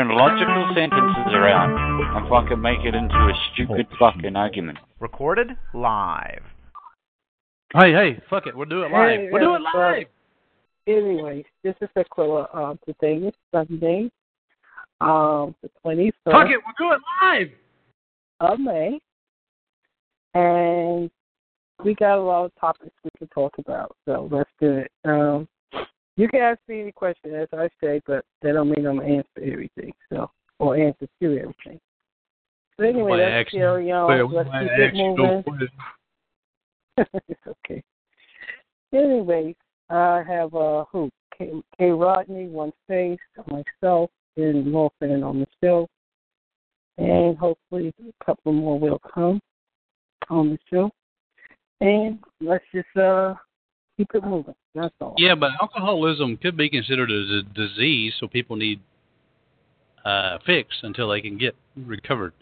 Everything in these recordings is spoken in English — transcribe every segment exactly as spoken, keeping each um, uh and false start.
Logical sentences around and fucking make it into a stupid fucking argument. Recorded live. Hey, hey, fuck it. We'll do it live. Hey, we'll do it live. Uh, anyway, this is Aquila. Uh, today is Sunday, um, the twenty-first. Fuck it. We'll do it live. Of May. And we got a lot of topics we can talk about, so let's do it. Um, You can ask me any question, as I say, but that don't mean I'm going to answer everything, so or answer to everything. So anyway, my let's action. carry on. Well, let's keep it moving. It's okay. Anyway, I have uh, who? K. K. Rodney, One Face, myself, and Law Fan on the show, and hopefully a couple more will come on the show. And let's just uh. keep it moving. That's all. Yeah, but alcoholism could be considered as a disease, so people need uh, fix until they can get recovered.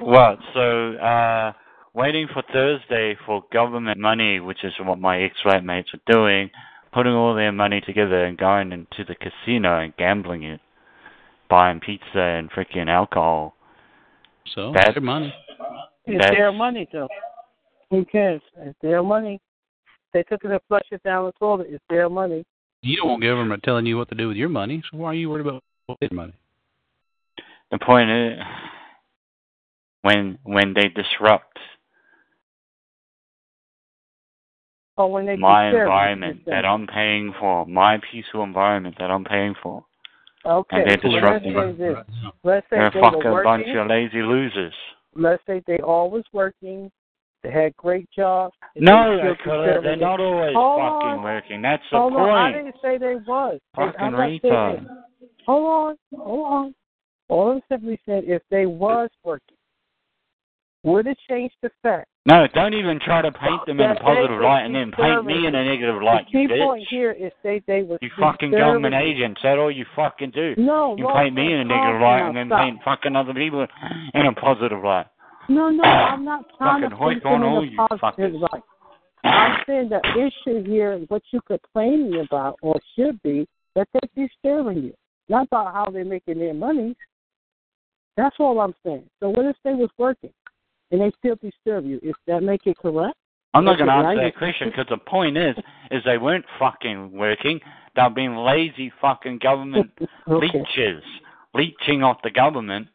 Well, so uh, waiting for Thursday for government money, which is what my ex-flat mates are doing, putting all their money together and going into the casino and gambling it, buying pizza and freaking alcohol. So that's their money. It's that's, their money, though. Who cares? It's their money. They took it and flushed it down the toilet. It's their money. You don't want government telling you what to do with your money, so why are you worried about their money? The point is, when when they disrupt oh, when they my environment that I'm paying for, my peaceful environment that I'm paying for, okay. and they're disrupting well, let's say this. Let's say they're they fucking a bunch of lazy losers. Let's say they all was working. They had great jobs. No, they're, they're not always hold fucking on. working. That's the hold point. Hold on, I didn't say they was. Fucking retard. Hold on, hold on. All I'm simply saying, if they was working, would it change the fact? No, don't even try to paint them in a positive light and then paint me in a negative light, you bitch. The key point here is they, they was You fucking government agents, that's all you fucking do. No, You no, paint me in a negative light and then stop. paint fucking other people in a positive light. No, no, I'm not trying to put them in a positive light. I'm saying the issue here, what you're complaining about, or should be, that they're disturbing you. Not about how they're making their money. That's all I'm saying. So what if they was working, and they still disturb you? Does that make it correct? I'm not going to answer that question, because the point is, is they weren't fucking working. They're being lazy fucking government okay. leeches, leeching off the government.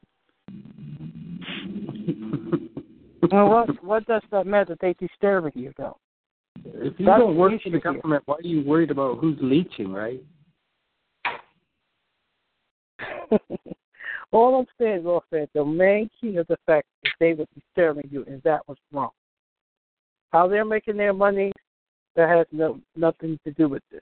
Well, what, what does that matter? They disturbing you, though. If you That's don't work for the government, here. why are you worried about who's leeching, right? All I'm saying, Lord, the main key is the fact that they were disturbing you, and that was wrong. How they're making their money, that has no nothing to do with this.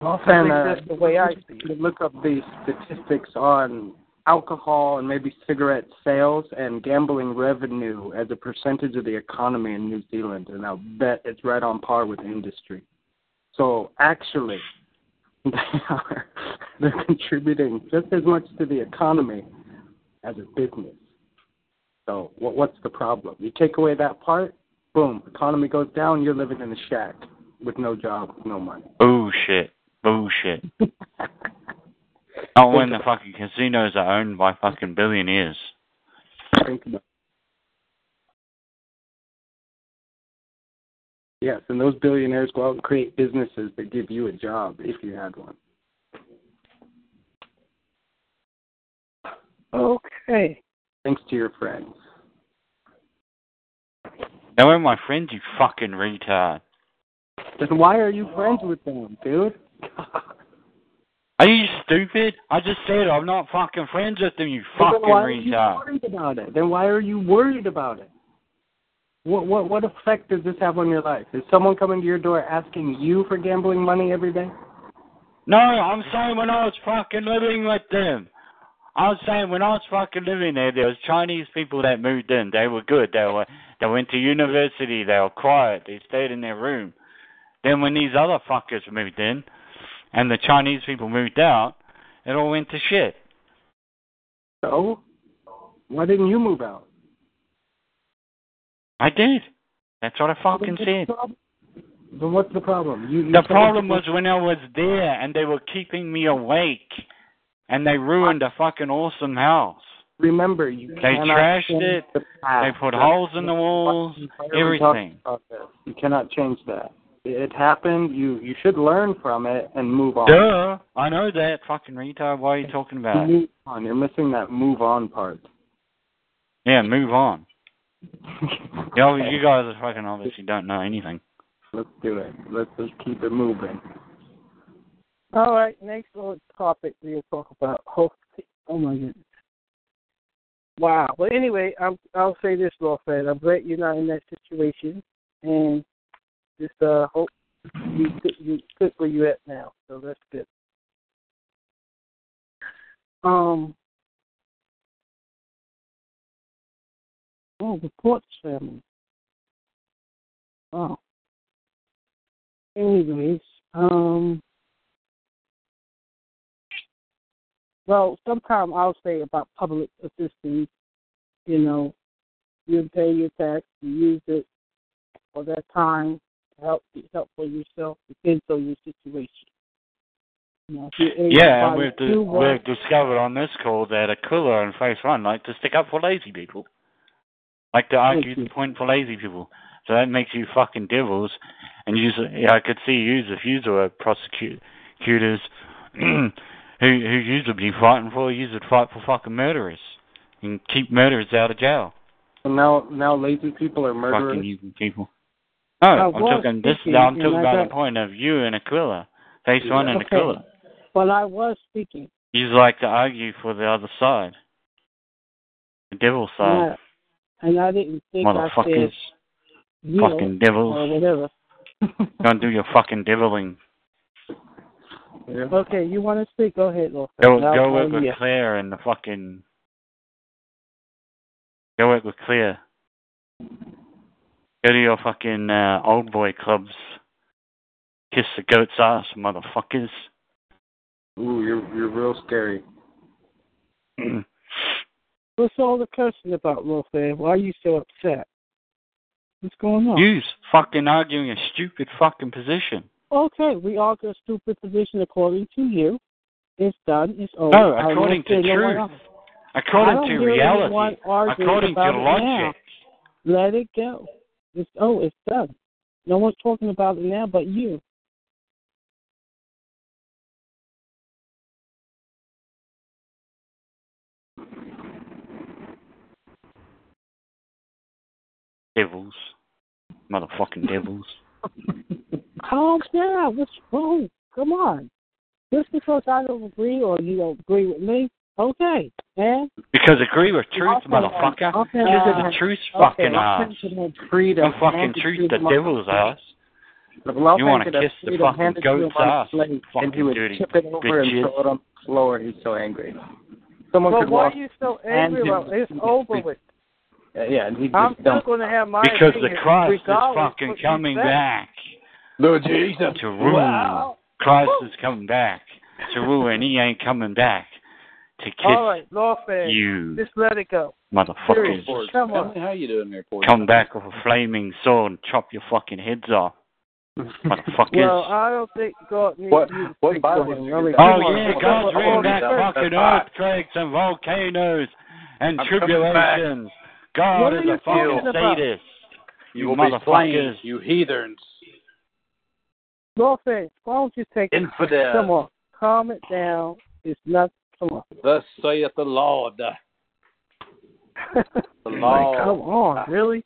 Well, and, uh, that's the way I see it. Look up the statistics on alcohol and maybe cigarette sales and gambling revenue as a percentage of the economy in New Zealand, and I'll bet it's right on par with industry. So actually, they are, they're contributing just as much to the economy as a business. So what, what's the problem? You take away that part, boom, economy goes down, you're living in a shack with no job, no money. Bullshit. Bullshit. Not when the fucking casinos are owned by fucking billionaires. Yes, and those billionaires go out and create businesses that give you a job if you had one. Okay. Thanks to your friends. They were my friends, you fucking retard. Then why are you friends with them, dude? Are you stupid? I just said I'm not fucking friends with them, you fucking retard. Then why are you worried about it? Then why are you worried about it? What what what effect does this have on your life? Is someone coming to your door asking you for gambling money every day? No, I'm saying when I was fucking living with them. I'm saying when I was fucking living there, there was Chinese people that moved in. They were good. They were they went to university. They were quiet. They stayed in their room. Then when these other fuckers moved in and the Chinese people moved out, it all went to shit. So, why didn't you move out? I did. That's what I fucking said. Then what's the problem? You, you the problem was when I was there and they were keeping me awake and they ruined a fucking awesome house. Remember, you They trashed it. The they put That's holes in the walls, everything. You cannot change that. It happened. You you should learn from it and move on. Duh. I know that, fucking retard. Why are you talking about move it? On. You're missing that move on part. Yeah, move on. Yo, you guys fucking obviously don't know anything. Let's do it. Let's just keep it moving. All right, next little topic we'll talk about. Oh, oh my goodness. Wow. Well, anyway, I'm, I'll say this, Law Fan. I'm glad you're not in that situation. And just uh, hope you you good where you're at now. So that's good. Um. Oh, the Porch family. Wow. Anyways, um, well, sometime I'll say about public assistance, you know, you pay your tax, you use it for that time to help, help for yourself, depends on your situation. Now, yeah, and we've, do, we've discovered on this call that Aquila and Face One like to stick up for lazy people, like to argue the point for lazy people. So that makes you fucking devils. And you, you know, I could see you if you were prosecutors who who you would be fighting for. You would fight for fucking murderers and keep murderers out of jail. And now, now lazy people are murderers. Fucking lazy people. No, I'm talking, this, no, I'm talking about got... the point of you and Aquila. Face yeah. One and okay. Aquila. Well, I was speaking. You like to argue for the other side, the devil's side. Yeah. And I didn't think I said. You fucking devils. Or whatever. Don't do your fucking deviling. Yeah. Okay, you want to speak? Go ahead, Lord. Go, go work with you. Claire and the fucking... Go work with Claire. Go to your fucking uh, old boy clubs. Kiss the goat's ass, motherfuckers. Ooh, you're, you're real scary. What's all the cursing about, Lord? Why are you so upset? What's going on? You're fucking arguing a stupid fucking position. Okay, we argue a stupid position according to you. It's done. It's over. No, according to truth. According to reality. According to logic. Let it go. It's oh, it's done. No one's talking about it now but you. Devils. Motherfucking devils. Calm down. What's wrong? Come on. Just because I don't agree or you don't agree with me, okay, man. Because agree with truth, okay, motherfucker. Okay, uh, You're the truth okay, fucking ass. Don't fucking truth the devil's ass. You want to kiss the fucking goat's ass. Fucking dirty bitches. Slower, he's so angry. Someone well, could why are you so angry about it? It's over with. Yeah, yeah, and he just I'm still going to have my because the Christ is fucking coming back. Lord Jesus. To rule. Wow. Christ Woo. Is coming back to rule, and he ain't coming back to kiss All right, Law Fan, you. Just let it go. Motherfuckers. Come on. How you doing there, Porch? Come back with a flaming sword and chop your fucking heads off. Motherfuckers. Well, I don't think God needs what, you. What Bible you really oh, yeah, God's written that fucking earthquakes and volcanoes and I'm tribulations. God is a fucking sadist. You, you motherfuckers. You heathens. Law Fan, why don't you take Infidel. Come on. Calm it down. It's not. Come on. Thus saith the Lord. The Lord. Come on, really?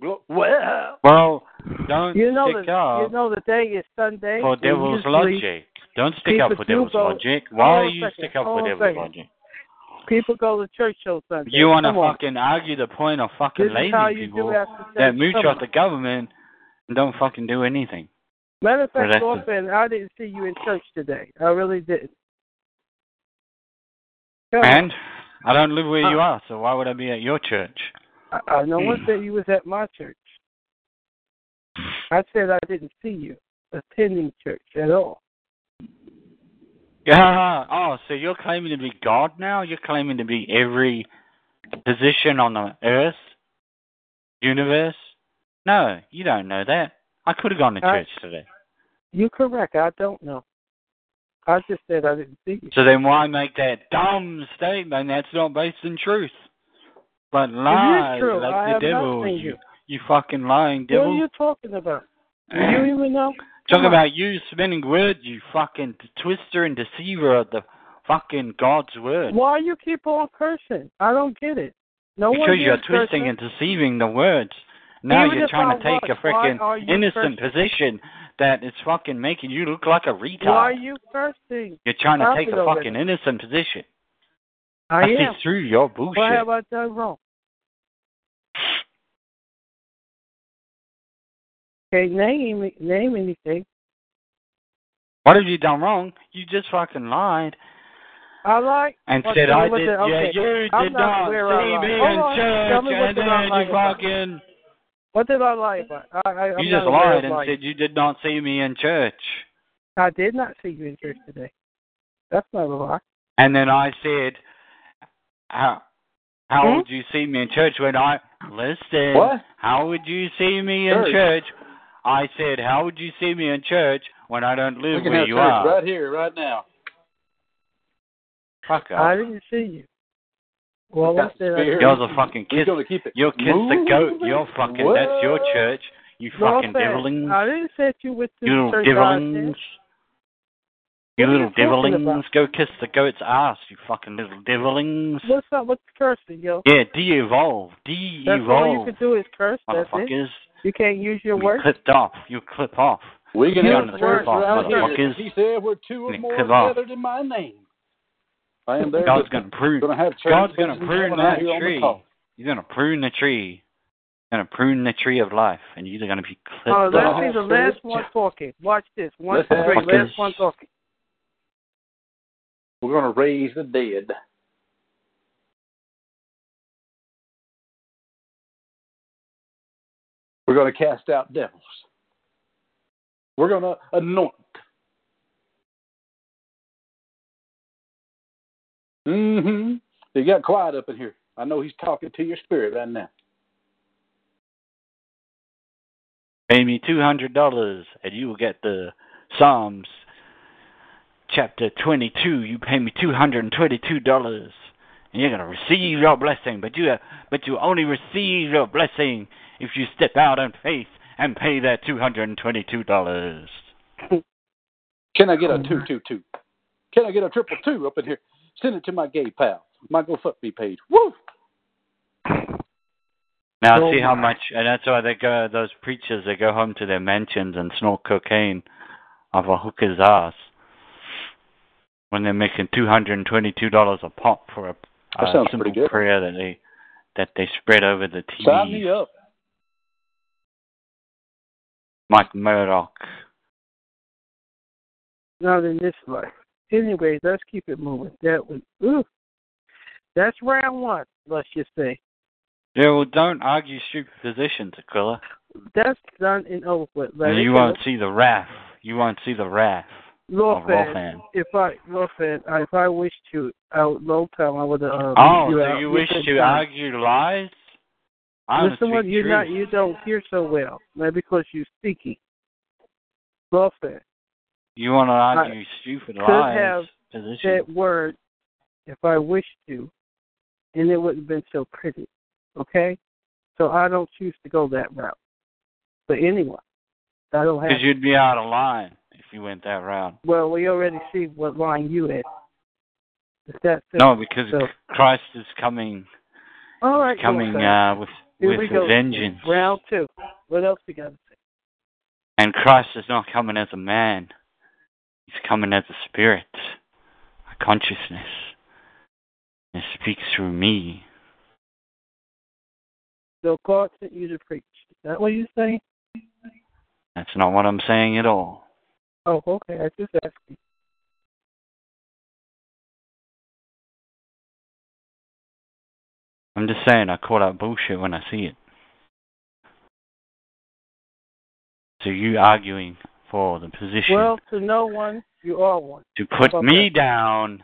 Well, well don't you know stick the, up. You know the day is Sunday. For devil's logic. Don't stick up for devil's go, logic. Why do you second, stick up for devil's second. Logic? People go to church on Sunday. You want to fucking argue the point of fucking lazy people that mooch off the government and don't fucking do anything. Matter of fact, Law Fan, I didn't see you in church today. I really didn't. Tell and me. I don't live where uh, you are, so why would I be at your church? I, I know one said you was at my church. I said I didn't see you attending church at all. Yeah. Oh, so you're claiming to be God now? You're claiming to be every position on the earth, universe? No, you don't know that. I could have gone to I, church today. You're correct. I don't know. I just said I didn't see you. So then why make that dumb statement that's not based in truth? But lies like I the devil. You. you you fucking lying devil. What are you talking about? Do you even know? Talk about you spinning words, you fucking twister and deceiver of the fucking God's word. Why you keep on cursing? I don't get it. No one Because you're twisting cursing. and deceiving the words. Now Even you're trying I to take was, a freaking innocent cursing? position that is fucking making you look like a retard. Why are you cursing? You're trying to take a fucking it. innocent position. I, I see through your bullshit. What have I done wrong? Okay, name, name anything. What have you done wrong? You just fucking lied. I lied. And said I did. Yeah, okay. you I'm did not, not see me in oh, church and then you fucking... What did I lie about? I, I, you I'm just lied and lying. said you did not see me in church. I did not see you in church today. That's not a lie. And then I said, how, how hmm? would you see me in church when I... Listen, what? how would you see me in church? church? I said, how would you see me in church when I don't live where you are? Right here, right now. Fuck off. I didn't see you. Well, I said I Y'all's a fucking kiss. You'll kiss the goat. You're fucking, what? that's your church. You fucking no, devilings. I didn't set you with the You little devilings. You little devilings. Go kiss the goat's ass, you fucking little devilings. What's up with cursing, yo? Yeah, de-evolve. De-evolve. That's all you can do is curse, that's it. You can't use your you words. You clipped off. You clip off. We can use words around here. He said we're two or more gathered in my name. I am there. God's going to prune. Gonna God's going to prune that tree. He's going to prune the tree. He's going to prune the tree of life, and you're going to be clipped oh, off. Oh, that's the last one talking. Watch this. One, three, last one talking. We're going to raise the dead. We're going to cast out devils. We're going to anoint. Mm-hmm. You got quiet up in here. I know he's talking to your spirit right now. Pay me two hundred dollars and you will get the Psalms chapter twenty-two. You pay me two hundred twenty-two dollars and you're going to receive your blessing. But you, but you only receive your blessing if you step out in faith and pay that two hundred twenty-two dollars. Can I get a two, two, two? Can I get a triple two up in here? Send it to my gay pal, my GoFundMe page. Woo! Now oh see how much, and that's why they go. Those preachers, they go home to their mansions and snort cocaine off a hooker's ass when they're making two hundred and twenty-two dollars a pop for a, a simple prayer that they that they spread over the T V. Sign me up, Mike Murdoch. Not in this life. Anyways, let's keep it moving. That was, ooh, that's round one, let's just say. Yeah, well, don't argue stupid positions, Aquila. That's done and over with. You won't see the wrath. You won't see the wrath Law Fan. If I, Law Fan, if I wished to, out long time I would have. Um, oh, you so out. you wish Listen to time. argue lies? I'm Listen, what you not, you don't hear so well, maybe because you're speaking, Law Fan. You want to argue I stupid could lies? Have position. Said word if I wished to, and it wouldn't have been so pretty. Okay, so I don't choose to go that route. But anyway, I don't have. Because you'd be out of line if you went that route. Well, we already see what line you at. Is that no? Because so. Christ is coming. All right, coming uh, with Here with a vengeance. Round two. What else we got to say? And Christ is not coming as a man. He's coming as a spirit, a consciousness. It speaks through me. So God sent you to preach. Is that what you're saying? That's not what I'm saying at all. Oh, okay. I just asked you. I'm just saying I call that bullshit when I see it. So you arguing for the position. Well, to no one, you are one. To put me that? down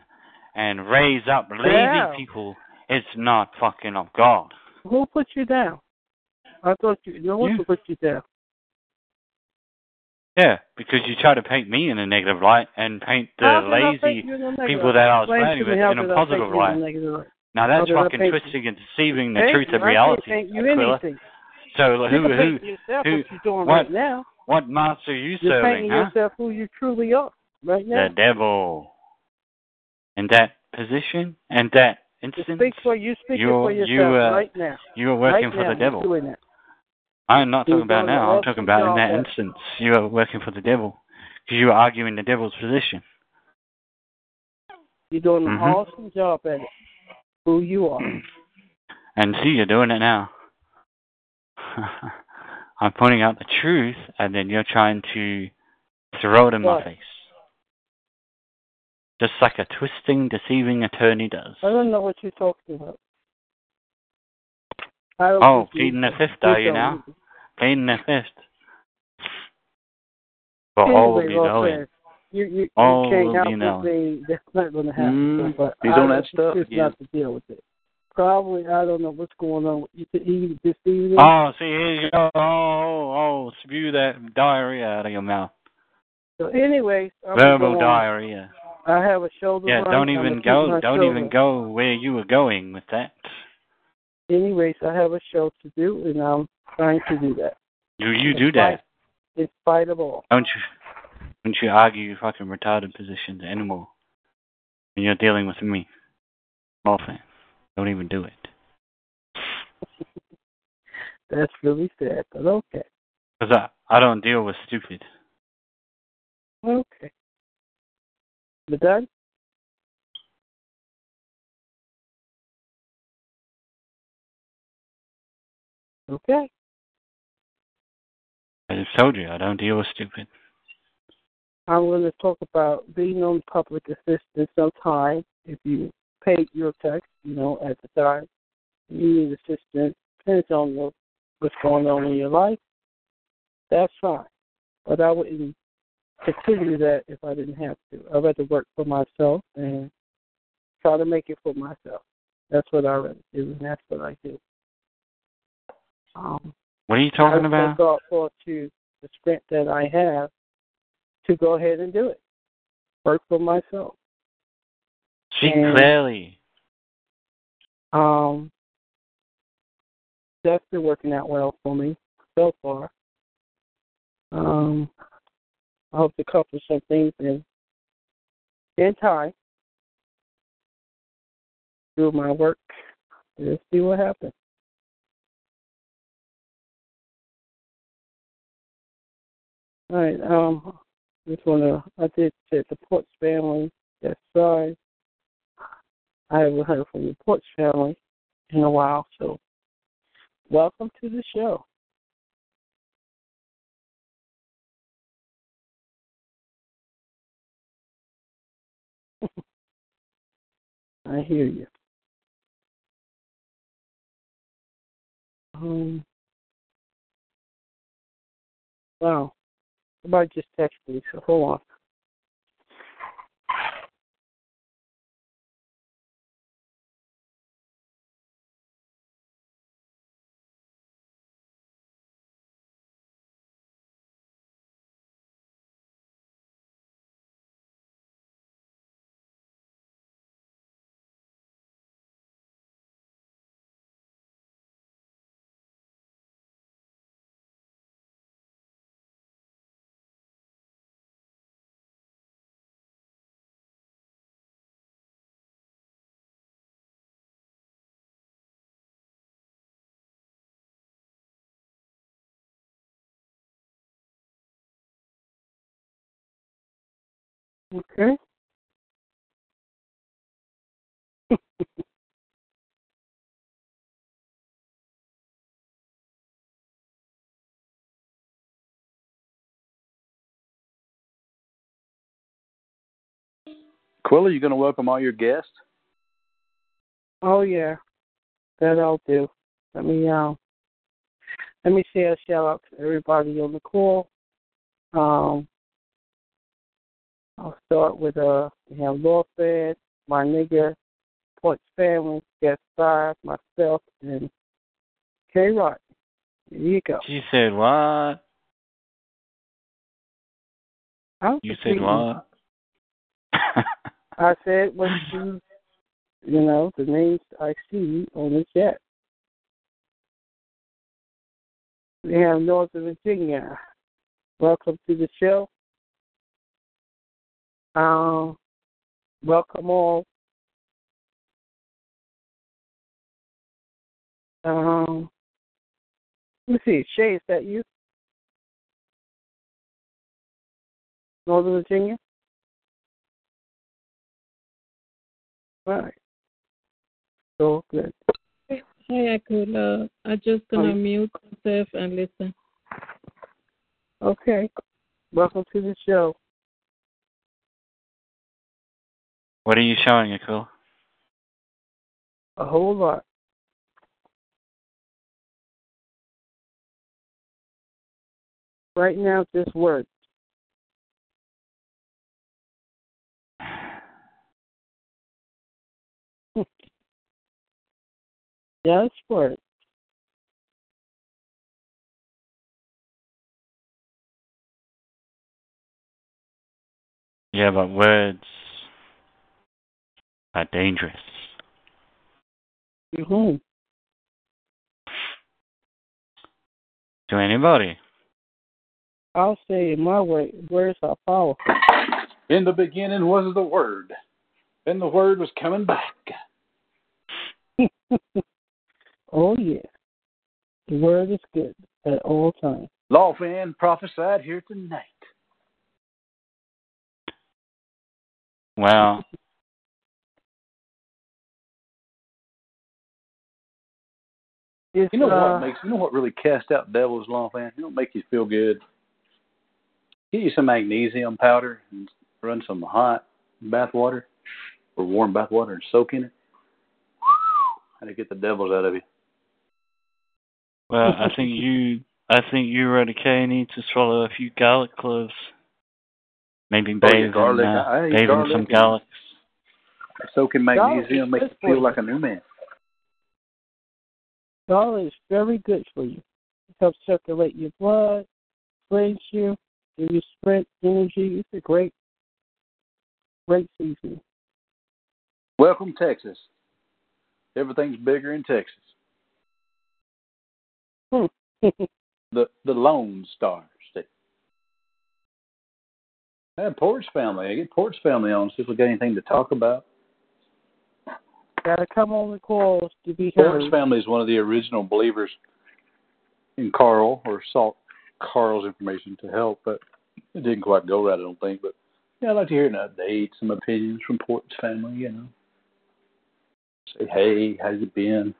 and raise up lazy yeah. people, it's not fucking of God. Who put you down? I thought you, no one yeah. put you down. Yeah, because you try to paint me in a negative light and paint the lazy people that I was playing with in a positive light. Now that's fucking twisting and deceiving the truth of reality, Aquila. So who, who, who, what, what master are you serving, huh? You're painting yourself who you truly are right now. The devil. In that position, and that instance, you're right now. You are working for the devil. I'm not talking about now. I'm talking about in that instance. You are working for the devil because you are arguing the devil's position. You're doing an mm-hmm. awesome job at it. Who you are. And see, you're doing it now. I'm pointing out the truth, and then you're trying to throw it in what? my face. Just like a twisting, deceiving attorney does. I don't know what you're talking about. Oh, pleading the fifth, are you now? Pleading the fifth. But anyway, all will be knowing. You, you, all you will be knowing. That's not going to happen. Mm, but you don't have stuff? It's yeah. not to deal with it. Probably, I don't know what's going on with you to eat this evening. Oh, see, here you go. Oh, oh, oh, spew that diarrhea out of your mouth. So anyways. I'm Verbal diarrhea. I have a shoulder. Yeah, line. don't even go. Don't shoulder. even go where you were going with that. Anyways, I have a show to do, and I'm trying to do that. Do you do that? It's fightable. Don't you, don't you argue your fucking retarded positions anymore when you're dealing with me? Law Fan. Don't even do it. That's really sad, but okay. Because I, I don't deal with stupid. Okay. You done? Okay. I just told you, I don't deal with stupid. I'm going to talk about being on public assistance sometime. If you paid your tax, you know, at the time, you need assistance. Depends on what, what's going on in your life. That's fine. But I wouldn't continue that if I didn't have to. I'd rather work for myself and try to make it for myself. That's what I rather do, and that's what I do. Um, what are you talking I about? I thought for to the strength that I have to go ahead and do it. Work for myself. See and, clearly. Um, that's been working out well for me so far. Um, I hope to accomplish some things in in time through my work. Let's see what happens. All right, um, just want to, I did say the Porch family, that's fine. I haven't heard from the Porch family in a while, so welcome to the show. I hear you. Um, wow. Somebody just texted me, so hold on. Okay. Aquila, you going to welcome all your guests? Oh, yeah. That I'll do. Let me uh, let me say a shout-out to everybody on the call. Um, I'll start with, uh, we have Law Fan, my nigga, Port's family, guest five, myself, and K-Rod. There you go. She said what? You said what? I said what you, you know, the names I see on the chat. We have Northern Virginia. Welcome to the show. Um, welcome all. Um, let me see. Shay, is that you? Northern Virginia? All right. So good. Hey, Aquila. I'm just going to um, mute myself and listen. Okay. Welcome to the show. What are you showing, Aquila? A whole lot. Right now, just words. Just words. Yeah, but words are dangerous. To whom? To anybody. I'll say in my way, words are powerful. In the beginning was the Word, and the Word was coming back. Oh, yeah. The Word is good at all times. Law Fan prophesied here tonight. Well, you know uh, what makes you know what really casts out devils, Law Fan? It'll make you feel good. Get you some magnesium powder and run some hot bath water or warm bath water and soak in it. How to get the devils out of you. Well, I think you I think you, Rodney, need to swallow a few garlic cloves. Maybe bathe in, uh, bathe in some garlic. Soak in magnesium makes you feel like a new man. Garlic is very good for you. It helps circulate your blood, cleanse you. If you spread energy, it's a great, great season. Welcome, Texas. Everything's bigger in Texas. Hmm. the the Lone Star State. I Port's family. I get Port's family on, see if we got anything to talk about. Gotta come on the calls to be heard. Port's family is one of the original believers in Carl, or salt. Carl's information to help, but it didn't quite go right, I don't think. But yeah, I'd like to hear an update, some opinions from Port's family, you know. Say, hey, how's it been?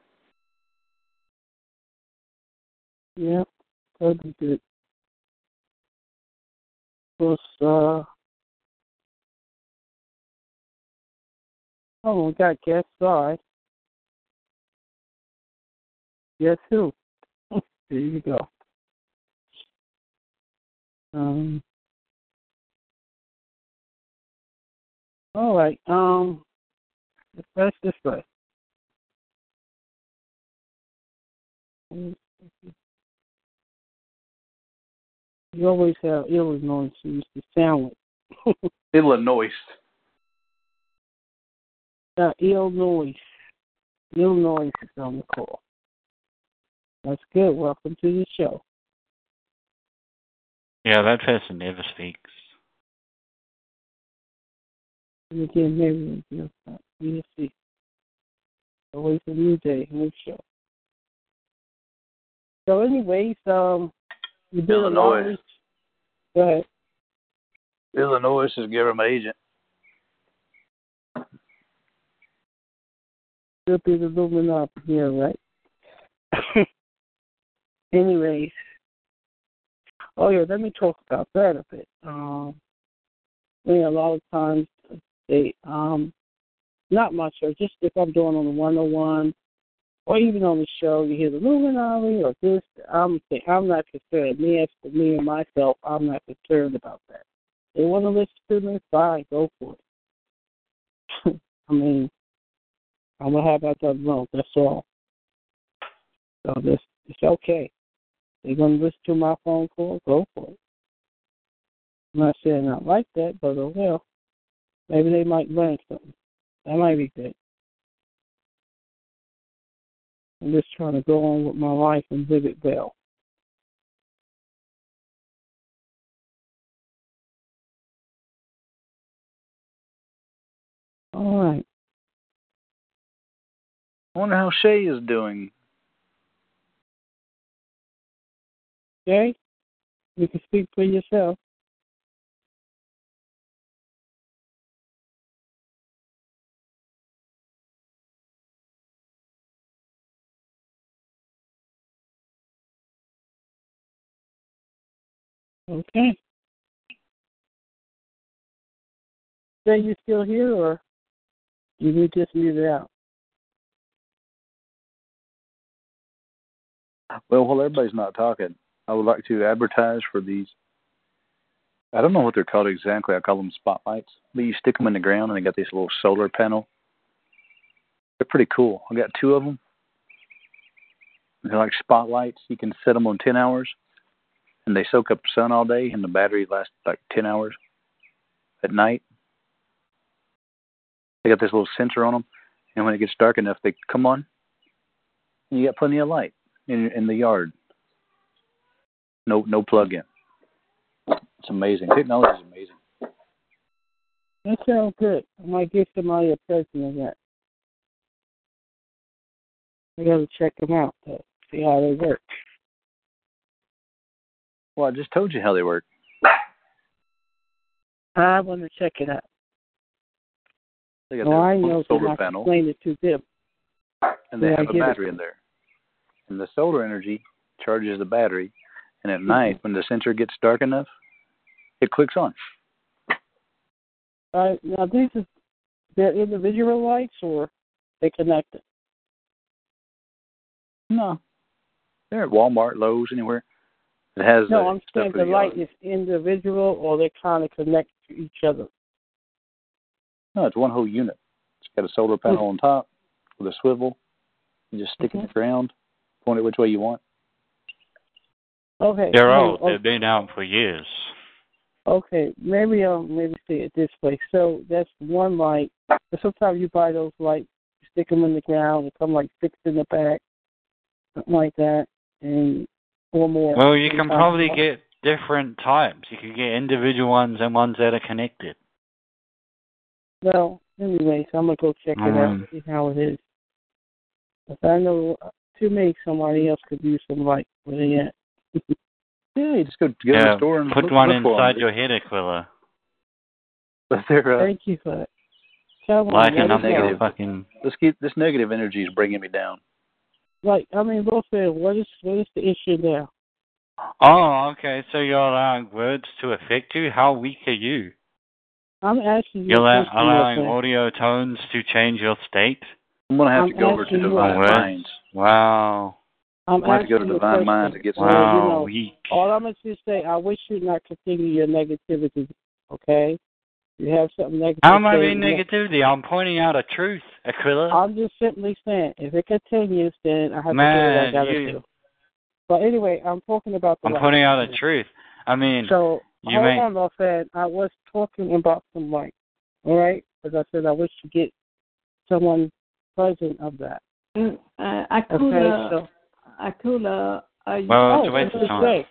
Yeah, that'd be good. Plus, uh, oh, we got guest side. Guess who? There you go. Um, all right, um, let's this way. You always have Illinois used to sound like Illinois. Uh, Illinois. Illinois is on the call. That's good. Welcome to the show. Yeah, that person never speaks. And again, maybe we'll not. We'll see. Always a new day, new show. So, anyways, um, you did Illinois. Go ahead. Illinois is giving my agent. It'll be the Illuminati here, right? Anyways. Oh, yeah, let me talk about that a bit. Um, I mean, a lot of times They, um, not much, or just if I'm doing on the one oh one or even on the show, you hear the Luminari or this, I'm I'm not concerned. Me, as for me and myself, I'm not concerned about that. They want to listen to me, fine, go for it. I mean, I'm going to have that done wrong, that's all. So this, it's okay. They're going to listen to my phone call, go for it. I'm not saying I like that, but oh well. Maybe they might learn something. That might be good. I'm just trying to go on with my life and live it well. All right. I wonder how Shay is doing. Shay, you can speak for yourself. Okay. So you still here, or did you just leave it out? Well, while everybody's not talking, I would like to advertise for these. I don't know what they're called exactly. I call them spotlights. But you stick them in the ground, and they got this little solar panel. They're pretty cool. I got two of them. They're like spotlights. You can set them on ten hours. And they soak up the sun all day, and the battery lasts like ten hours at night. They got this little sensor on them, and when it gets dark enough, they come on, and you got plenty of light in, in the yard. No no plug-in. It's amazing. Technology is amazing. That sounds good. I might give somebody a present of that. I got to check them out to see how they work. Well, I just told you how they work. I want to check it out. They got well, I know solar panel. Explained it to them. And they yeah, have I a battery it. in there. And the solar energy charges the battery. And at mm-hmm. night, when the sensor gets dark enough, it clicks on. Uh, now, these are they're individual lights, or they connected? No. They're at Walmart, Lowe's, anywhere. It has no, I'm saying the light is individual, or they kind of connect to each other. No, it's one whole unit. It's got a solar panel mm-hmm. on top with a swivel. You just stick mm-hmm. it in the ground, point it which way you want. Okay. They're oh, old. Okay. They've been out for years. Okay, maybe I'll maybe see it this way. So that's one light. But sometimes you buy those lights, you stick them in the ground, and come like six in the back, something like that, and. Or more. Well, you can probably get different types. You can get individual ones and ones that are connected. Well, anyway, so I'm going to go check it um, out and see how it is. If I know too many, somebody else could use some light where they at. Yeah, you just go to get yeah, in the store and put look, one look inside your head, Aquila. But they're, uh, Thank you for that. Like another fucking. Let's keep, this negative energy is bringing me down. Like, I mean, Law Fan, what is what is the issue now? Oh, okay. So you're allowing words to affect you? How weak are you? I'm asking you. You're la- allowing audio tones to change your state? I'm going to have I'm to go over to Divine Minds. Wow. I'm going to have to go to Divine Minds to get some. Wow, you know, weak. All I'm going to say, I wish you'd not continue your negativity, okay? You have something negative. How am I being negativity? I'm pointing out a truth, Aquila. I'm just simply saying, if it continues, then I have Man, to do what I got to do. But anyway, I'm talking about the I'm light. pointing out a truth. I mean, so, you hold may... on, Law Fan. I was talking about some light, all right? As I said, I wish to get someone present of that. Mm, uh, Aquila, okay, so... Aquila, are you... Well, oh, wait time.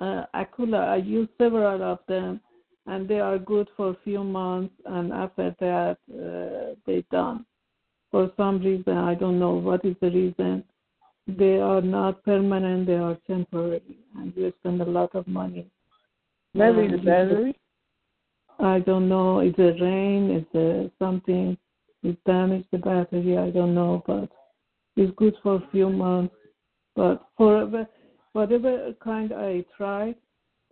Uh, Aquila, I used several of them. And they are good for a few months, and after that, uh, they're done. For some reason, I don't know what is the reason, they are not permanent, they are temporary, and you spend a lot of money. Maybe the battery? I don't know. Is it rain? Is it something? It damaged the battery? I don't know, but it's good for a few months. But for whatever kind I tried,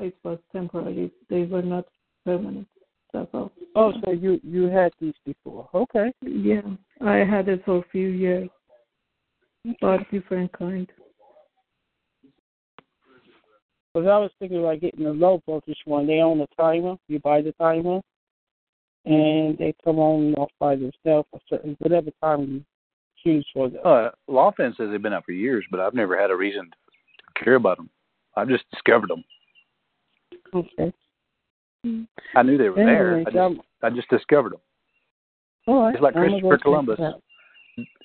it was temporary. They were not permanent. That's all. Oh, so you, you had these before. Okay. Yeah, I had it for a few years, but different kind. Because I was thinking about getting the low voltage one. They own a timer. You buy the timer, and they come on and off by themselves for certain, whatever time you choose for them. Uh, Law Fan says they've been out for years, but I've never had a reason to care about them. I've just discovered them. Okay. I knew they were anyway, there. I just, I just discovered them. All right. It's like Christopher Columbus.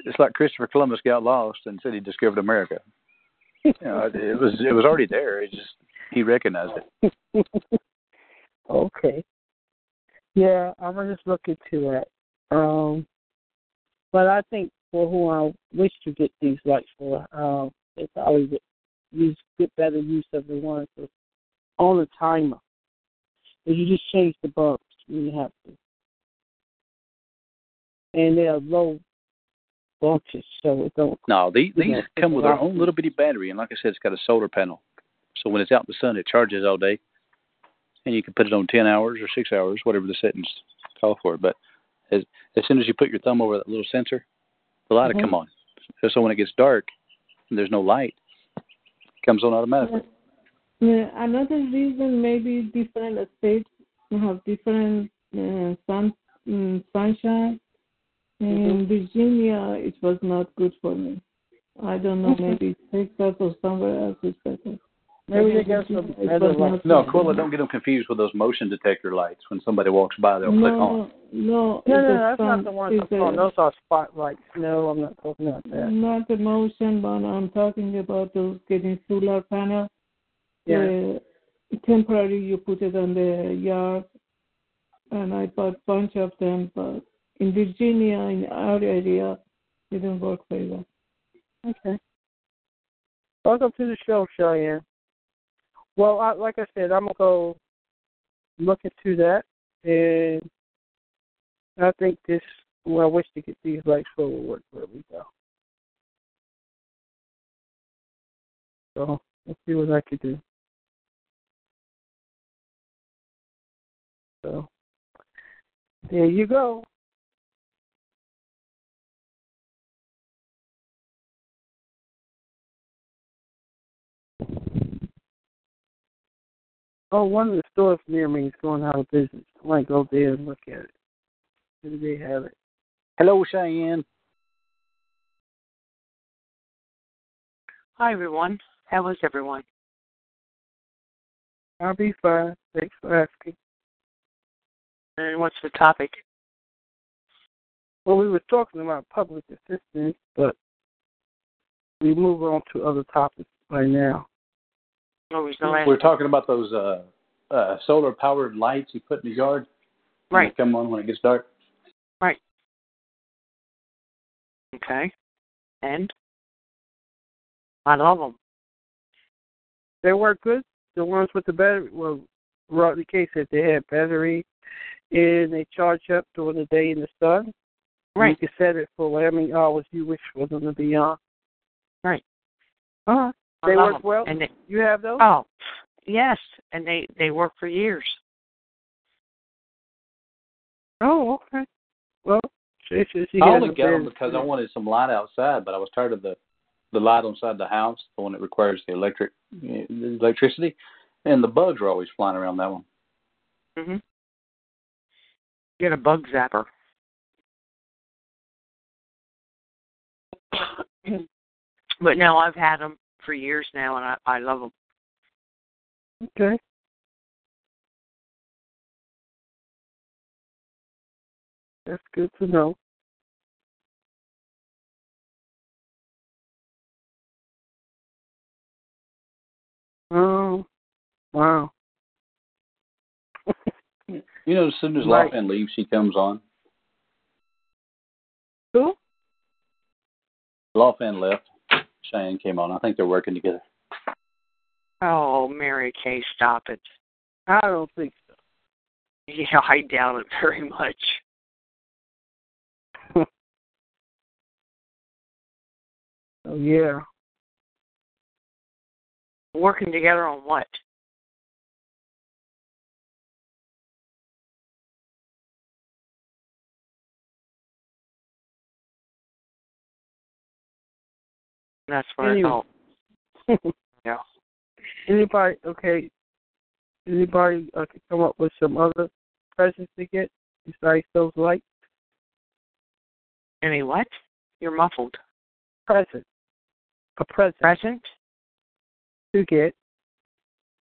It's like Christopher Columbus got lost and said he discovered America. You know, it was it was already there. It just he recognized it. Okay. Yeah, I'm gonna just look into that. Um, but I think for who I wish to get these lights for, um, they probably get, use get better use of the ones with on the timer. But you just change the bulbs when you have to, and they're low voltage, so it don't. No, these, these come with their own little bitty battery, and like I said, it's got a solar panel. So when it's out in the sun, it charges all day, and you can put it on ten hours or six hours, whatever the settings call for. But as, as soon as you put your thumb over that little sensor, the light mm-hmm. will come on. So when it gets dark and there's no light, it comes on automatically. Yeah. Yeah, another reason maybe different states have different uh, sun, um, sunshine. In mm-hmm. Virginia, it was not good for me. I don't know, maybe Texas or somewhere else is better. Maybe they got some better lights. No, Aquila, don't get them confused with those motion detector lights. When somebody walks by, they'll no, click on. No, no, no, that's sun, not the one I'm talking. Those are spotlights. No, I'm not talking about that. Not the motion one. I'm talking about those getting solar panels. Yeah. Uh, temporary, you put it on the yard, and I bought a bunch of them. But in Virginia, in our area, they don't work very well. Okay. Welcome to the show, Cheyenne. Well, I, like I said, I'm going to go look into that, and I think this, well, I wish to get these lights forward where we go. So, let's see what I could do. So, there you go. Oh, one of the stores near me is going out of business. I might go there and look at it. Do they have it? Hello, Cheyenne. Hi, everyone. How is everyone? I'll be fine. Thanks for asking. And what's the topic? Well, we were talking about public assistance, but we move on to other topics right now. What was the last we're talking about those uh, uh, solar-powered lights you put in the yard. Right. They come on when it gets dark. Right. Okay. And? I love them. They work good. The ones with the battery, well, Rodney K said they had battery, and they charge up during the day in the sun. Right. You can set it for how many hours you wish for them to be on. Right. Uh-huh. They work them. Well. And they, you have those? Oh, yes. And they, they work for years. Oh, okay. Well, she, she, she I only got them because yeah. I wanted some light outside, but I was tired of the the light inside the house, the one that requires the electric the electricity, and the bugs are always flying around that one. Mm-hmm. Get a bug zapper. But no, I've had them for years now, and I, I love them. Okay. That's good to know. Oh, wow. You know, as soon as right. Law Fan leaves, she comes on. Who? Law Fan left. Cheyenne came on. I think they're working together. Oh, Mary Kay, stop it. I don't think so. Yeah, I doubt it very much. Oh, yeah. Working together on what? That's what anyway. I thought. Yeah. Anybody, okay, anybody uh, can come up with some other presents to get besides those lights? Any what? You're muffled. Present. A present. Present? To get.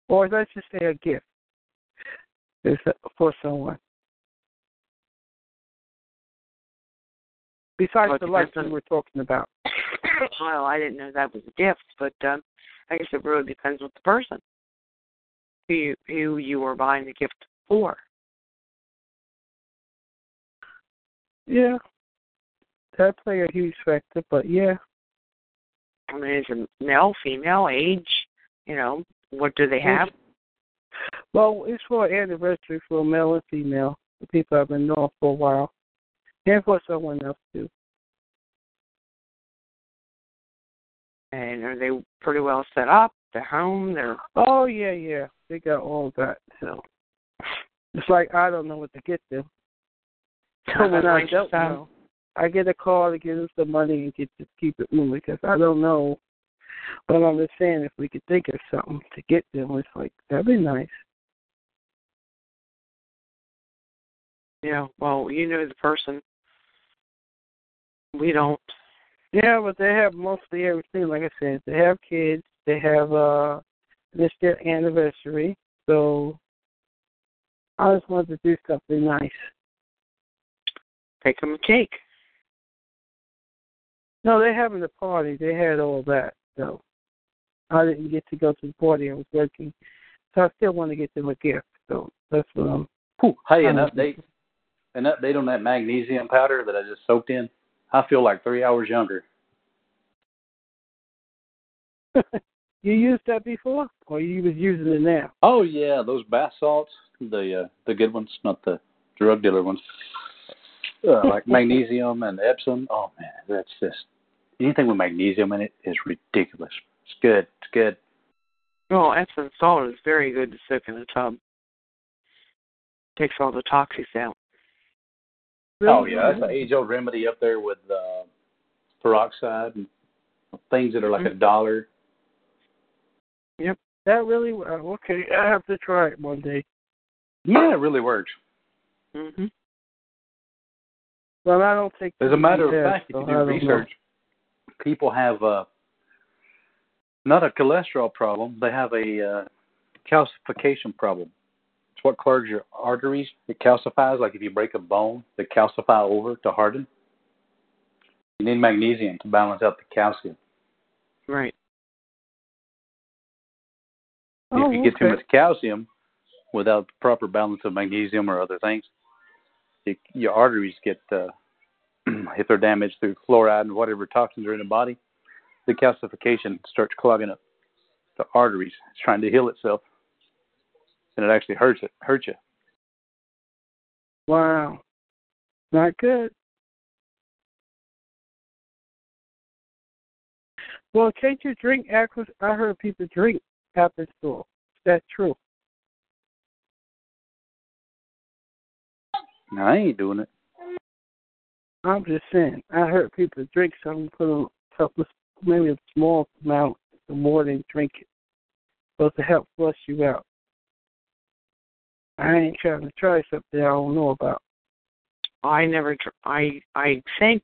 Or let's just say a gift for someone. Besides oh, the lights we were talking about. Well, I didn't know that was a gift, but um, I guess it really depends on the person who you, who you are buying the gift for. Yeah. That play a huge factor, but yeah. I mean, is it male, female, age? You know, what do they have? Well, it's for an anniversary for male and female, the people I've been knowing for a while, and for someone else, too. And are they pretty well set up? Their home? Their Oh, yeah, yeah. They got all that. So it's like I don't know what to get them. So when I don't know, I get a call to give them some money and get to keep it moving because I don't know. But I'm just saying if we could think of something to get them, it's like, that'd be nice. Yeah, well, you know the person. We don't. Yeah, but they have mostly everything. Like I said, they have kids. They have, uh, this is their anniversary. So I just wanted to do something nice. Take them a cake. No, they're having a party. They had all that, so I didn't get to go to the party. I was working, so I still want to get them a gift. So that's what I'm. Ooh, hey, an update. An update on that magnesium powder that I just soaked in. I feel like three hours younger. You used that before, or you was using it now? Oh yeah, those bath salts, the uh, the good ones, not the drug dealer ones. Uh, like magnesium and Epsom. Oh, man, that's just... Anything with magnesium in it is ridiculous. It's good. It's good. Well, Epsom salt is very good to soak in the tub. Takes all the toxins out. Really? Oh, yeah. That's an age-old remedy up there with uh, peroxide and things that are like mm-hmm. a dollar. Yep. That really... Uh, okay, I have to try it one day. Yeah, it really works. Mm-hmm. Well, I don't think... As a matter of fact, if you do research, people have uh, not a cholesterol problem. They have a uh, calcification problem. It's what clogs your arteries. It calcifies. Like if you break a bone, they calcify over to harden. You need magnesium to balance out the calcium. Right. If oh, you get okay. too much calcium without the proper balance of magnesium or other things, It, your arteries get, uh, if they're damaged through fluoride and whatever toxins are in the body, the calcification starts clogging up the arteries. It's trying to heal itself, and it actually hurts it, hurts you. Wow. Not good. Well, can't you drink aqua? I heard people drink apple store. Is that true? No, I ain't doing it. I'm just saying. I heard people drink something, put a couple, maybe a small amount, the more they drink it. Supposed to help flush you out. I ain't trying to try something I don't know about. I never. I I think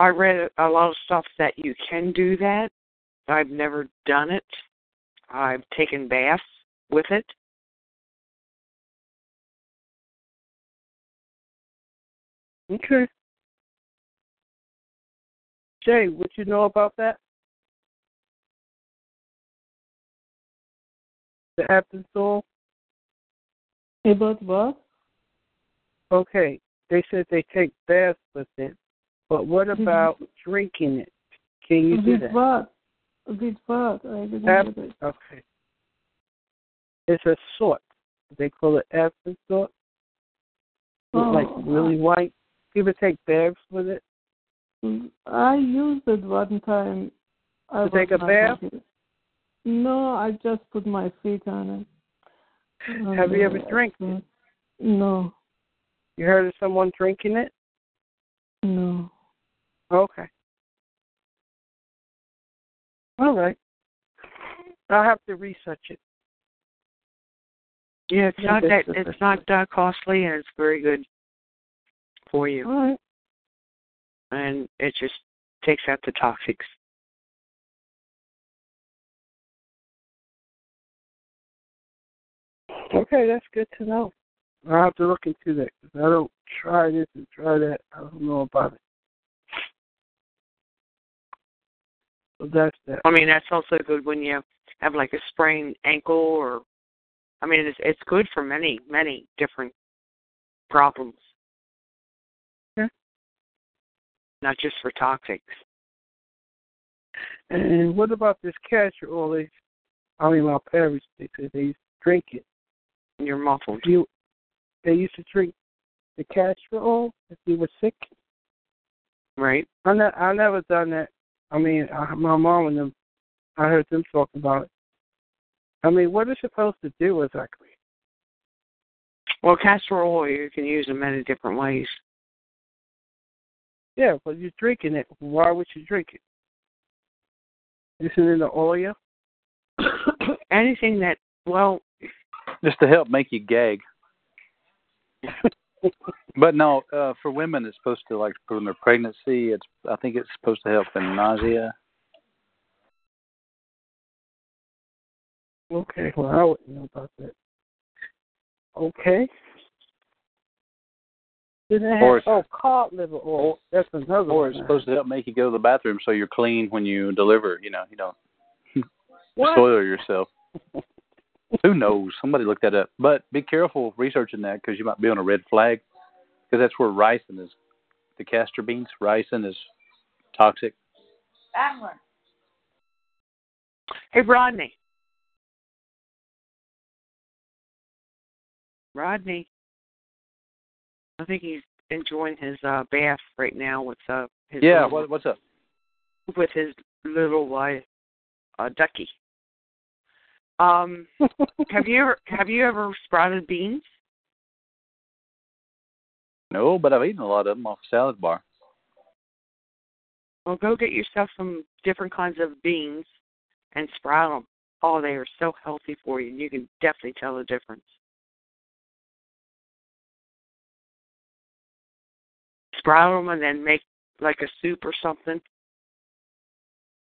I read a lot of stuff that you can do that. I've never done it. I've taken baths with it. Okay. Jay, what you know about that? The apostol? About what? Okay. They said they take baths with it. But what about mm-hmm. drinking it? Can you with do that? What? With what? I didn't Ab- it. Okay. It's a salt. They call it apostol. Oh, like really white. People take baths with it? I used it one time. I to take a bath? No, I just put my feet on it. On Have you ever drank it? No. You heard of someone drinking it? No. Okay. All right. I'll have to research it. Yeah, it's not that it's not uh, costly, and it's very good for you. All right. And it just takes out the toxics. Okay, that's good to know. I'll have to look into that, because I don't try this and try that. I don't know about it. So that's that. I mean, that's also good when you have like a sprained ankle, or I mean, it's it's good for many, many different problems. Yeah. Not just for toxics. And what about this cash you're always, I mean, my parents, they said they used to drink it. You're muffled. You, they used to drink the casserole if you were sick. Right. I ne- I never done that. I mean, I, my mom and them, I heard them talk about it. I mean, what is it supposed to do exactly? Well, castor oil, you can use in many different ways. Yeah, but you're drinking it. Why would you drink it? Isn't it in the oil? Anything that, well... just to help make you gag. But no, uh, for women, it's supposed to, like, during their pregnancy, it's, I think it's supposed to help in nausea. Okay, well, I wouldn't know about that. Okay. Did it have, oh, cod liver oil. That's another one. Or it's supposed to help make you go to the bathroom so you're clean when you deliver. You know, you don't soil yourself. Who knows? Somebody looked that up. But be careful researching that, because you might be on a red flag, because that's where ricin is. The castor beans, ricin is toxic. Adler. Hey, Rodney. Rodney. I think he's enjoying his uh, bath right now with uh, his yeah. Little, what, what's up? With his little uh, uh, ducky. Um, have you ever have you ever sprouted beans? No, but I've eaten a lot of them off a salad bar. Well, go get yourself some different kinds of beans and sprout them. Oh, they are so healthy for you. You can definitely tell the difference. Sprout them and then make like a soup or something.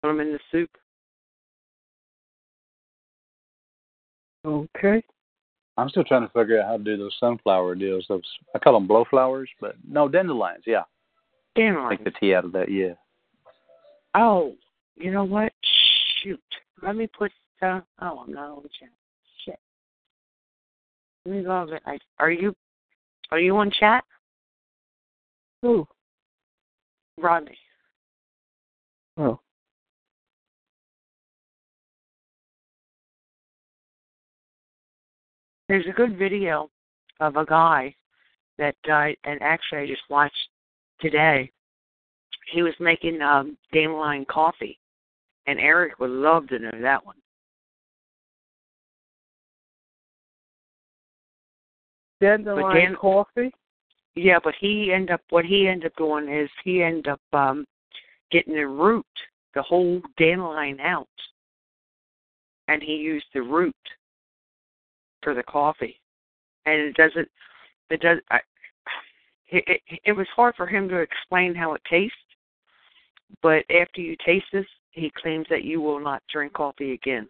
Put them in the soup. Okay. I'm still trying to figure out how to do those sunflower deals. Those, I call them blowflowers, but no, dandelions, yeah. Dandelions. Take the tea out of that, yeah. Oh, you know what? Shoot. Let me put, uh, oh, I'm not on the chat. Shit. Let me log it. I, are you, are you on chat? Who? Rodney. Oh. There's a good video of a guy that died, and actually I just watched today. He was making um, dandelion coffee, and Eric would love to know that one. Dandelion Dan- coffee? Yeah, but he ended up, what he ended up doing is he ended up um, getting the root, the whole dandelion out, and he used the root for the coffee, and it doesn't. It does. I, it, it, it was hard for him to explain how it tastes, but after you taste this, he claims that you will not drink coffee again.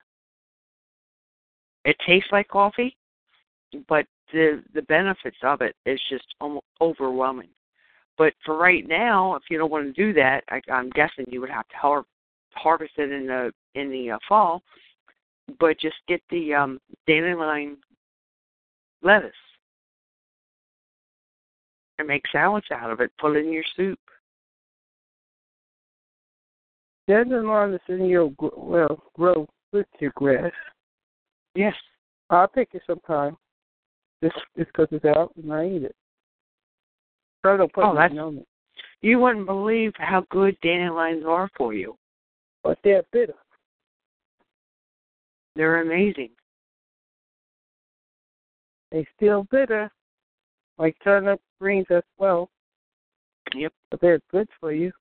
It tastes like coffee, but the the benefits of it is just almost overwhelming. But for right now, if you don't want to do that, I, I'm guessing you would have to har- harvest it in the in the uh, fall. But just get the um, dandelion lettuce and make salads out of it. Put it in your soup. Dandelion is in your, well, grow with your grass. Yes. I'll pick it sometime. Just because it's out and I eat it. I don't put oh, that's, on it. You wouldn't believe how good dandelions are for you. But they're bitter. They're amazing. They still bitter, like turnip greens as well. Yep. But they're good for you.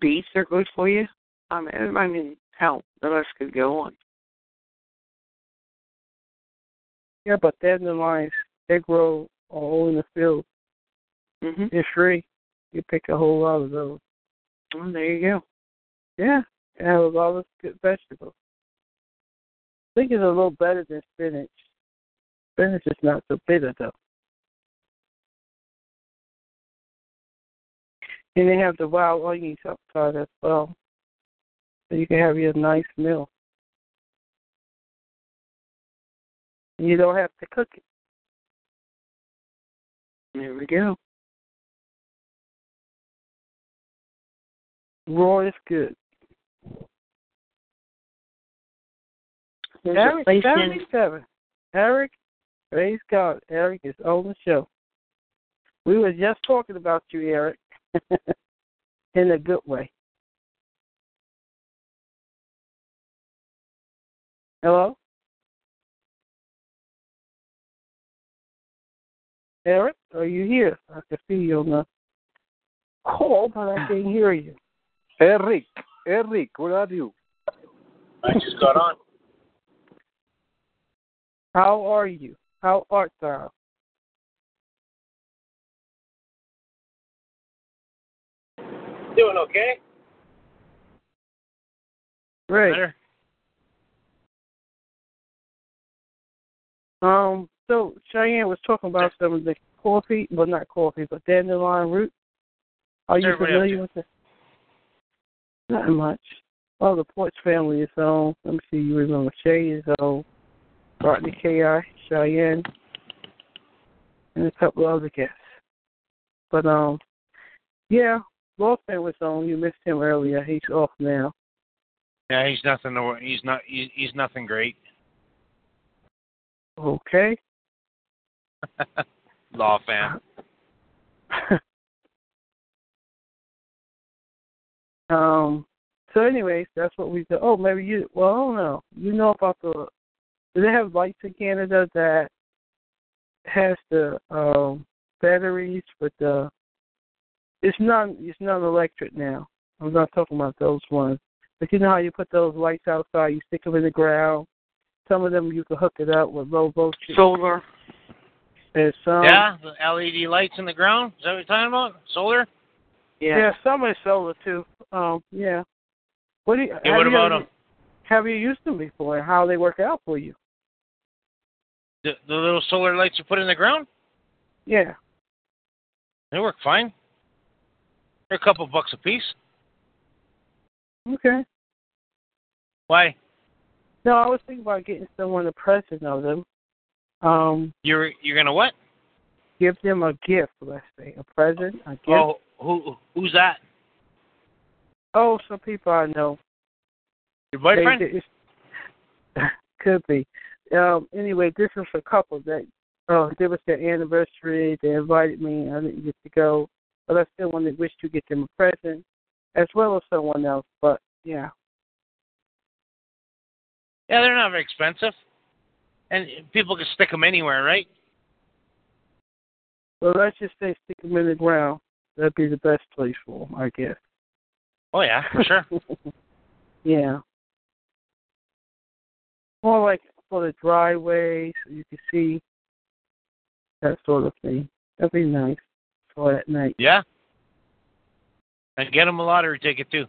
Beets are good for you. I mean, everybody needed help. The rest could go on. Yeah, but they're in the lines. They grow a hole in the field. Mm-hmm. It's free. You pick a whole lot of those. Well, there you go. Yeah, and have a lot of good vegetables. I think it's a little better than spinach. Spinach is not so bitter, though. And they have the wild onions outside as well. So you can have your nice meal. And you don't have to cook it. There we go. Raw is good. Eric, seventy-seven. Eric, praise God. Eric is on the show. We were just talking about you, Eric, in a good way. Hello? Eric, are you here? I can see you on the call, but I can't hear you. Eric, Eric, where are you? I just got on. How are you? How art thou? Doing okay. Great. Better. Um. So Cheyenne was talking about some of the coffee, well, not coffee, but dandelion root. Are you Everybody familiar with it? Not much. Oh, the Porch family is on. Let me see. You remember Shay is on. Rodney K I, Cheyenne, and a couple other guests. But, um, yeah, Law Fan was on. You missed him earlier. He's off now. Yeah, he's nothing. He's not. He's nothing great. Okay. Law Fan. um. So, anyways, that's what we do. Oh, maybe you. Well, I don't know. You know about the. Do they have lights in Canada that has the um, batteries with the? It's not it's not electric now. I'm not talking about those ones. But you know how you put those lights outside, you stick them in the ground. Some of them you can hook it up with low voltage. Solar. There's some. Yeah, the L E D lights in the ground. Is that what you're talking about? Solar. Yeah. Yeah, some is solar too. Um, yeah. What do you? Hey, what about you, them? Have you used them before? And how they work out for you? The, the little solar lights you put in the ground? Yeah. They work fine. They're a couple bucks a piece. Okay. Why? No, I was thinking about getting someone a present of them. Um, you're you're gonna what? Give them a gift, let's say a present, a gift. Oh, who who's that? Oh, some people I know. Your boyfriend? They, they, could be. Um, anyway, this was a couple that uh, it was their anniversary. They invited me. I didn't get to go. But I still wanted to wish to get them a present, as well as someone else. But, yeah. Yeah, they're not very expensive. And people can stick them anywhere, right? Well, let's just say stick them in the ground. That'd be the best place for them, I guess. Oh, yeah, for sure. Yeah. More like for the driveway, so you can see that sort of thing. That'd be nice for that night. Yeah. And get them a lottery ticket, too.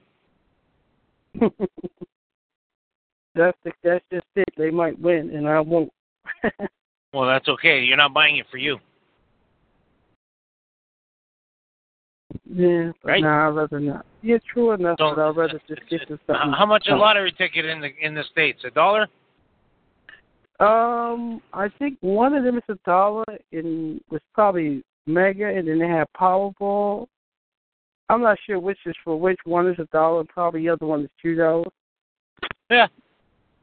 that's, the, that's just it. They might win, and I won't. Well, that's okay. You're not buying it for you. Yeah, right? No, nah, I'd rather not. Yeah, true enough, Don't, but I'd rather just get to something. How much a lottery ticket in the in the States? A dollar? Um, I think one of them is a dollar and was probably Mega, and then they have Powerball. I'm not sure which is for which. One is a dollar, and probably the other one is two dollars. Yeah.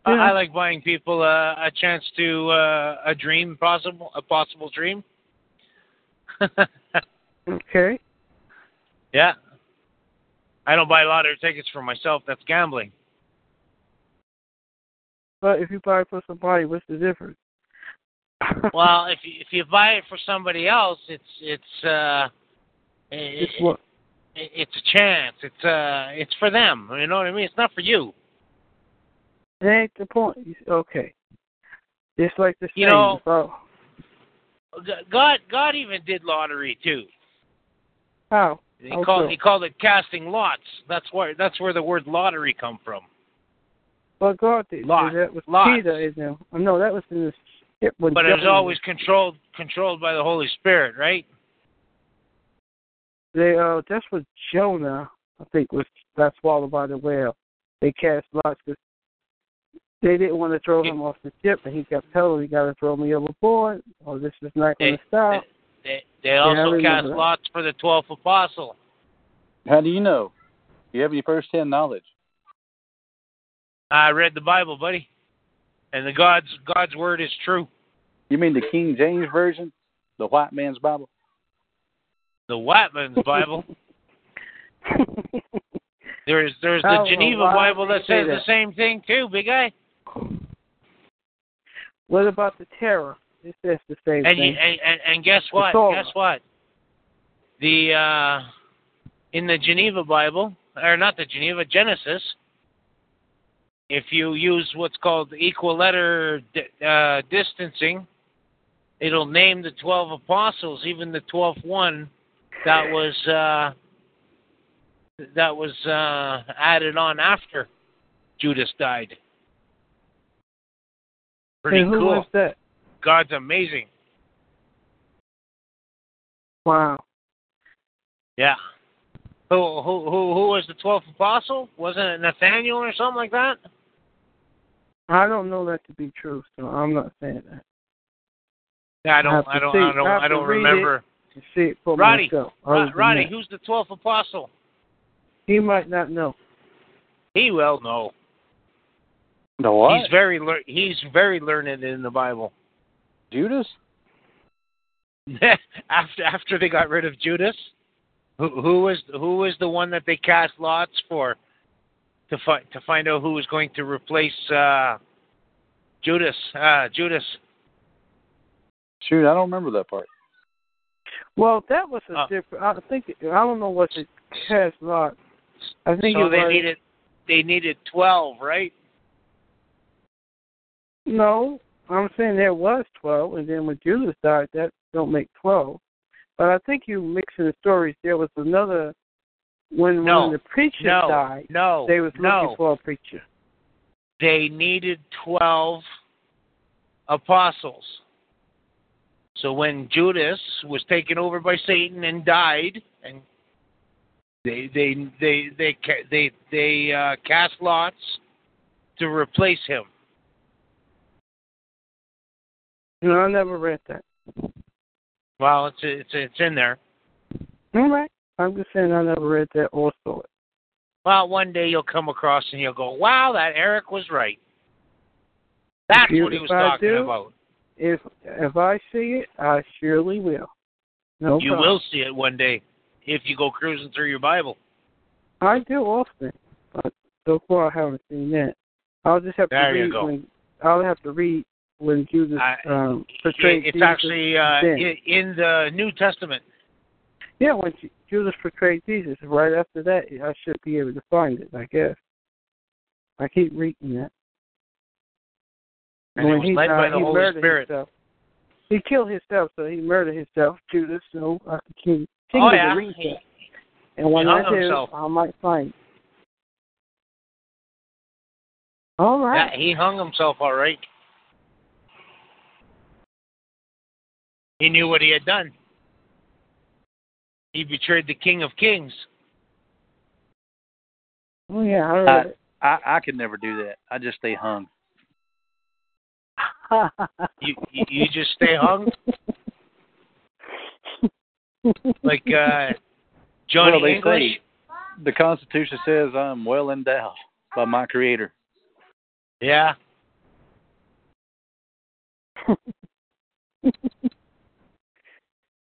yeah, I like buying people uh, a chance to uh, a dream possible, a possible dream. Okay. Yeah. I don't buy lottery tickets for myself. That's gambling. But if you buy it for somebody, what's the difference? Well, if you, if you buy it for somebody else, it's it's uh, it's it, what it's a chance. It's uh, it's for them. You know what I mean? It's not for you. That's the point. Okay. Just like the you same. Know, so. God, God even did lottery too. How? He okay. called he called it casting lots. That's where that's where the word lottery come from. Well, God did. Lot. That was lots. Peter, isn't it? Oh, no, that was in the. It was but it was always controlled controlled by the Holy Spirit, right? They uh, that's what Jonah, I think, was got swallowed by the whale. They cast lots because they didn't want to throw him off the ship, and he kept telling, "You got to throw me overboard, or this is not going to stop." They, they also yeah, cast that. lots for the twelfth apostle. How do you know? Do you have any first-hand knowledge? I read the Bible, buddy, and the God's God's word is true. You mean the King James version, the white man's Bible? The white man's Bible. There's there's the Geneva Bible that says the same thing too, big guy. What about the Torah? It says the same and, thing. And, and, and guess what? Guess what? The uh, in the Geneva Bible, or not the Geneva, Genesis. If you use what's called equal letter di- uh, distancing, it'll name the twelve apostles, even the twelfth one that was uh, that was uh, added on after Judas died. Pretty hey, who cool. Was that? God's amazing. Wow. Yeah. Who who who who was the twelfth apostle? Wasn't it Nathaniel or something like that? I don't know that to be true, so I'm not saying that. Yeah, I don't. I, I, don't I don't. I don't. I don't remember. It, see it for Roddy, Rod, Roddy, who's the twelfth apostle? He might not know. He will know. The what? He's very. Le- he's very learned in the Bible. Judas? after after they got rid of Judas, who who was who was the one that they cast lots for to find to find out who was going to replace uh, Judas? Uh, Judas. Shoot, I don't remember that part. Well, that was a uh, different. I think I don't know what the cast lot. I think so. They right. needed they needed twelve, right? No. I'm saying there was twelve, and then when Judas died, that don't make twelve. But I think you mixing the stories. There was another when, no, when the preacher no, died. No, they was looking no. for a preacher. They needed twelve apostles. So when Judas was taken over by Satan and died, and they they they they they they, they uh, cast lots to replace him. No, I never read that. Well, it's it's it's in there. All right. I'm just saying I never read that or saw it. Well, one day you'll come across and you'll go, wow, that Eric was right. That's if what he was talking do, about. If if I see it, I surely will. No you problem. will see it one day if you go cruising through your Bible. I do often, but so far I haven't seen that. I'll just have there to read. You go. When, I'll have to read. When Judas um, portrayed it's Jesus actually uh, in the New Testament. Yeah, when Judas portrayed Jesus, right after that, I should be able to find it. I guess I keep reading that. And when he was led uh, by the Holy Spirit. Himself. He killed himself, so he murdered himself, Judas. So I can continue oh, yeah. to read that. And when I do, himself. I might find it. All right. Yeah, he hung himself, all right. He knew what he had done. He betrayed the King of Kings. Oh, yeah. I, I, I, I could never do that. I just stay hung. you, you you just stay hung? Like uh, Johnny well, English? The Constitution says I'm well endowed by my Creator. Yeah.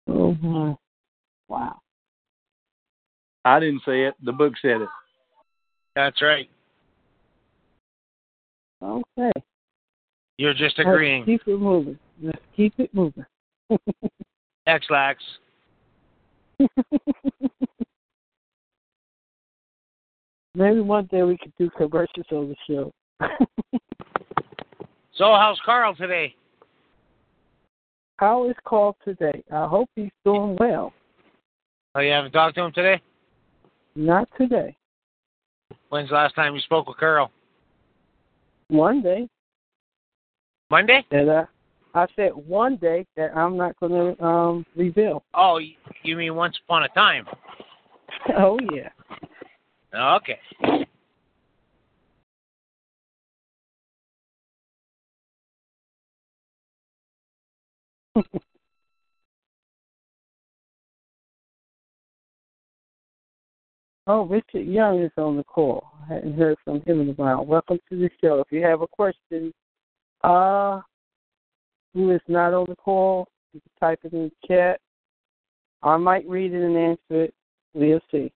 Oh, my. Wow. I didn't say it. The book said it. That's right. Okay. You're just agreeing. Let's keep it moving. Let's keep it moving. X-Lax. Maybe one day we could do commercials on the show. So how's Carl today? How is Carl today? I hope he's doing well. Oh, you haven't talked to him today? Not today. When's the last time you spoke with Carl? Monday. Monday? And I, I said one day that I'm not going to um, reveal. Oh, you mean once upon a time? Oh, yeah. Okay. Oh, Richard Young is on the call. I hadn't heard from him in a while. Welcome to the show. If you have a question, uh, who is not on the call, you can type it in the chat. I might read it and answer it. We'll see.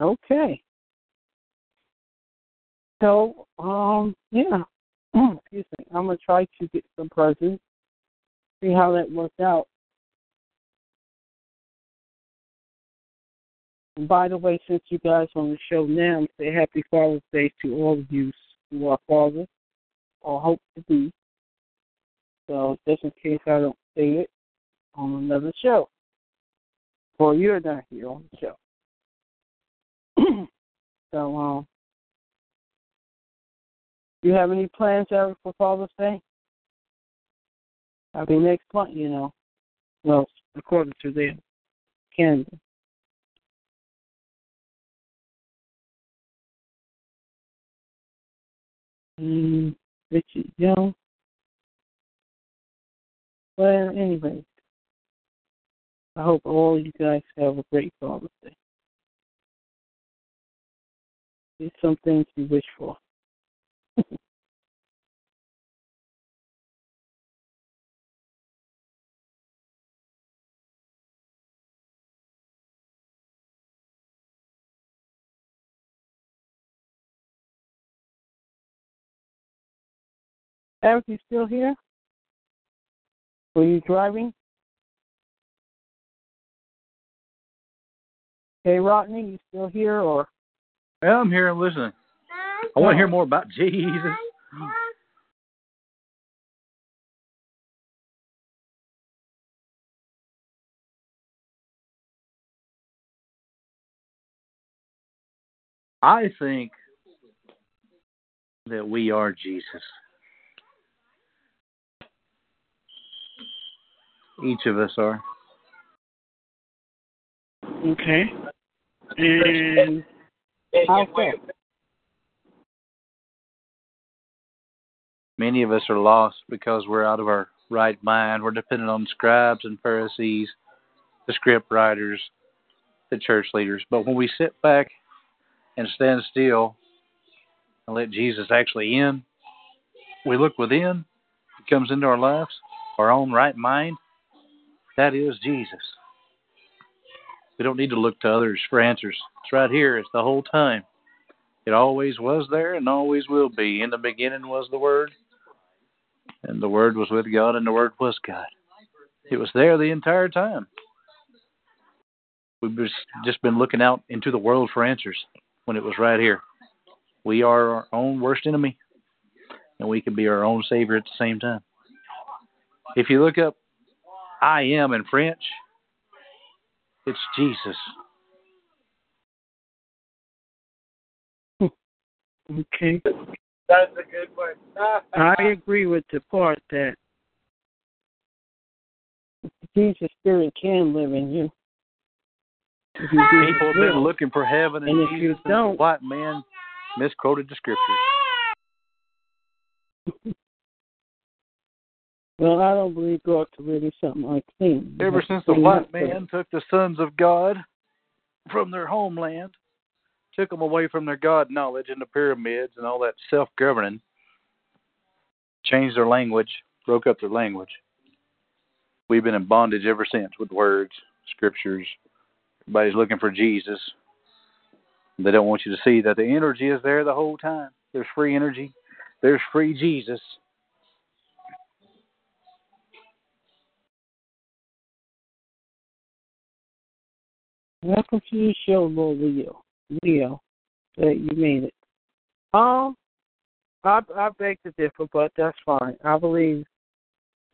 Okay. So, um, yeah. Excuse me. I'm going to try to get some presents, see how that works out. And by the way, since you guys are on the show now, I say happy Father's Day to all of you who are fathers or hope to be. So, just in case I don't say it on another show, or you're not here on the show. So, um, do you have any plans, Eric, for Father's Day? I'll be next month, you know. Well, according to their calendar. Mm, Richard Young. Well, anyways, I hope all you guys have a great Father's Day. There's some things you wish for. Eric, you still here? Were you driving? Hey, Rodney, you still here? Or? Yeah, I'm here and listening. I want to hear more about Jesus. I think that we are Jesus. Each of us are. Okay. And how so? Many of us are lost because we're out of our right mind. We're dependent on scribes and Pharisees, the script writers, the church leaders. But when we sit back and stand still and let Jesus actually in, we look within, he comes into our lives, our own right mind. That is Jesus. We don't need to look to others for answers. It's right here. It's the whole time. It always was there and always will be. In the beginning was the Word. And the Word was with God, and the Word was God. It was there the entire time. We've just been looking out into the world for answers when it was right here. We are our own worst enemy, and we can be our own Savior at the same time. If you look up I am in French, it's Jesus. Okay. That's a good one. I agree with the part that Jesus' spirit can live in you. People have been looking for heaven, and, and if Jesus, you don't, the white man misquoted the scriptures. Well, I don't believe God could really something like that. Ever since the white man took the sons of God from their homeland, took them away from their God knowledge and the pyramids and all that self-governing, changed their language, broke up their language. We've been in bondage ever since with words, scriptures. Everybody's looking for Jesus. They don't want you to see that the energy is there the whole time. There's free energy. There's free Jesus. Welcome to your show, Lord Leo. Leo, that you made it. Um, I, I beg to differ, but that's fine. I believe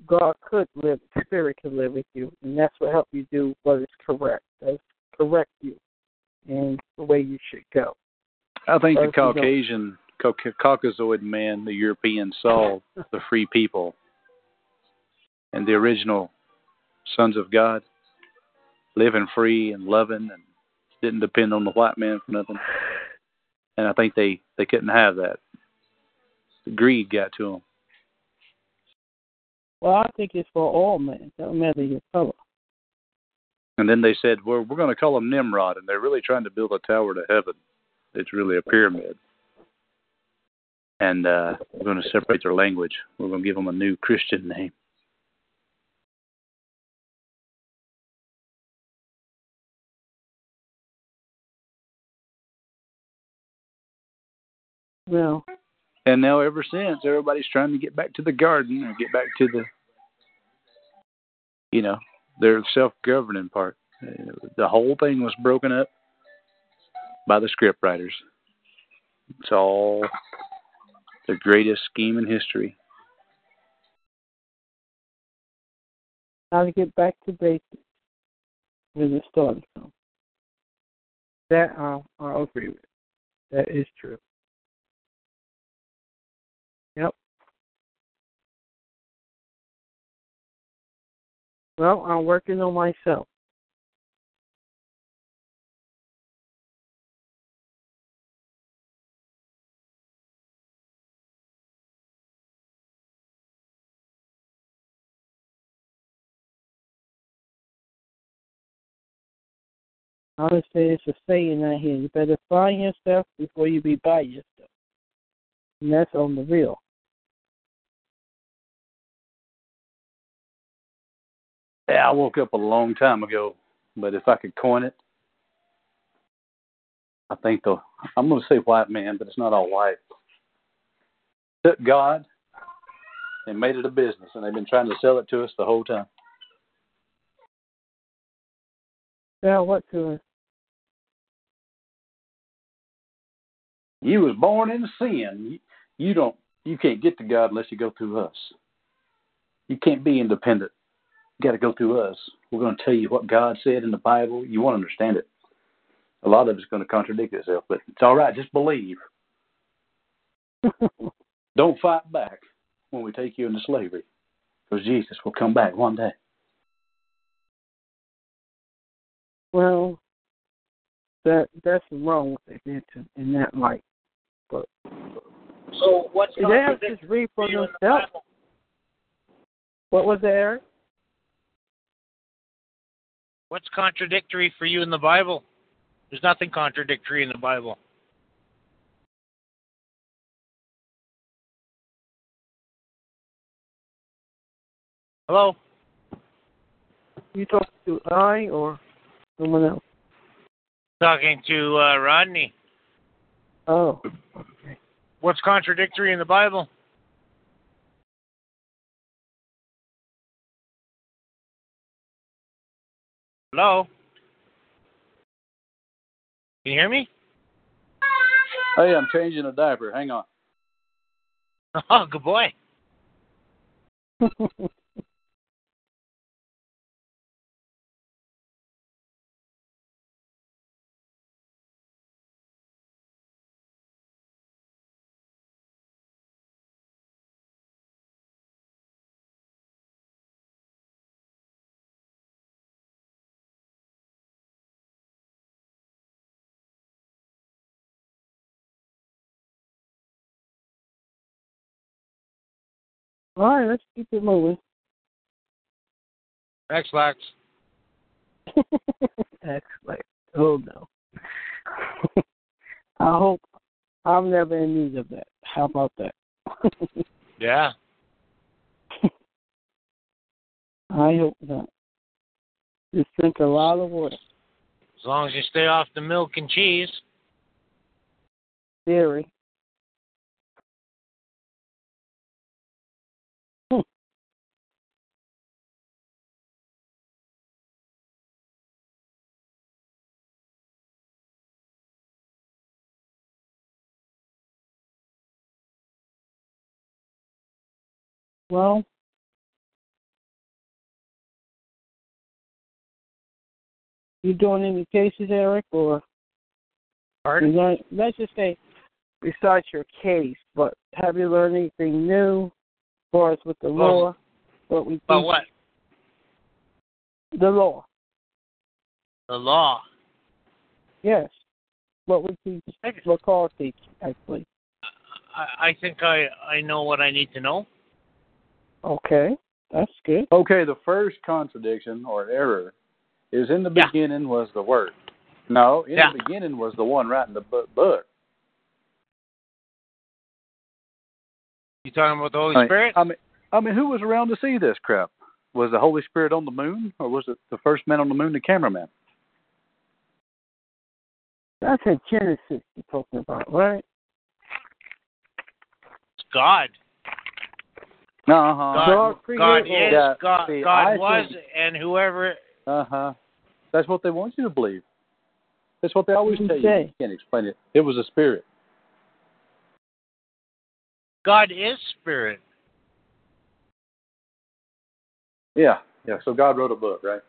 God could live, Spirit could live with you, and that's what helps you do what is correct. That's correct you and the way you should go. I think the Caucasian, Caucasoid man, the European, saw the free people and the original sons of God living free and loving and didn't depend on the white man for nothing. And I think they, they couldn't have that. The greed got to them. Well, I think it's for all men. It doesn't matter your color. And then they said, well, we're going to call him Nimrod, and they're really trying to build a tower to heaven. It's really a pyramid. And uh, we're going to separate their language. We're going to give them a new Christian name. Well. And now ever since, everybody's trying to get back to the garden or get back to the, you know, their self-governing part. The whole thing was broken up by the script writers. It's all the greatest scheme in history. How to get back to basics where it started from. That I'll, I'll agree with. That is true. Yep. Well, I'm working on myself. I would say it's a saying out here. You better find yourself before you be by yourself. And that's on the real. Yeah, I woke up a long time ago, but if I could coin it, I think the, I'm going to say white man, but it's not all white. Took God and made it a business, and they've been trying to sell it to us the whole time. Sell what to us? You was born in sin. You, you don't, you can't get to God unless you go through us. You can't be independent. You got to go through us. We're going to tell you what God said in the Bible. You won't understand it. A lot of it's going to contradict itself, but it's all right. Just believe. Don't fight back when we take you into slavery, because Jesus will come back one day. Well, that that's wrong with it into in that light. But so what's they have to read for themselves. What was that, Eric? What's contradictory for you in the Bible? There's nothing contradictory in the Bible. Hello? You talking to I or someone else? Talking to uh, Rodney. Oh. Okay. What's contradictory in the Bible? Hello? Can you hear me? Hey, I'm changing a diaper. Hang on. Oh, good boy. All right, let's keep it moving. X-Lax. X-Lax. Oh, no. I hope I'm never in need of that. How about that? Yeah. I hope not. Just drink a lot of water. As long as you stay off the milk and cheese. Dairy. well, you doing any cases, Eric, or? Pardon? Learn, let's just say, besides your case, but have you learned anything new as far as with the well, law? What we But what? The law. The law. Yes. What we teach, what Carl teach, actually. I, I think I, I know what I need to know. Okay, that's good. Okay, the first contradiction or error is in the yeah. beginning was the Word. No, in yeah. the beginning was the one writing the book. You talking about the Holy I mean, Spirit? I mean, I mean, who was around to see this crap? Was the Holy Spirit on the moon, or was it the first man on the moon, the cameraman? That's in Genesis you're talking about, right? It's God. No, uh-huh. God, God, God is, God, God, see, God was, think, and whoever... Uh-huh. That's what they want you to believe. That's what they always tell you. You can't explain it. It was a spirit. God is spirit. Yeah, yeah. So God wrote a book, right?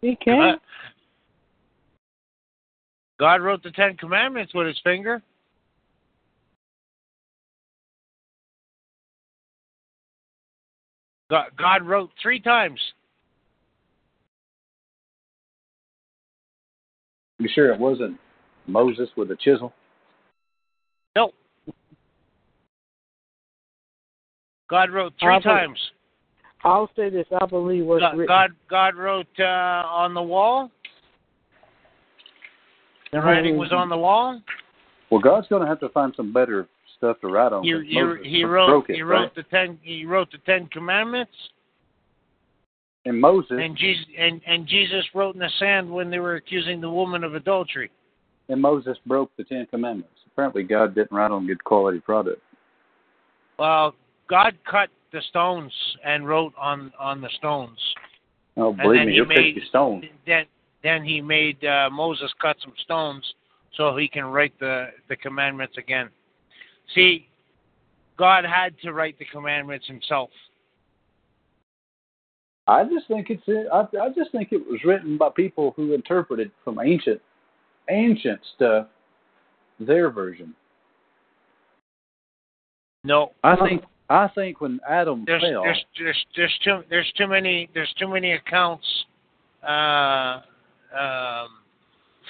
He can. God wrote the Ten Commandments with his finger. God, God wrote three times. You sure it wasn't Moses with a chisel? No. God wrote three I'll times. Be, I'll say this. I believe what's God, written. God, God wrote uh, on the wall. The writing was on the wall. Well, God's going to have to find some better stuff to write on. You, you, he wrote. It, he wrote right? the ten. He wrote the Ten Commandments. And Moses. And Jesus. And, and Jesus wrote in the sand when they were accusing the woman of adultery. And Moses broke the Ten Commandments. Apparently, God didn't write on good quality product. Well, God cut the stones and wrote on, on the stones. Oh, believe me, you're made, fifty stones. Then, then he made uh, Moses cut some stones so he can write the, the commandments again. See, God had to write the commandments himself. I just think it's I, I just think it was written by people who interpreted from ancient ancient stuff their version. No, I think. I think when Adam there's, fell, there's, there's, there's too there's too many there's too many accounts uh, um,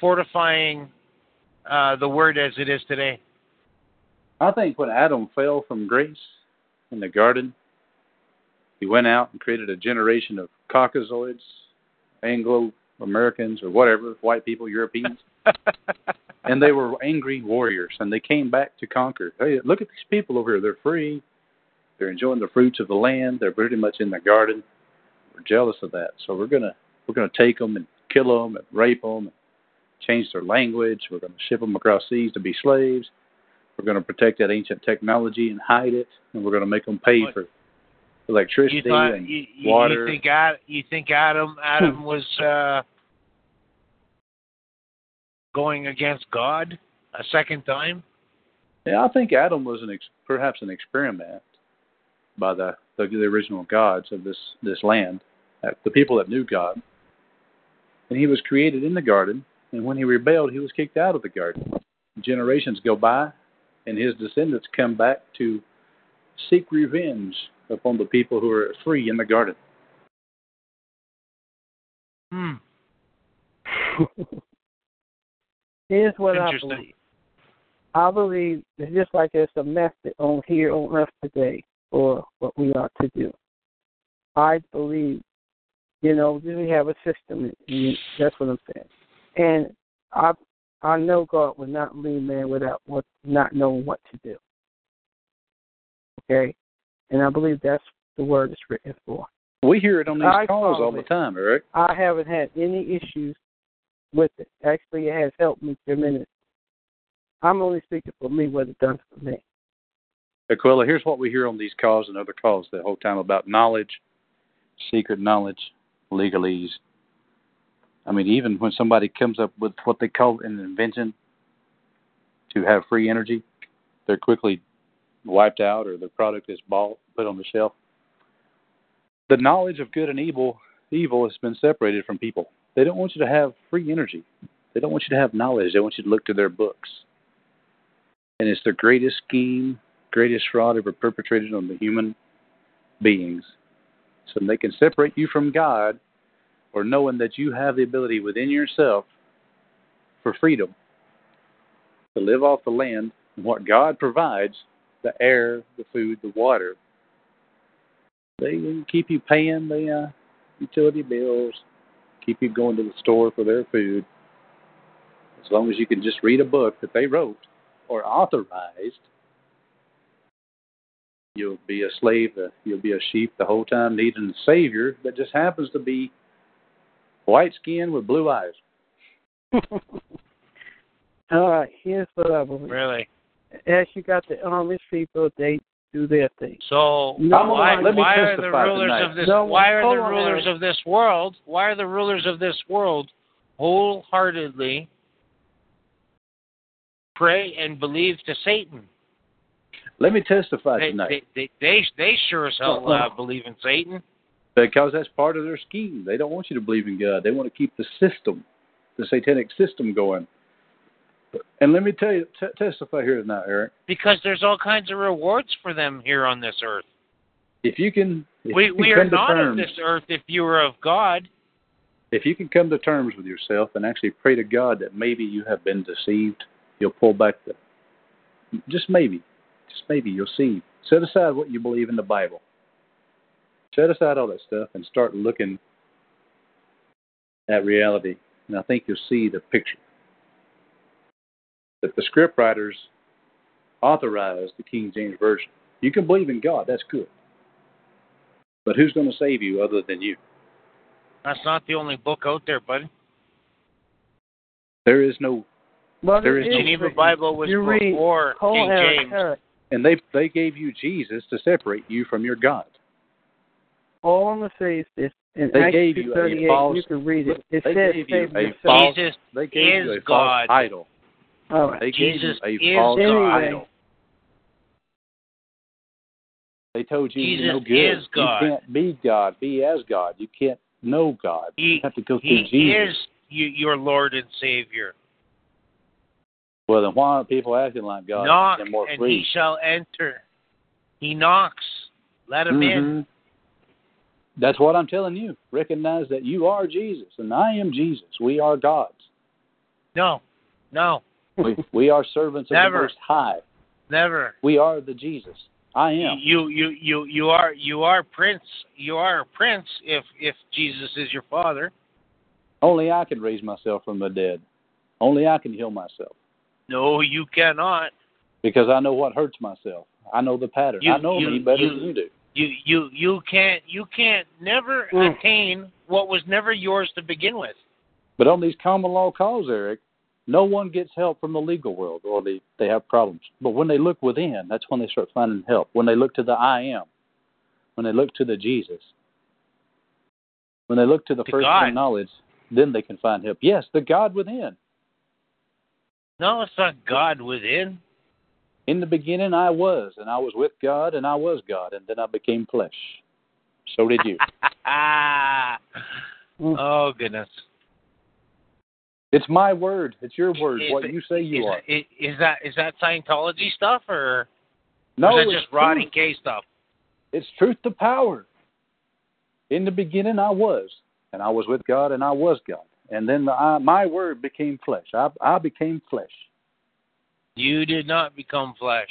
fortifying uh, the word as it is today. I think when Adam fell from grace in the garden, he went out and created a generation of Caucasoids, Anglo Americans, or whatever, white people, Europeans, and they were angry warriors, and they came back to conquer. Hey, look at these people over here; they're free. They're enjoying the fruits of the land. They're pretty much in the garden. We're jealous of that, so we're gonna we're gonna take them and kill them and rape them, and change their language. We're gonna ship them across seas to be slaves. We're gonna protect that ancient technology and hide it, and we're gonna make them pay what? for electricity you thought, and you, you, water. You think, Ad, you think Adam Adam was uh, going against God a second time? Yeah, I think Adam was an ex- perhaps an experiment. By the, the the original gods of this, this land, the people that knew God. And he was created in the garden, and when he rebelled, he was kicked out of the garden. Generations go by, and his descendants come back to seek revenge upon the people who are free in the garden. Hmm. Here's what I believe. I believe it's just like there's a method on here on earth today. Or what we ought to do. I believe, you know, we have a system. That's what I'm saying. And I, I know God would not leave man without what, not knowing what to do. Okay, and I believe that's the word it's written for. We hear it on these I calls all the time, Eric. I haven't had any issues with it. Actually, it has helped me tremendously. I'm only speaking for me what it done for me. Aquila, here's what we hear on these calls and other calls the whole time about knowledge, secret knowledge, legalese. I mean, even when somebody comes up with what they call an invention to have free energy, they're quickly wiped out or the product is bought, put on the shelf. The knowledge of good and evil, evil has been separated from people. They don't want you to have free energy. They don't want you to have knowledge. They want you to look to their books. And it's the greatest scheme, greatest fraud ever perpetrated on the human beings. So they can separate you from God or knowing that you have the ability within yourself for freedom to live off the land and what God provides, the air, the food, the water. They keep you paying the uh, utility bills, keep you going to the store for their food. As long as you can just read a book that they wrote or authorized, you'll be a slave, you'll be a sheep the whole time needing a savior that just happens to be white-skinned with blue eyes. All right, here's what I believe. Really? As you got the Amish people, they do their thing. So no, why, why, why are the rulers tonight. of this? No, why are the rulers on, of this world? Why are the rulers of this world wholeheartedly pray and believe to Satan? Let me testify they, tonight. They, they, they, they sure as hell uh, believe in Satan. Because that's part of their scheme. They don't want you to believe in God. They want to keep the system, the satanic system going. And let me tell you, t- testify here tonight, Eric. Because there's all kinds of rewards for them here on this earth. If you can... If we you we can are not terms, of this earth if you are of God. If you can come to terms with yourself and actually pray to God that maybe you have been deceived, you'll pull back the... Just maybe. Just maybe you'll see. Set aside what you believe in the Bible. Set aside all that stuff and start looking at reality. And I think you'll see the picture that the script writers authorized the King James Version. You can believe in God. That's good. But who's going to save you other than you? That's not the only book out there, buddy. There is no... Well, there is no Geneva Bible was before King James. And they they gave you Jesus to separate you from your God. All I'm going to say is this. In they Acts gave you a false... You can read it. It they says gave you a false, Jesus they gave is you a God. False idol. All right. They gave Jesus you a false anyway. idol. They told you Jesus you know good. Is God. You can't be God. Be as God. You can't know God. He, you have to go through Jesus. He is you, your Lord and Savior. Well, then why are people acting like God? Knock, and free? He shall enter. He knocks. Let him mm-hmm. in. That's what I'm telling you. Recognize that you are Jesus, and I am Jesus. We are gods. No, no. We, we are servants of Never. the Most High. Never. We are the Jesus. I am. You, you, you, you are, you are prince. You are a prince if, if Jesus is your father. Only I can raise myself from the dead. Only I can heal myself. No, you cannot. Because I know what hurts myself. I know the pattern. You, I know you, me better you, than you do. You, you, you can't, you can't never mm. attain what was never yours to begin with. But on these common law calls, Eric, no one gets help from the legal world, or they, they have problems. But when they look within, that's when they start finding help. When they look to the I am, when they look to the Jesus, when they look to the to first God. knowledge, then they can find help. Yes, the God within. No, it's not God within. In the beginning, I was, and I was with God, and I was God, and then I became flesh. So did you. Oh, goodness. It's my word. It's your word. Is, what you say you is, are. Is that is that Scientology stuff, or, no, or is that just Rodney K stuff? It's truth to power. In the beginning, I was, and I was with God, and I was God. And then the, I, my word became flesh. I, I became flesh. You did not become flesh.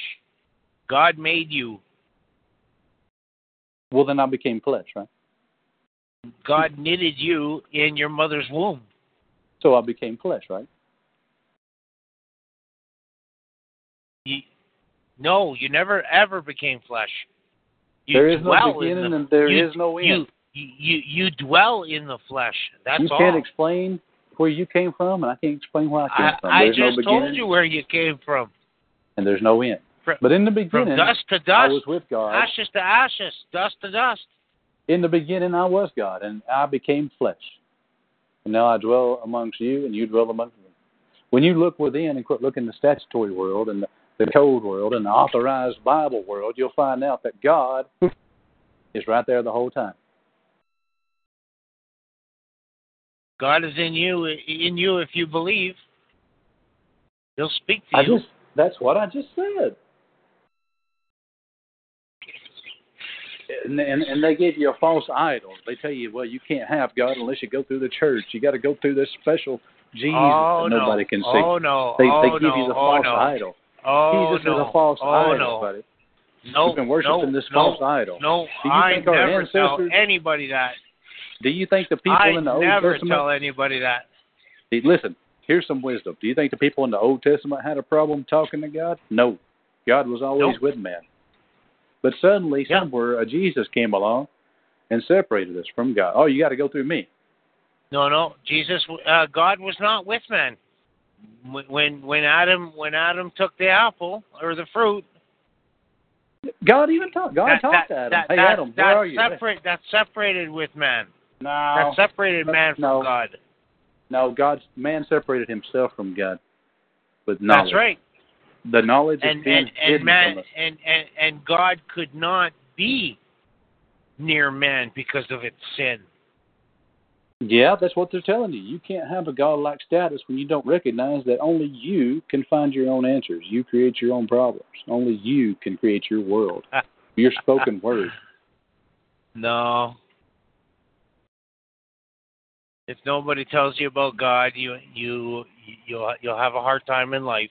God made you. Well, then I became flesh, right? God knitted you in your mother's womb. So I became flesh, right? You, no, you never ever became flesh. You there is no beginning the, and there you, is no end. You, you, you dwell in the flesh. That's all. You can't all. explain where you came from, and I can't explain where I came I, from. There's I just no told you where you came from. And there's no end. From, but in the beginning, from dust to dust, I was with God. Ashes to ashes, dust to dust. In the beginning, I was God, and I became flesh. And now I dwell amongst you, and you dwell amongst me. When you look within and quit looking at the statutory world and the, the code world and the authorized Bible world, you'll find out that God is right there the whole time. God is in you, in you if you believe. He'll speak to I you. Just, that's what I just said. And, and, and they give you a false idol. They tell you, well, you can't have God unless you go through the church. You got to go through this special Jesus oh, that nobody no. can see. Oh, no. They, oh, they give no. you the false oh, no. idol. Oh, Jesus no. is a false oh, idol, no. buddy. No, You've been worshiping no, this false no, idol. No, Do you I think our never tell anybody that. Do you think the people I in the Old Testament... I never tell anybody that. Listen, here's some wisdom. Do you think the people in the Old Testament had a problem talking to God? No. God was always nope. with man. But suddenly, yeah. somewhere, a Jesus came along and separated us from God. Oh, you got to go through me. No, no. Jesus, uh, God was not with man. When when Adam when Adam took the apple or the fruit, God even talked. God that, talked that, to Adam. That, hey, that, Adam, where are you? Separate, that's separated with man. No, that separated man from no. God. No, God's man separated himself from God with knowledge. That's right. The knowledge and, is being and, hidden and man, from us. And, and, and God could not be near man because of its sin. Yeah, that's what they're telling you. You can't have a God-like status when you don't recognize that only you can find your own answers. You create your own problems. Only you can create your world, your spoken word. No. If nobody tells you about God, you you you'll you'll have a hard time in life.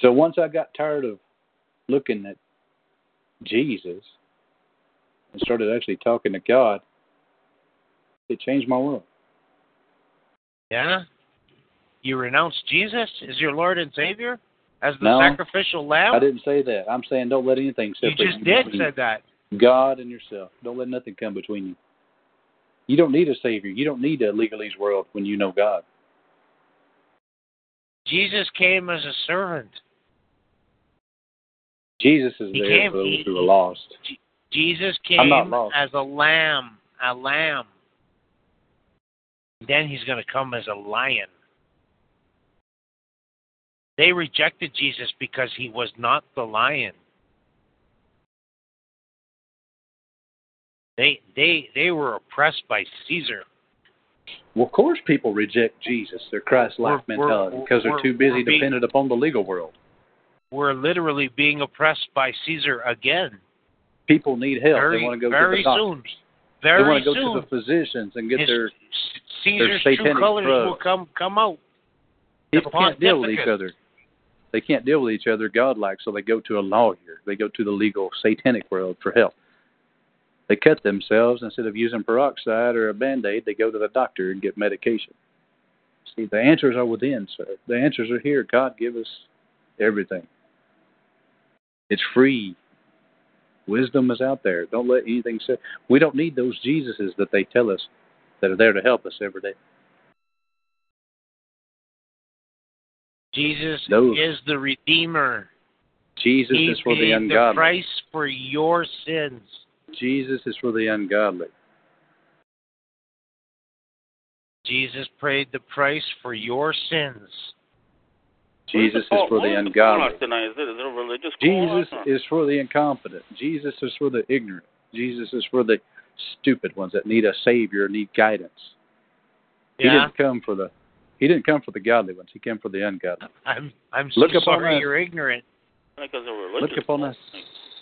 So once I got tired of looking at Jesus and started actually talking to God, it changed my world. Yeah? You renounced Jesus as your Lord and Savior? As the no, sacrificial lamb? I didn't say that. I'm saying don't let anything separate you. You just did say that. God and yourself. Don't let nothing come between you. You don't need a Savior. You don't need a legalese world when you know God. Jesus came as a servant. Jesus is he there came, for those he, who are lost. Jesus came as a lamb, a lamb. Then he's going to come as a lion. They rejected Jesus because he was not the lion. They they they were oppressed by Caesar. Well, of course people reject Jesus, their Christ-like we're, mentality, we're, because they're too busy being, dependent upon the legal world. We're literally being oppressed by Caesar again. People need help. Very, they want to go very to the doctors. Soon. Very they want to go soon. to the physicians and get His, their, Caesar's their satanic colors drugs. will come, come out. People can't deal with each other. They can't deal with each other godlike, so they go to a lawyer. They go to the legal satanic world for help. They cut themselves. Instead of using peroxide or a Band-Aid, they go to the doctor and get medication. See, the answers are within, sir. The answers are here. God give us everything. It's free. Wisdom is out there. Don't let anything say. We don't need those Jesuses that they tell us that are there to help us every day. Jesus those. is the Redeemer. Jesus he is for the ungodly. He paid the price for your sins. Jesus is for the ungodly. Jesus paid the price for your sins. Jesus is for the ungodly. Jesus is for the incompetent. Jesus is for the ignorant. Jesus is for the stupid ones that need a savior, need guidance. Yeah. He didn't come for the He didn't come for the godly ones. He came for the ungodly. I'm I'm so sorry you're ignorant. Look upon us.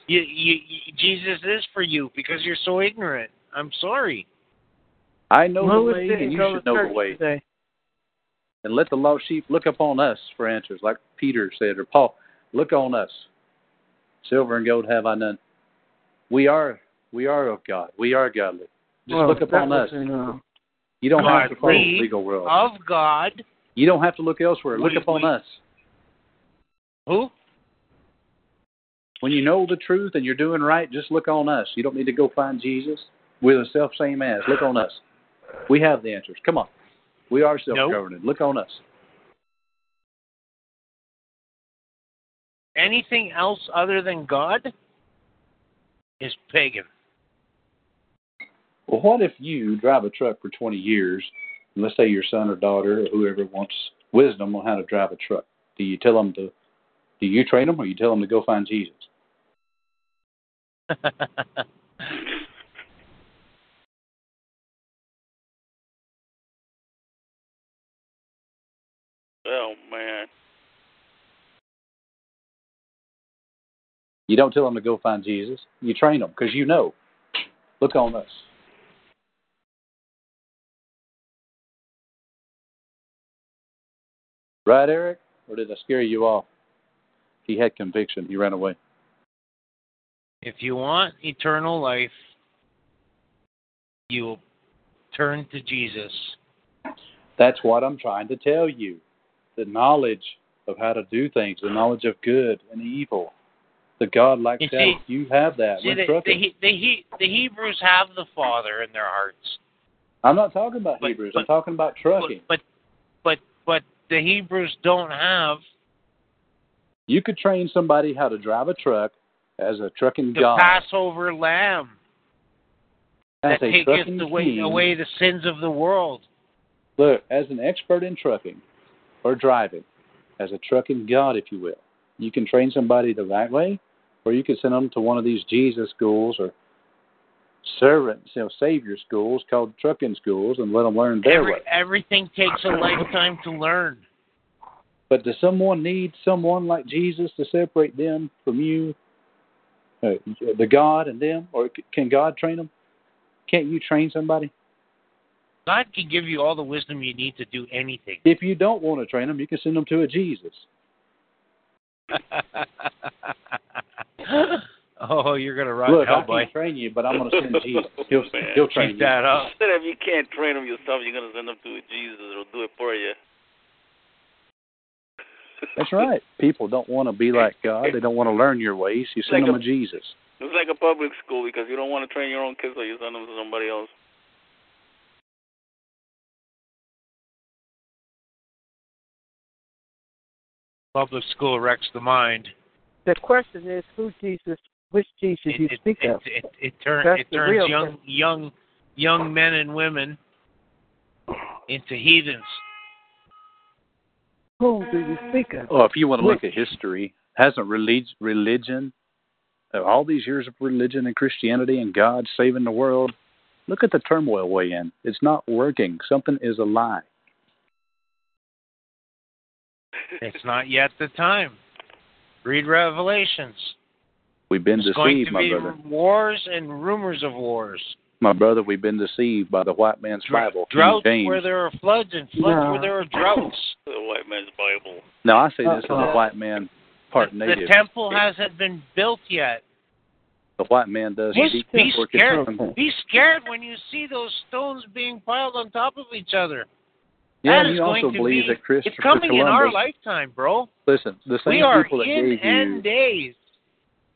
You, you, you, Jesus is for you because you're so ignorant. I'm sorry. I know the way, and you should know the way. Today. And let the lost sheep look upon us for answers, like Peter said, or Paul. Look on us. Silver and gold have I none. We are, we are of God. We are godly. Just well, look upon us. Enough. You don't God, have to follow the legal world. Of God. You don't have to look elsewhere. Look we, upon we, us. Who? When you know the truth and you're doing right, just look on us. You don't need to go find Jesus with a self-same ass. Look on us. We have the answers. Come on. We are self-governed. Nope. Look on us. Anything else other than God is pagan. Well, what if you drive a truck for twenty years, and let's say your son or daughter or whoever wants wisdom on how to drive a truck? Do you tell them to Do you train them or you tell them to go find Jesus? Oh, man. You don't tell them to go find Jesus. You train them because you know. Look on us. Right, Eric? Or did I scare you off? He had conviction. He ran away. If you want eternal life, you will turn to Jesus. That's what I'm trying to tell you. The knowledge of how to do things, the knowledge of good and evil, the God-like self, you have that. See, the, the, the, the Hebrews have the Father in their hearts. I'm not talking about but, Hebrews. But, I'm talking about trucking. But, but but but the Hebrews don't have. You could train somebody how to drive a truck as a trucking the god. The Passover lamb as that taketh away, away the sins of the world. Look, as an expert in trucking or driving, as a trucking god, if you will, you can train somebody the right way, or you can send them to one of these Jesus schools or servant, you know, savior schools called trucking schools and let them learn their Every, way. Everything takes a lifetime to learn. But does someone need someone like Jesus to separate them from you, uh, the God and them, or can God train them? Can't you train somebody? God can give you all the wisdom you need to do anything. If you don't want to train them, you can send them to a Jesus. Oh, you're going to rot Look, hell, I boy. Can't train you, but I'm going to send Jesus. He'll, he'll train Keep you. That up. Instead of you can't train them yourself, you're going to send them to a Jesus. It'll do it for you. That's right. People don't want to be like God. They don't want to learn your ways. You send like them a, a Jesus. It's like a public school because you don't want to train your own kids, so you send them to somebody else. Public school wrecks the mind. The question is, who Jesus? Which Jesus it, you it, speak it, of? It, it, it, turn, it turns young, young, young men and women into heathens. Who do you speak of? Oh, if you want to look at history, hasn't religion, all these years of religion and Christianity and God saving the world, look at the turmoil we're in. It's not working. Something is a lie. It's not yet the time. Read Revelations. We've been it's deceived, my brother. There's going to be wars and rumors of wars. My brother, we've been deceived by the white man's Dr- Bible. Droughts where there are floods and floods no. where there are droughts. The white man's Bible. No, I say this uh, on the white man part the, native. The temple hasn't been built yet. The white man does. Be, be, scared. be scared when you see those stones being piled on top of each other. Yeah, that is you also going to believe be, that Christopher It's coming Columbus, in our lifetime, bro. Listen, the same we people that gave you... We are in end days.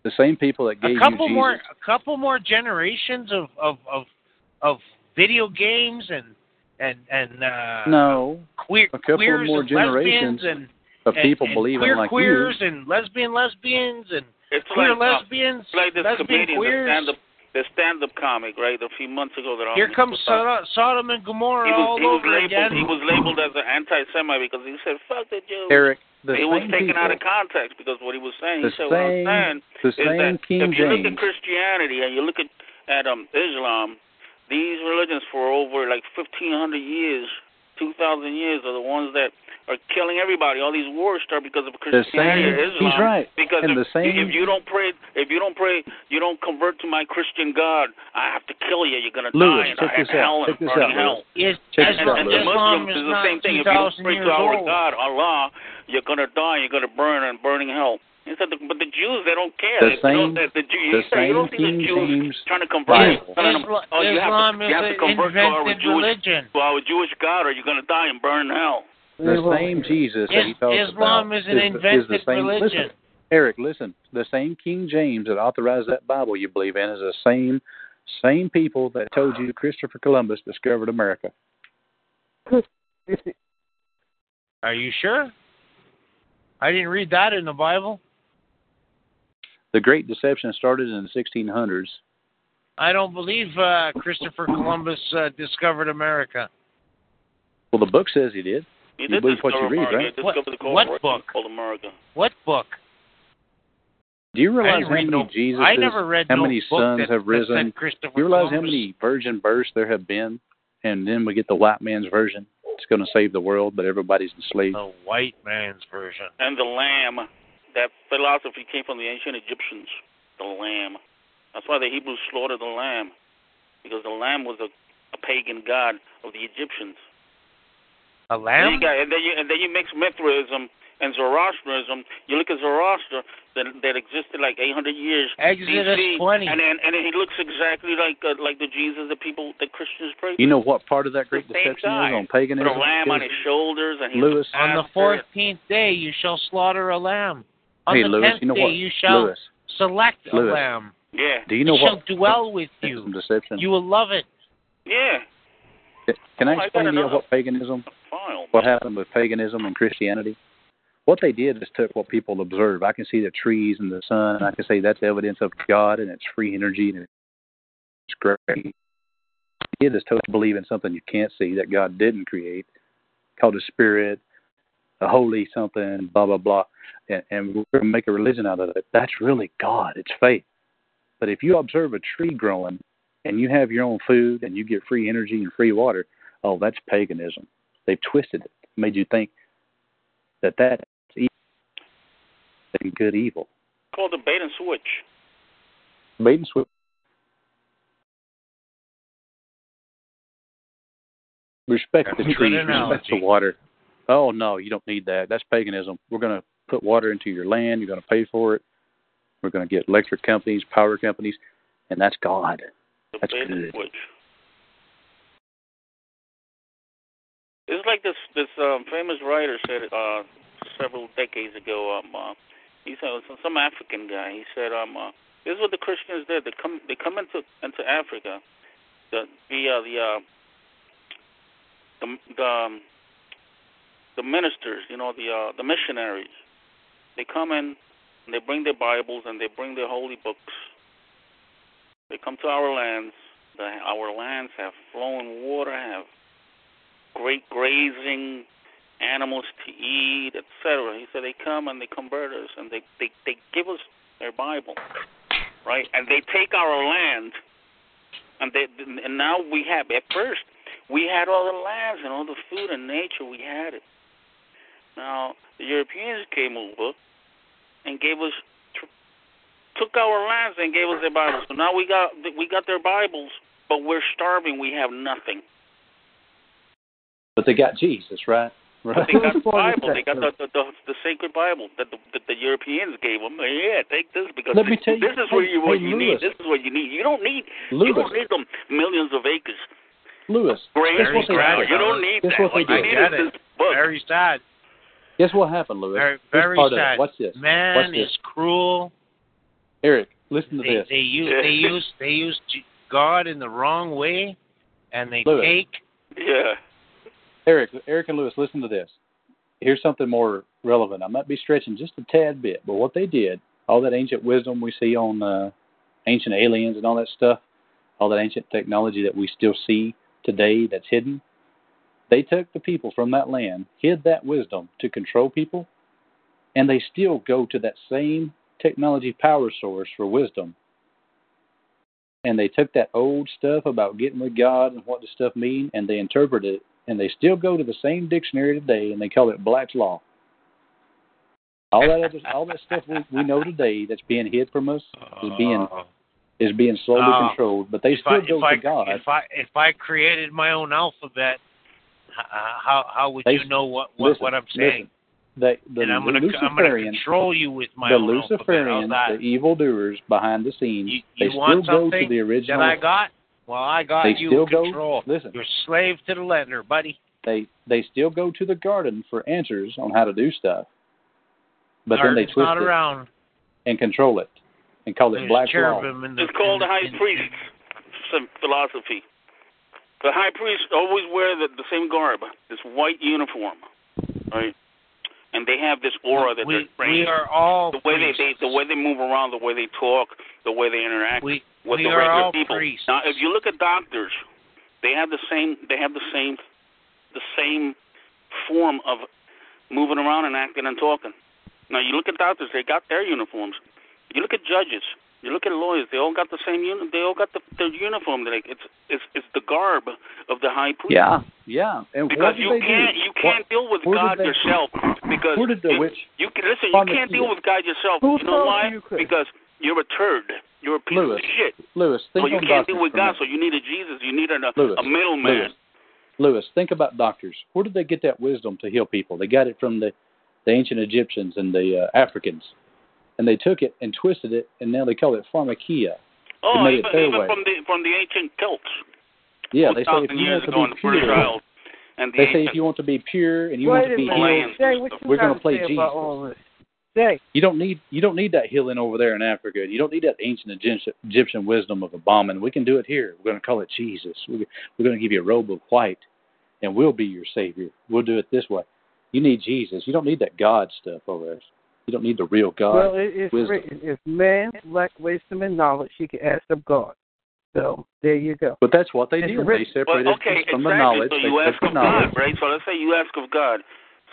The same people that gave a couple you Jesus... More, a couple more generations of of, of, of video games and... and, and uh, no. Queer, a couple queers more and generations and, of people and, believing and queer like queers you. And lesbian lesbians and it's queer like, lesbians, uh, like this lesbian queers... The stand-up comic, right, a few months ago. That Here comes Sod- Sodom and Gomorrah was, all over labeled, again. He was labeled as an anti-Semite because he said, fuck the Jews. Eric, the It was taken people, out of context because what he was saying, he said, what I'm saying is that King if you James. Look at Christianity and you look at, at um, Islam, these religions for over like fifteen hundred years, two thousand years are the ones that are killing everybody. All these wars start because of Christianity and Islam. He's right. Because if, if you don't pray, if you don't pray, you don't convert to my Christian God, I have to kill you. You're going to die in hell and burn in hell. Yes, and the Muslims is the same thing. If you don't pray to our God, Allah, you're going to die. You're going to burn in burning hell. But the Jews, they don't care. The same, the Jews, you don't see the Jews trying to convert. Oh, you have to convert to our Jewish, to our Jewish God, or you're going to die and burn in hell. The same Jesus that he talks Islam about is, an invented is the same religion. Listen, Eric, listen. The same King James that authorized that Bible you believe in is the same same people that told you Christopher Columbus discovered America. Are you sure? I didn't read that in the Bible. The Great Deception started in the sixteen hundreds. I don't believe uh, Christopher Columbus uh, discovered America. Well, the book says he did. You, you believe what you read, America. Right? What, what book? What book? Do you realize how many no, Jesus, I never read how no many sons that, have risen? Do you realize Columbus. How many virgin births there have been? And then we get the white man's version. It's going to save the world, but everybody's enslaved. The white man's version. And the lamb. That philosophy came from the ancient Egyptians. The lamb. That's why the Hebrews slaughtered the lamb. Because the lamb was a, a pagan god of the Egyptians. A lamb? And then you, got, and then you, and then you mix Mithraism and Zoroastrianism. You look at Zoroaster that, that existed like eight hundred years. Exodus twenty. And then, and then he looks exactly like uh, like the Jesus that people, that Christians pray to. You know what part of that great deception is on paganism? Put a lamb on his shoulders. And he Lewis, on the fourteenth day you shall slaughter a lamb. On hey, the Lewis, tenth you know day what? You shall Lewis. select Lewis. a lamb. Yeah. Do you know it what? shall dwell with you. Deception. You will love it. Yeah. Can I explain oh, to you what paganism, file. what happened with paganism and Christianity? What they did is took what people observe. I can see the trees and the sun, and I can say that's evidence of God, and it's free energy, and it's great. What they did is totally believe in something you can't see that God didn't create, called a spirit, a holy something, blah, blah, blah, and, and we're going to make a religion out of it. That's really God. It's faith. But if you observe a tree growing, and you have your own food, and you get free energy and free water, oh, that's paganism. They've twisted it, made you think that that's evil and good evil. It's called the bait and switch. Bait and switch. Respect that's the trees, respect the water. Oh, no, you don't need that. That's paganism. We're going to put water into your land. You're going to pay for it. We're going to get electric companies, power companies, and that's God. That's good. It's like this this um, famous writer said uh, several decades ago. Um, uh, he said some African guy. He said, um, uh, "This is what the Christians did. They come they come into into Africa. The the uh, the, uh, the the um, the ministers, you know, the uh, the missionaries. They come in and they bring their Bibles and they bring their holy books." They come to our lands. The, our lands have flowing water, have great grazing, animals to eat, et cetera. He said they come and they convert us, and they, they, they give us their Bible, right? And they take our land, and they and now we have. At first, we had all the lands and all the food and nature. We had it. Now the Europeans came over and gave us. Took our lands and gave us their Bibles. So now we got we got their Bibles, but we're starving. We have nothing. But they got Jesus, right? Right. But they got the Bible. They got the the, the, the sacred Bible that the, the, the Europeans gave them. Yeah, take this because Let me tell you, this is hey, what you what hey, you Lewis. need. This is what you need. You don't need Lewis. you don't need them millions of acres. Lewis, Great, what they ground. You don't need Guess that. What, what they did. Is this book. Very sad. Guess what happened, Lewis? Very, very sad. What's this? Man What's this? is cruel. Eric, listen to they, this. They use, they use they use God in the wrong way, and they Lewis. take. Yeah. Eric, Eric and Lewis, listen to this. Here's something more relevant. I might be stretching just a tad bit, but what they did, all that ancient wisdom we see on uh, ancient aliens and all that stuff, all that ancient technology that we still see today that's hidden, they took the people from that land, hid that wisdom to control people, and they still go to that same technology power source for wisdom, and they took that old stuff about getting with God and what the stuff mean, and they interpreted it, and they still go to the same dictionary today, and they call it Black's Law. All that other, all that stuff we, we know today that's being hid from us is being is being slowly uh, controlled, but they still I, go to I, God. If I if I created my own alphabet, how how would they, you know what what, listen, what I'm saying? Listen. The, the and I'm going to control you with my The Luciferians, the evildoers behind the scenes, you, you they want still go to the original. That I got? Well, I got they you still in control. Go, listen, you're slave to the lender, buddy. They they still go to the garden for answers on how to do stuff, but Garden's then they twist not it around. and control it and call There's it black law. The, it's called the high priest philosophy. The high priest always wear the, the same garb, this white uniform, right? And they have this aura that we, they're bringing. We are all the way they, they the way they move around, the way they talk, the way they interact we, with we the regular people. Priests. Now, if you look at doctors, they have the same they have the same the same form of moving around and acting and talking. Now, you look at doctors; they got their uniforms. You look at judges. You look at lawyers. They all got the same uniform. They all got the, the uniform. Like it's it's it's the garb of the high priest. Yeah, yeah. And because you can't do? you can't what, deal with God they, yourself because who did the witch? You, you can listen. You can't deal with God yourself. Who you know why? You because you're a turd. You're a piece Lewis, of shit. Lewis, think so you can't deal with God. So you need a Jesus. You need an, a Lewis, a middleman. Lewis. Lewis, think about doctors. Where did they get that wisdom to heal people? They got it from the, the ancient Egyptians and the uh, Africans. And they took it and twisted it, and now they call it pharmakia. Oh, even, even from the from the ancient Celts. Yeah, they say if you want to be pure, and the they ancient... say if you want to be pure and you Wait want to be healed, Jay, we're going to play Jesus. Jay. You don't need you don't need that healing over there in Africa. You don't need that ancient Egyptian wisdom of embalming. We can do it here. We're going to call it Jesus. We're going to give you a robe of white, and we'll be your Savior. We'll do it this way. You need Jesus. You don't need that God stuff over there. You don't need the real God. Well, it, it's written, if man lack wisdom and knowledge, he can ask of God. So there you go. But that's what they it's do. They separate well, okay, from exactly. the knowledge. So you ask of knowledge. God, right? So let's say you ask of God.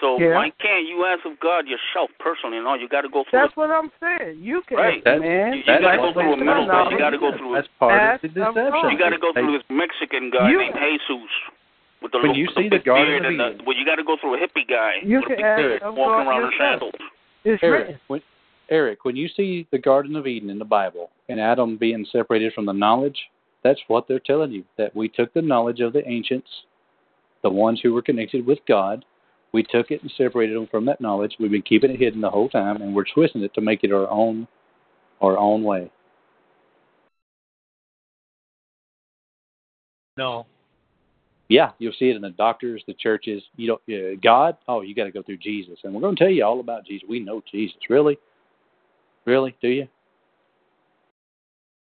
So yeah. why can't you ask of God yourself personally? No, you got to go through. That's a, what I'm saying. You can, right. that, man. You, you got to go through a middle man. You got to go through. That's part of the deception. You got to go through this Mexican guy you, named Jesus. With the when you see the garden of Eden, well, you got to go through a hippie guy. You can ask of walking around in sandals. Eric when, Eric, when you see the Garden of Eden in the Bible and Adam being separated from the knowledge, that's what they're telling you, that we took the knowledge of the ancients, the ones who were connected with God, we took it and separated them from that knowledge. We've been keeping it hidden the whole time, and we're twisting it to make it our own, our own way. No. Yeah, you'll see it in the doctors, the churches. You don't uh, God. Oh, you got to go through Jesus, and we're going to tell you all about Jesus. We know Jesus, really, really. Do you?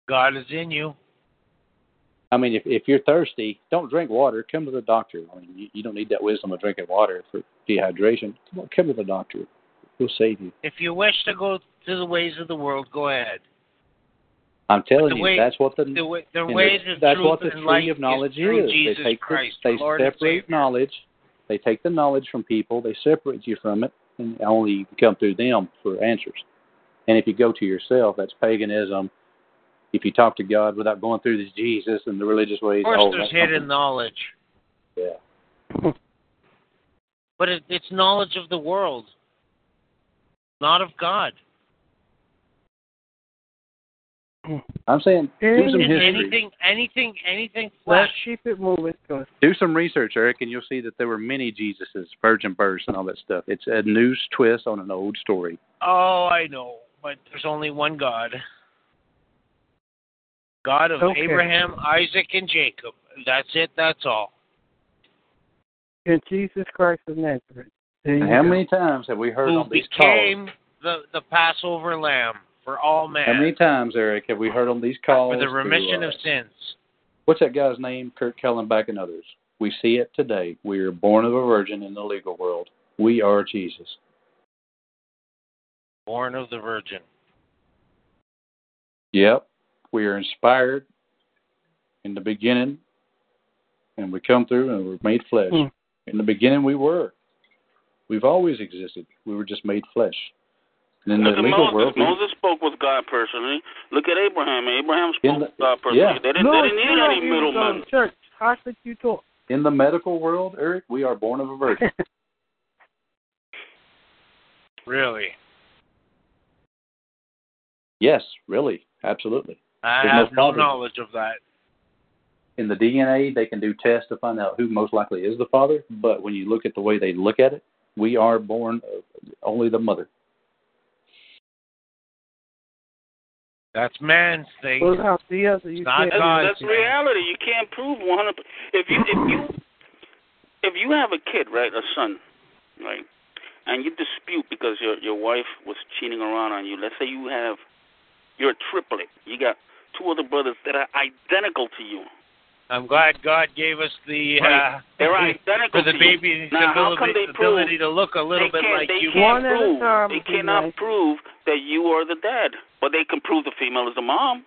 God is in you. I mean, if if you're thirsty, don't drink water. Come to the doctor. I mean, you, you don't need that wisdom of drinking water for dehydration. Come on, come to the doctor. He'll save you. If you wish to go to the ways of the world, go ahead. I'm telling you, way, that's what the, the, way, the, ways the that's what the tree of knowledge is. is. Jesus they take Christ, the, they Lord separate knowledge. They take the knowledge from people. They separate you from it, and only you can come through them for answers. And if you go to yourself, that's paganism. If you talk to God without going through this Jesus and the religious ways, of course, oh, there's hidden something. knowledge. Yeah, but it, it's knowledge of the world, not of God. I'm saying do some history. Anything, anything, anything flesh. Let's keep it moving. Do some research, Eric, and you'll see that there were many Jesuses, virgin births, and all that stuff. It's a news twist on an old story. Oh, I know, but there's only one God. God of okay. Abraham, Isaac, and Jacob. That's it. That's all. And Jesus Christ of Nazareth. How go. many times have we heard Who on these became calls? the the Passover Lamb. For all men. How many times, Eric, have we heard on these calls? For the remission to, uh, of sins. What's that guy's name? Kurt Kellenbach and others. We see it today. We are born of a virgin in the legal world. We are Jesus. Born of the virgin. Yep. We are inspired in the beginning, and we come through and we're made flesh. Mm. In the beginning, we were. We've always existed. We were just made flesh. In the Moses, world, Moses spoke with God personally. Look at Abraham. Abraham spoke the, with God personally. Yeah. They didn't, no, they didn't need any middlemen. How could you talk? In the medical world, Eric, we are born of a virgin. Really? Yes, really. Absolutely. I There's have no, no knowledge of that. In the D N A, they can do tests to find out who most likely is the father, but when you look at the way they look at it, we are born of only the mother. That's man's thing. Well, how the other, you not that's that's reality. You can't prove one hundred percent. If you if you if you have a kid, right, a son, right, and you dispute because your your wife was cheating around on you. Let's say you have you're a triplet. You got two other brothers that are identical to you. I'm glad God gave us the right. uh, they're identical for the baby now, ability, how come they ability prove? to look a little they bit like they you. Can't prove, they cannot like. prove that you are the dad. But they can prove the female is the mom,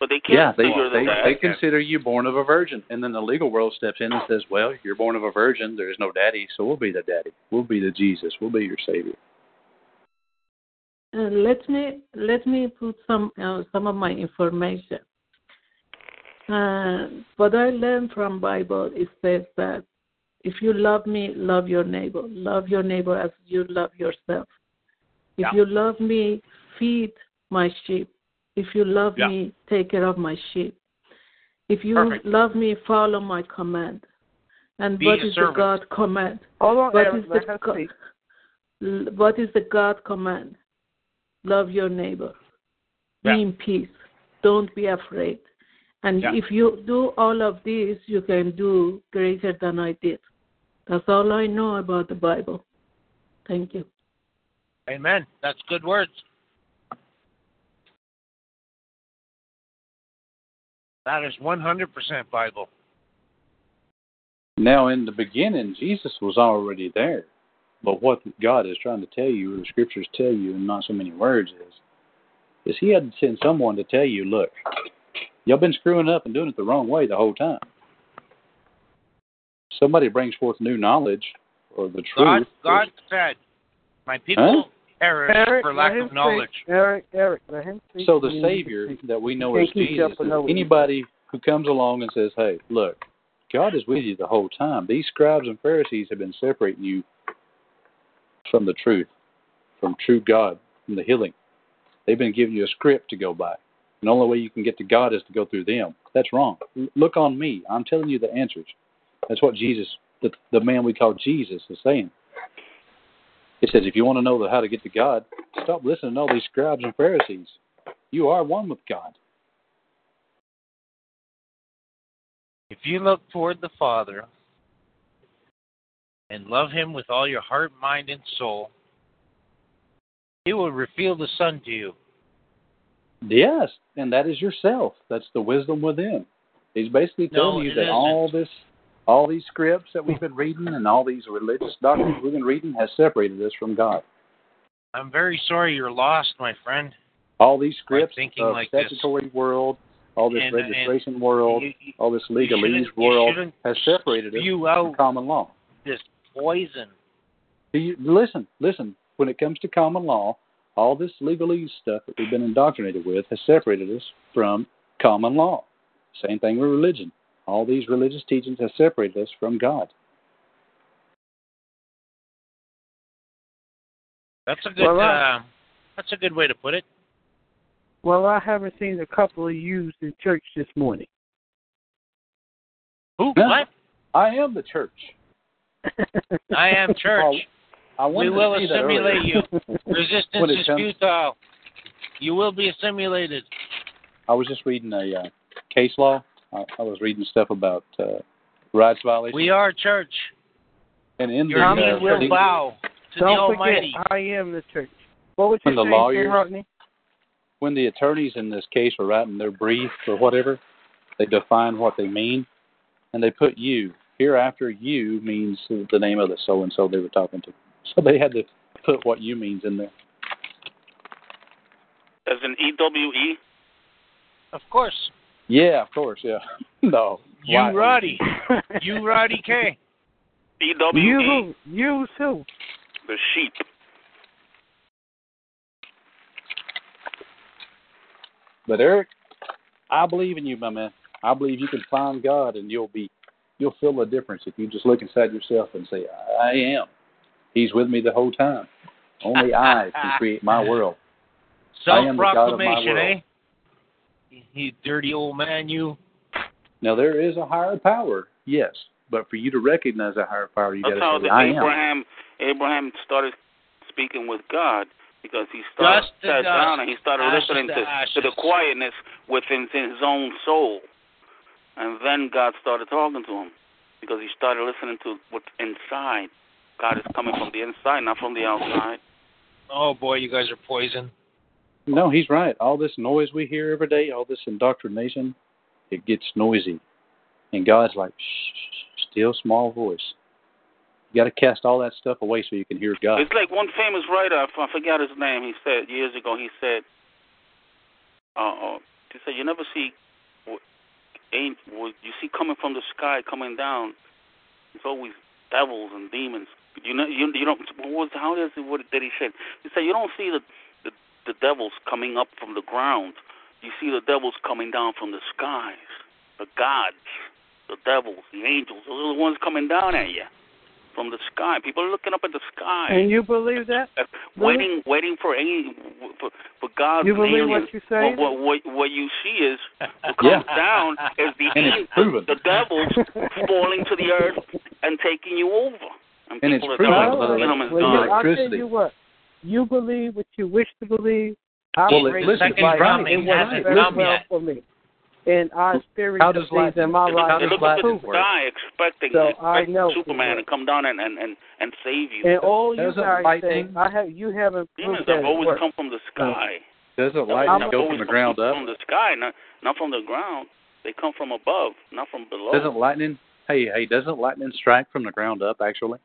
but they can't. Yeah, they they, they consider you born of a virgin, and then the legal world steps in and says, "Well, you're born of a virgin. There is no daddy, so we'll be the daddy. We'll be the Jesus. We'll be your savior." Uh, let me let me put some uh, some of my information. Uh, what I learned from Bible, it says that if you love me, love your neighbor. Love your neighbor as you love yourself. If yeah. you love me, feed my sheep. If you love yeah. me, take care of my sheep. If you Perfect. love me, follow my command. And Be what is servant. the God command? Hold on, what, Eric, is the God, what is the God command? Love your neighbor. Yeah. Be in peace. Don't be afraid. And yeah. if you do all of this, you can do greater than I did. That's all I know about the Bible. Thank you. Amen. That's good words. That is one hundred percent Bible. Now, in the beginning, Jesus was already there. But what God is trying to tell you, or the scriptures tell you in not so many words, is, is he had to send someone to tell you, look, y'all been screwing up and doing it the wrong way the whole time. Somebody brings forth new knowledge or the truth. God, God said, my people huh? perish Eric, for lack of knowledge. Speak. Eric, Eric, let him speak. So the Savior that we know as Jesus, anybody who comes along and says, hey, look, God is with you the whole time. These scribes and Pharisees have been separating you from the truth, from true God, from the healing. They've been giving you a script to go by. And the only way you can get to God is to go through them. That's wrong. Look on me. I'm telling you the answers. That's what Jesus, the, the man we call Jesus, is saying. It says, if you want to know how to get to God, stop listening to all these scribes and Pharisees. You are one with God. If you look toward the Father and love him with all your heart, mind, and soul, he will reveal the Son to you. Yes, and that is yourself. That's the wisdom within. He's basically telling no, you that isn't. all this, all these scripts that we've been reading and all these religious doctrines we've been reading has separated us from God. I'm very sorry you're lost, my friend. All these scripts of like statutory this. world, all this and, registration and world, you, you, all this legalese world has separated us from common law. This poison. Do you, listen, listen. When it comes to common law, all this legalese stuff that we've been indoctrinated with has separated us from common law. Same thing with religion. All these religious teachings have separated us from God. That's a good. Well, I, uh, that's a good way to put it. Well, I haven't seen a couple of yous in church this morning. Who? No, what? I am the church. I am church. I we will assimilate you. Resistance is comes, futile. You will be assimilated. I was just reading a uh, case law. I, I was reading stuff about uh, rights violations. We are church. And in Your the uh, will bow to Don't the Almighty. Forget, I am the church. What would you when say, the lawyers, Rodney? When the attorneys in this case were writing their brief or whatever, they define what they mean, and they put you. Hereafter, you means the name of the so-and-so they were talking to. So they had to put what you means in there. As an E W E? Of course. Yeah, of course, yeah. No. You why? Roddy. You Roddy K. E W E. You, you too. The sheep. But Eric, I believe in you, my man. I believe you can find God and you'll be, you'll feel the difference if you just look inside yourself and say, I am. He's with me the whole time. Only I can create my world. Self-proclamation, eh? You dirty old man, you. Now, there is a higher power, yes. But for you to recognize that higher power, you got to say, I am. Abraham started speaking with God because he started sat down and he started listening to, to the quietness within his own soul. And then God started talking to him because he started listening to what's inside. God is coming from the inside, not from the outside. Oh, boy, you guys are poison. No, he's right. All this noise we hear every day, all this indoctrination, it gets noisy. And God's like, shh, still small voice. You got to cast all that stuff away so you can hear God. It's like one famous writer, I forgot his name, he said years ago, he said, uh, he said, you never see, you see coming from the sky, coming down, it's always devils and demons. You know, you, you don't. What was, how does it? What did he say? He said you don't see the the the devils coming up from the ground. You see the devils coming down from the skies. The gods, the devils, the angels, those are the ones coming down at you from the sky. People are looking up at the sky. And you believe that? Waiting, really? waiting for any for, for God's. You believe aliens. What you say? Well, what, what, what you see is what comes yeah. down is the angels, the devils falling to the earth and taking you over. And, and people it's proven. Well, well, I'll tell you what. You believe what you wish to believe. I well, it, listen, it hasn't come well yet. For me. And I experienced things in my life. Look at the sky expecting, so expecting I know Superman to come down and, and, and, and save you. And all you guys say, I have, you haven't demons have always work. Come from the sky. Doesn't lightning go from the ground up? From the sky, not, not from the ground. They come from above, not from below. Doesn't lightning, hey, hey, doesn't lightning strike from the ground up, actually?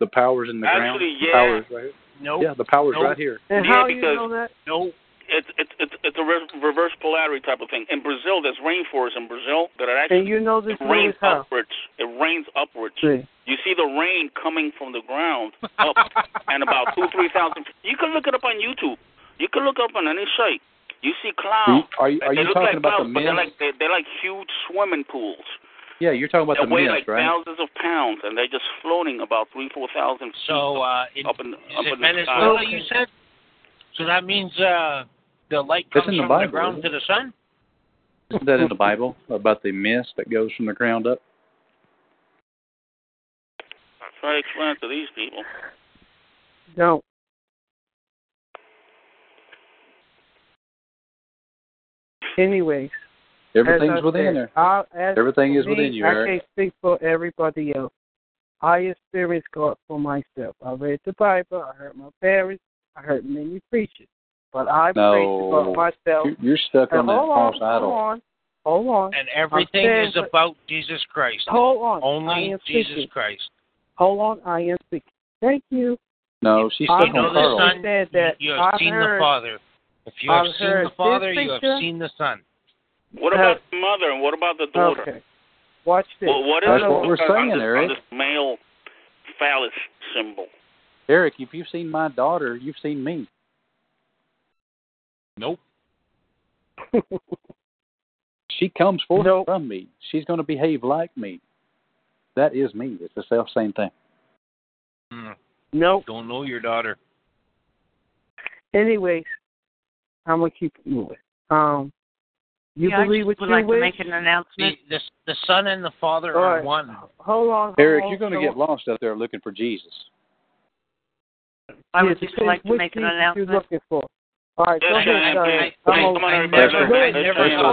The power's in the actually, ground. Actually, yeah. Right nope. Yeah, the power's nope. right here. And yeah, how do you know that? Nope. It's it's it's it's a reverse polarity type of thing. In Brazil, there's rainforests in Brazil that are actually and you know this it rains upwards. It rains upwards. See. You see the rain coming from the ground up, and about two three thousand. You can look it up on YouTube. You can look it up on any site. You see clouds. Are you, are you talking like about clouds, the but they're like they're, they're like huge swimming pools. Yeah, you're talking about they the weigh mints, like right? Thousands of pounds, and they're just floating about three four thousand feet so, uh, in, up in is up it in Venezuela, you said. So that means. Uh, The light comes the from Bible, the ground to the sun? Isn't that in the Bible about the mist that goes from the ground up? Try to explain it to these people. No. Anyways. Everything's within there. Everything is me, within you, Eric. I can't speak for everybody else. I experienced God for myself. I read the Bible. I heard my parents. I heard many preachers. But I no. preach about myself. You're stuck on and that false idol. Hold on, hold on. And everything saying, is about Jesus Christ. Hold on. Only Jesus speaking. Christ. Hold on, I am speaking. Thank you. No, she's stuck on Carl. Son, you have I've seen heard, the Father. If you have I've seen the Father, you picture. Have seen the Son. What about the mother and what about the daughter? Okay. Watch this. Well, what is That's what we're saying, this, Eric. This male phallus symbol. Eric, if you've seen my daughter, you've seen me. Nope. She comes forth nope. from me. She's going to behave like me. That is me. It's the self-same thing. Mm. Nope. Don't know your daughter. Anyways, I'm going to keep it moving. Um, you yeah, believe what you like wish? To make an announcement. The, the, the Son and the Father All are right. one. Hold on. Hold Eric, on, you're going to get lost out there looking for Jesus. I would yeah, just like to make an announcement. You're looking for? All right, go ahead, Cheyenne. Hold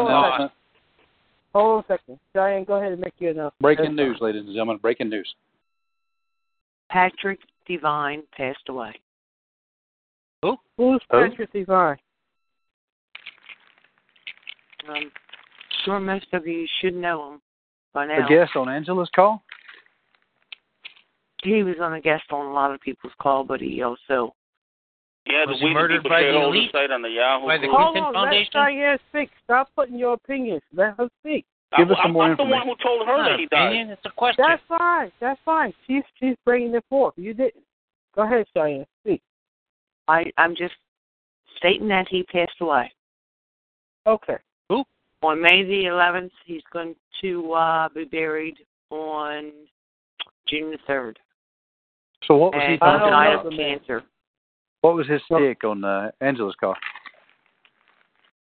on a second. Cheyenne, go ahead and make your announcement. Breaking news, ladies and gentlemen. Breaking news. Patrick Divine passed away. Who? Who's Patrick Who? Divine? I'm sure most of you should know him by now. A guest on Angela's call? He was on a guest on a lot of people's call, but he also... Yeah, was the he murdered by the elite? On the Yahoo by the Hold on, Foundation? Let Cheyenne speak. Stop putting your opinions. Let her speak. Give I, us some I'm more not information. I'm the one who told her that he died. Opinion, it's a question. That's fine. That's fine. She's, she's bringing it forth. You didn't. Go ahead, Cheyenne. Speak. I, I'm just stating that he passed away. Okay. Who? On May the eleventh, he's going to uh, be buried on June the third. So what was and he talking about? Died of cancer. Man. What was his take on uh, Angela's call?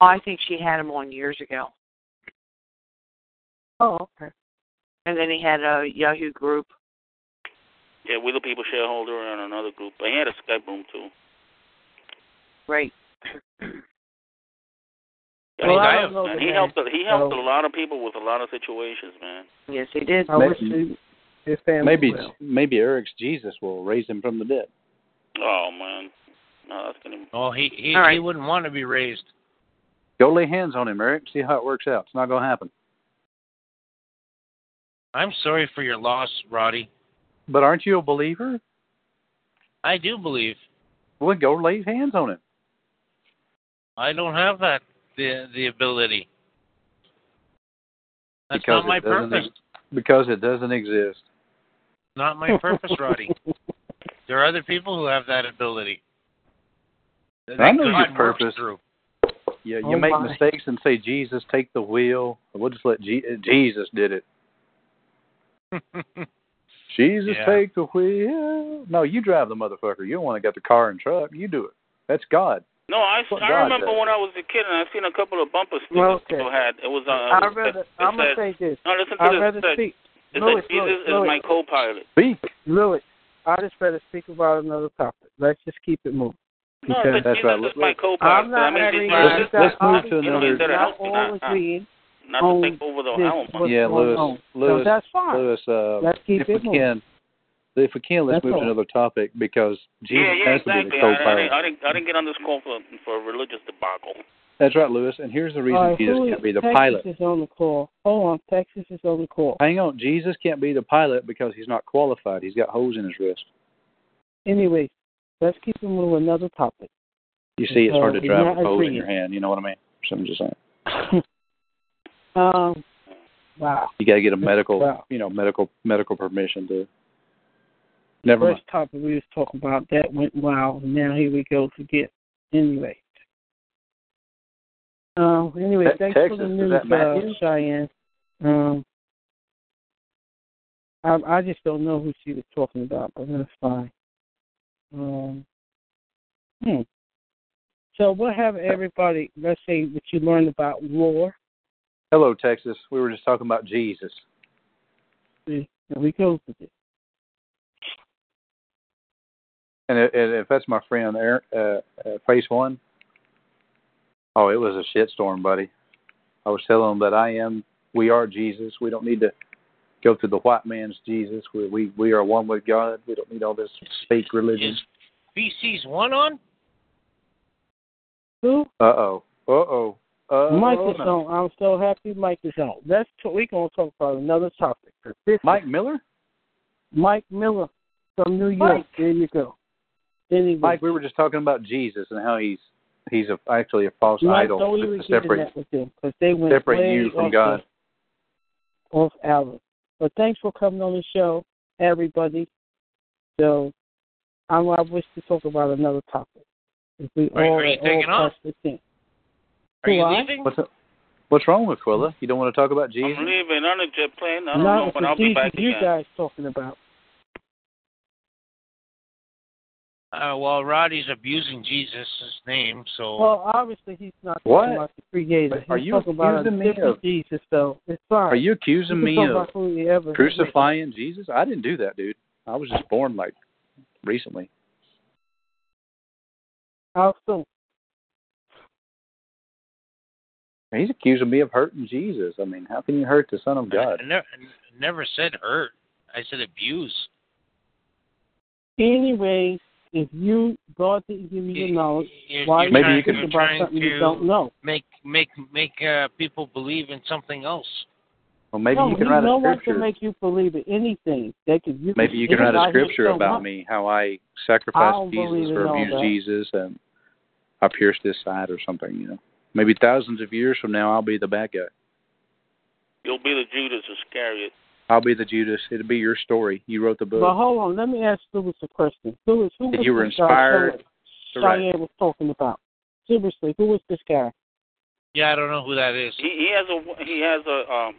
I think she had him on years ago. Oh, okay. And then he had a Yahoo group. Yeah, We the People shareholder and another group. But he had a Skype room, too. Right. Well, I don't know, he helped, he helped oh. a lot of people with a lot of situations, man. Yes, he did. I maybe, wish maybe, maybe Eric's Jesus will raise him from the dead. Oh, man. No, that's gonna... Oh, he he, right. he wouldn't want to be raised. Go lay hands on him, Eric. See how it works out. It's not going to happen. I'm sorry for your loss, Roddy. But aren't you a believer? I do believe. Well, go lay hands on him. I don't have that, the, the ability. That's because not my purpose. E- because it doesn't exist. Not my purpose, Roddy. There are other people who have that ability. I know God your purpose. Yeah, you oh make my. mistakes and say, Jesus, take the wheel. We'll just let Je- Jesus did it. Jesus, yeah. take the wheel. No, you drive the motherfucker. You don't want to get the car and truck. You do it. That's God. No, I, I remember does. when I was a kid, and I seen a couple of bumper stickers people had. It was. Uh, I rather. It, it I'm said, gonna say this. No, listen to I this. rather it speak. It Lewis, said, Jesus Lewis, is Lewis. my co-pilot. Speak, Lewis. I just rather speak about another topic. Let's just keep it moving. No, but that's right. Let's, my co-pilot. I'm not I mean, agreeing. Let's, let's move to another. You know, agreeing. Not to take over the helm. Yeah, Lewis. Lewis. That's fine. Lewis. Let's keep it moving. If we can, let's That's move all. to another topic because Jesus yeah, yeah, has to exactly. be the co-pilot. I, I, I, didn't, I didn't get on this call for, for a religious debacle. That's right, Lewis. And here's the reason right, Jesus can't be the Texas pilot. Texas is on the call. Hold on. Texas is on the call. Hang on. Jesus can't be the pilot because he's not qualified. He's got holes in his wrist. Anyway, let's keep him with another topic. You see, it's uh, hard to drive with holes in your hand. You know what I mean? So I'm just saying. um, wow. You got to get a medical, wow. you know, medical medical permission to... Never First mind. topic we was talking about, that went wild, and now here we go to get, anyway. Um, anyway, that, thanks Texas, for the news, uh, Cheyenne. Um, I, I just don't know who she was talking about, but that's fine. Um, hmm. So what have everybody, let's say, that you learned about war? Hello, Texas. We were just talking about Jesus. There we go with it. And if that's my friend, Eric, uh, Phase One, oh, it was a shitstorm, buddy. I was telling him that I am, we are Jesus. We don't need to go through the white man's Jesus. We we, we are one with God. We don't need all this fake religion. Is B C's one on? Who? Uh-oh. Uh-oh. Uh-oh. Mike is on. I'm so happy Mike is on. That's t- We're going to talk about another topic. Mike Miller? Mike Miller from New York. Mike. There you go. Anyway. Mike, we were just talking about Jesus and how he's he's a, actually a false no, idol to, to separate, them, they went separate you from God. The, off Alan. But thanks for coming on the show, everybody. So I, I wish to talk about another topic. If we are, all, you, are you taking off? Are you Why? leaving? What's, what's wrong with Quilla? You don't want to talk about Jesus? I'm leaving on a jet plane. I don't Not know when I'll Jesus be back again. What are you guys talking about? Uh, well, Roddy's abusing Jesus' name, so... Well, obviously he's not talking what? about the Creator. He's Are you talking about me of... Jesus, though. It's fine. Are you accusing me of crucifying did. Jesus? I didn't do that, dude. I was just born, like, recently. How soon? He's accusing me of hurting Jesus. I mean, how can you hurt the Son of God? I never, I never said hurt. I said abuse. Anyway... If you, God didn't give you your knowledge, why maybe you can about something you don't know? Make make make uh, people believe in something else. Well, maybe no, you can you write a scripture. No one can make you believe in anything. They can, you maybe can, you can write a scripture about me, how I sacrificed Jesus or abused Jesus, and I pierced this side or something. You know, maybe thousands of years from now, I'll be the bad guy. You'll be the Judas Iscariot. I'll be the Judas. It'll be your story. You wrote the book. Well, hold on. Let me ask Lewis a question. Lewis, who was you were inspired. Guy Cheyenne was talking about? Seriously, who was this guy? Yeah, I don't know who that is. He, he has a. He has a. Um,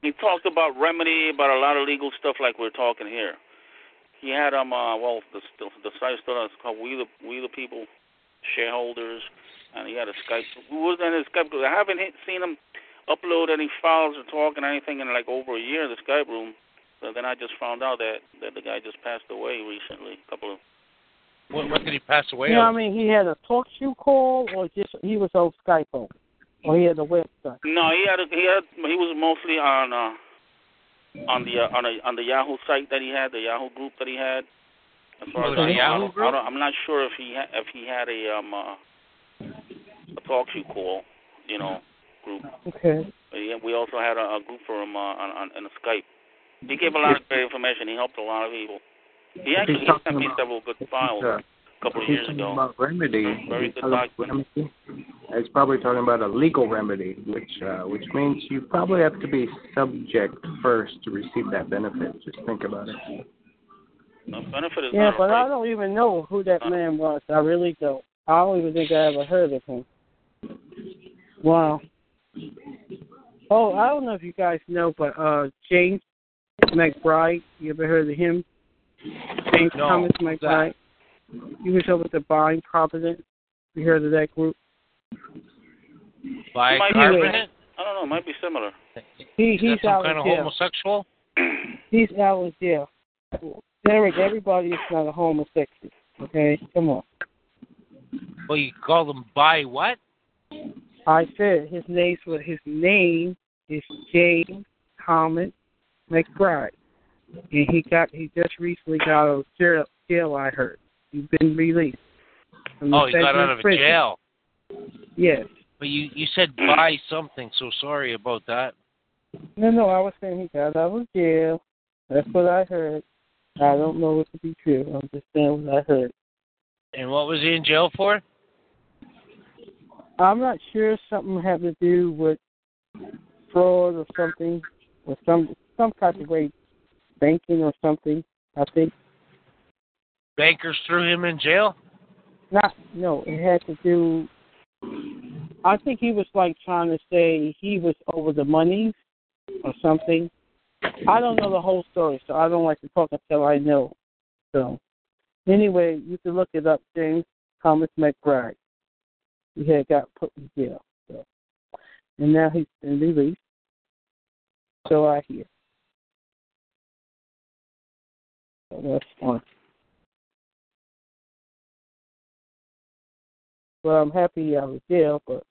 he talked about remedy, about a lot of legal stuff, like we're talking here. He had um. Uh, well, the the site still is called We the We the People, shareholders, and he had a Skype. Who was on his Skype? I haven't seen him upload any files or talking or anything in like over a year in the Skype room. So then I just found out that, that the guy just passed away recently. A couple of what, what did he pass away? Yeah, I mean, he had a talk show call, or just he was on Skype on, or he had a website. No, he had a, he had he was mostly on uh, on the uh, on a, on the Yahoo site that he had, the Yahoo group that he had. As far as I, Yahoo group? I'm not sure if he ha- if he had a um uh, a talk show call, you know. Group. Okay. Yeah, we also had a, a group for him uh, on, on, on Skype. He gave a lot of great information. He helped a lot of people. He actually he sent me several good files uh, a couple of years ago. About remedy. Very good document. It's probably talking about a legal remedy, which uh, which means you probably have to be subject first to receive that benefit. Just think about it. No, Benefit is yeah, not but right. I don't even know who that man was. I really don't. I don't even think I ever heard of him. Wow. Oh, I don't know if you guys know, but uh, James McBride, you ever heard of him? James no, Thomas McBride. That... He was over at the Divine Providence. You heard of that group? By might be I don't know. It might be similar. He, he's some out kind of jail. Homosexual? He's out of jail. Eric, everybody is not a homosexual. Okay? Come on. Well, you call him by what? I said his name's well, his name is James Thomas McBride. And he got he just recently got out of jail, jail I heard. He's been released. Oh, he got out of prison. Jail. Yes. But you, you said buy something, so sorry about that. No, no, I was saying he got out of jail. That's what I heard. I don't know what to be true. I'm just saying what I heard. And what was he in jail for? I'm not sure. Something had to do with fraud or something, or some some type of great banking or something, I think. Bankers threw him in jail? Not, no, it had to do... I think he was like trying to say he was over the money or something. I don't know the whole story, so I don't like to talk until I know. So, anyway, you can look it up, James Thomas McBride. He had got put in jail, so. And now he's been released. So I hear. So that's fun. Well, I'm happy I was there, but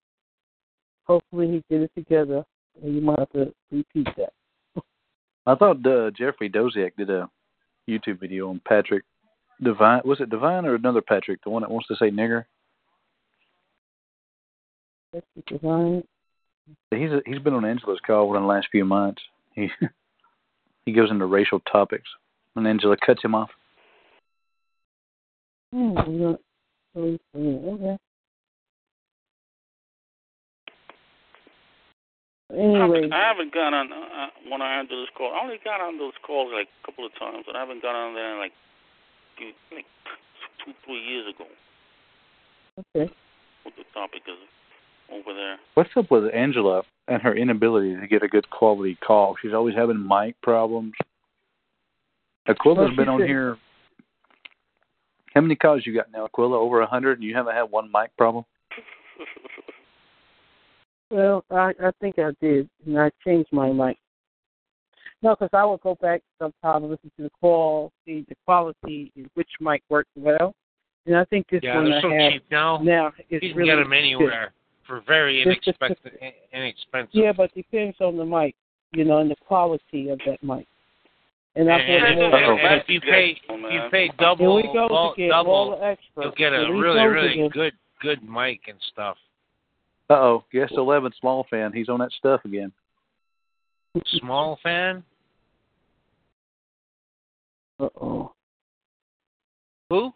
hopefully he did it together, and you might have to repeat that. I thought uh, Jeffrey Dozier did a YouTube video on Patrick Divine. Was it Divine or another Patrick, the one that wants to say nigger? Patrick Divine. He's a, he's been on Angela's call within the last few months. He he goes into racial topics, and Angela cuts him off. Mm, okay. Anyway. I haven't gone on uh, when I do this call. I only got on those calls like a couple of times, and I haven't gone on there like like two, three years ago. Okay. What the topic is over there? What's up with Angela and her inability to get a good quality call? She's always having mic problems. Aquila's well, been on did. here. How many calls you got now, Aquila? Over a hundred, and you haven't had one mic problem? Well, I, I think I did, and I changed my mic. No, because I would go back sometime and listen to the call, see the quality, which mic worked well. And I think this yeah, one I so have now, now is you can really get them anywhere good. For very inexpensive, inexpensive. Yeah, but it depends on the mic, you know, and the quality of that mic. And, I and, and, and, and if you pay, you pay double, all, get double all the you'll get a and really, really good, good mic and stuff. Uh-oh, guest eleven, Small Fan. He's on that stuff again. Small Fan? Uh-oh. Who?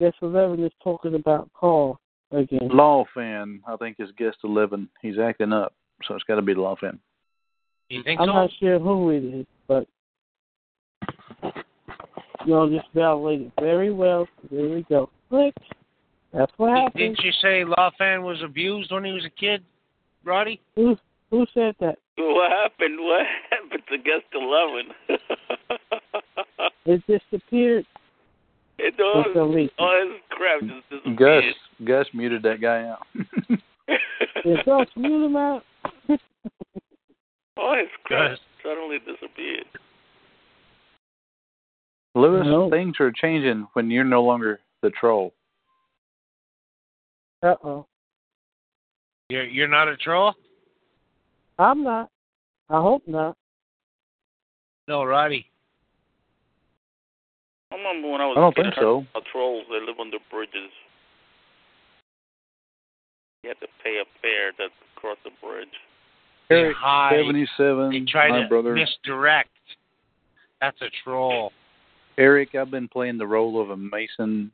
Guest eleven is talking about Carl again. Law Fan, I think, is guest eleven. He's acting up, so it's got to be Law Fan. You think I'm so? Not sure who it is, but y'all just validated very well. There we go. Click. That's what happened. Didn't you say Law Fan was abused when he was a kid, Roddy? Who who said that? What happened? What happened to guest eleven? It disappeared. It does. All his crap just disappeared. Gus, Gus muted that guy out. Yeah, Gus muted him out. All his crap Gus. Suddenly disappeared. Lewis, no. Things are changing when you're no longer the troll. Uh-oh. You're, you're not a troll? I'm not. I hope not. No, Roddy. I remember when I was I don't a kid, think so. I heard trolls, they live under bridges. You had to pay a fare to cross the bridge. Eric, seventy-seven, they try my to brother. Misdirect. That's a troll. Eric, I've been playing the role of a mason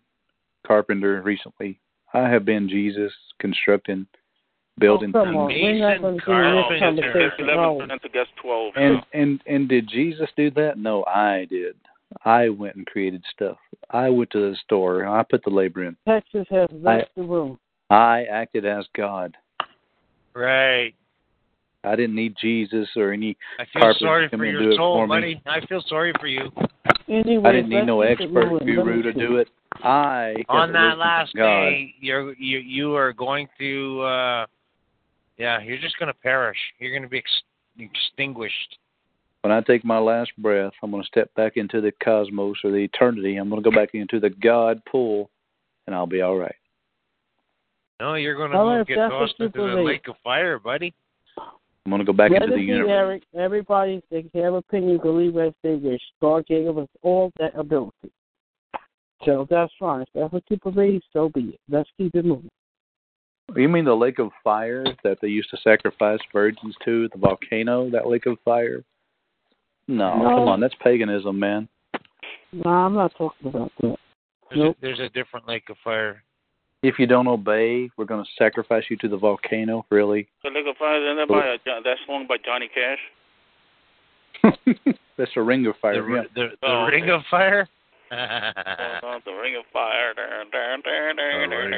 carpenter recently. I have been Jesus constructing building oh, come peace. On. Carl eleven, twelve. And, and and did Jesus do that? No, I did. I went and created stuff. I went to the store. I put the labor in. Texas has left the room. I acted as God. Right. I didn't need Jesus or any. I feel sorry for your soul, buddy. I feel sorry for you. Anyway, I didn't need no expert guru to do it. I on that last day, you're you you are going to, uh, yeah, you're just going to perish. You're going to be ex- extinguished. When I take my last breath, I'm going to step back into the cosmos or the eternity. I'm going to go back into the God pool, and I'll be all right. No, you're going to go get tossed into the lake of fire, buddy. I'm going to go back into the universe. Eric, everybody, they can have opinion, believe what they wish. God gave us all that ability. So that's fine. If that's what you believe, so be it. Let's keep it moving. You mean the lake of fire that they used to sacrifice virgins to, the volcano, that lake of fire? No, no. Come on. That's paganism, man. No, I'm not talking about that. There's, nope. a, there's a different lake of fire. If you don't obey, we're going to sacrifice you to the volcano, really? The lake of fire, isn't that, by a, that song by Johnny Cash? That's a ring of fire. The, yeah. the, the oh, ring okay. of fire? The ring of fire. The ring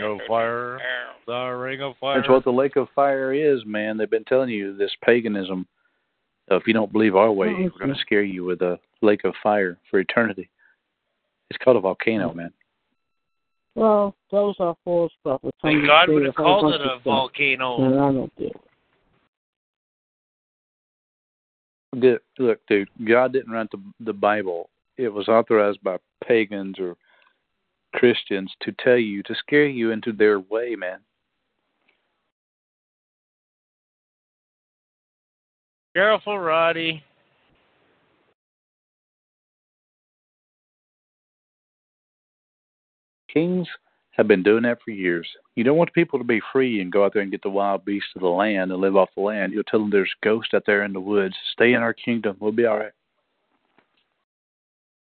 of fire. The ring of fire. That's what the lake of fire is, man. They've been telling you this paganism. So if you don't believe our way, we're going to scare you with a lake of fire for eternity. It's called a volcano, man. Well, those are false prophets. Thank God would have called it a volcano. And I don't do it. Look, dude, God didn't write the, the Bible. It was authorized by pagans or Christians to tell you, to scare you into their way, man. Careful, Roddy. Kings have been doing that for years. You don't want people to be free and go out there and get the wild beasts of the land and live off the land. You'll tell them there's ghosts out there in the woods. Stay in our kingdom. We'll be all right.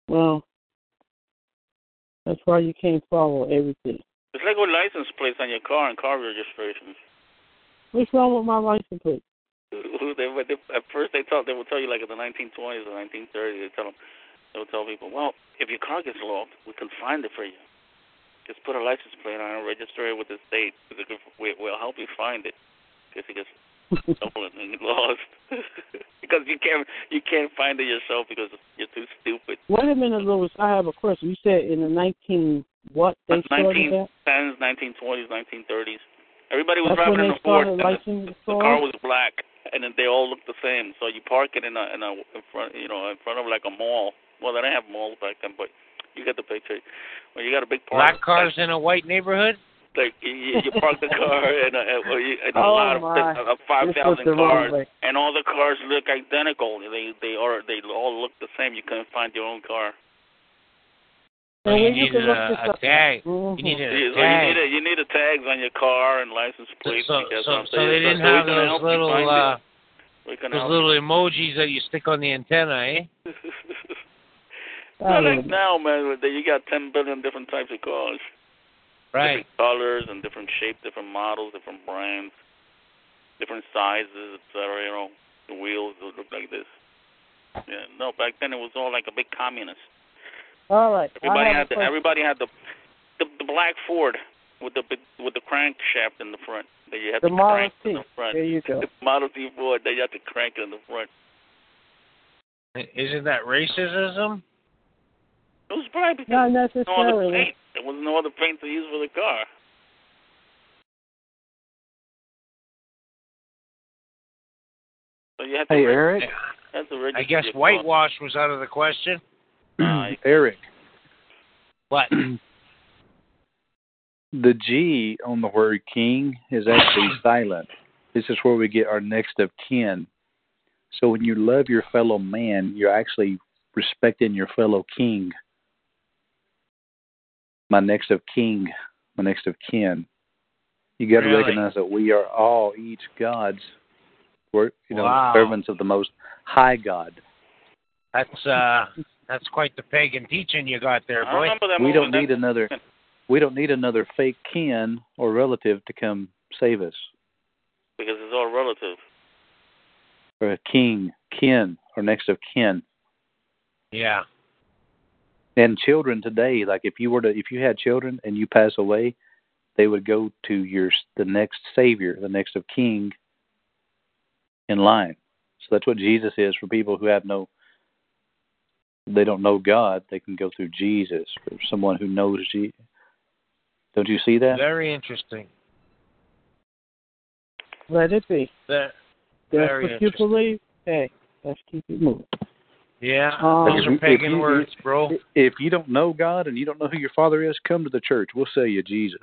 Well, that's why you can't follow everything. It's like with license plates on your car and car registration. What's wrong with my license plate? They, they, at first, they tell, they will tell you, like, in the nineteen twenties or nineteen thirties, they tell them, they will tell people, well, if your car gets logged, we can find it for you. Just put a license plate on and register it with the state. We, we'll help you find it. Because it gets stolen and lost. Because you can't, you can't find it yourself because you're too stupid. Wait a minute, Louis. I have a question. You said in the nineteen what? They nineteen tens, that? nineteen twenties, nineteen thirties. Everybody was That's driving in a Ford. The, the car was black. And then they all look the same. So you park it in a, in a in front, you know, in front of like a mall. Well, they didn't have malls back then, but you get the picture. Well, you got a big park. Black cars in a white neighborhood. Like you, you park the car in a, in a oh lot of uh, five thousand cars, and all the cars look identical. They they are they all look the same. You couldn't find your own car. So you, need you, a, a tag. Mm-hmm. you need a, a tag. You need a, you need a tags on your car and license plates. So, so, so they didn't so have those little uh, those little emojis that you stick on the antenna, eh? Not like now, man. You got ten billion different types of cars. Right. Different colors and different shapes, different models, different brands, different sizes, et cetera. You know, the wheels look like this. Yeah. No, back then it was all like a big communist. All right. Everybody had the, everybody had the, the the black Ford with the with the crankshaft in the front. That you had the to Model crank T. In the front. There you go. The Model T Ford that you had to crank in the front. Isn't that racism? It was probably because Not necessarily. No paint. There was no other paint to use for the car. So you had to hey, register. Eric. You had to I guess whitewash car. was out of the question. Uh, Eric. What? The G on the word king is actually silent. This is where we get our next of kin. So when you love your fellow man, you're actually respecting your fellow king. My next of king, my next of kin. You got to really? recognize that we are all each God's, you know, wow. servants of the most high God. That's uh that's quite the pagan teaching you got there, boy. We don't need another we don't need another fake kin or relative to come save us. relative. Or a king, kin, or next of kin. Yeah. And children today, like if you were to, if you had children and you pass away, they would go to your the next savior, the next of king in line. So that's what Jesus is for people who have no, they don't know God. They can go through Jesus for someone who knows Jesus. Don't you see that? Very interesting. Let it be. That, that's what you believe. Hey, let's keep it moving. Yeah, um, those are pagan you, words, bro. If you don't know God and you don't know who your Father is, come to the church. We'll sell you Jesus.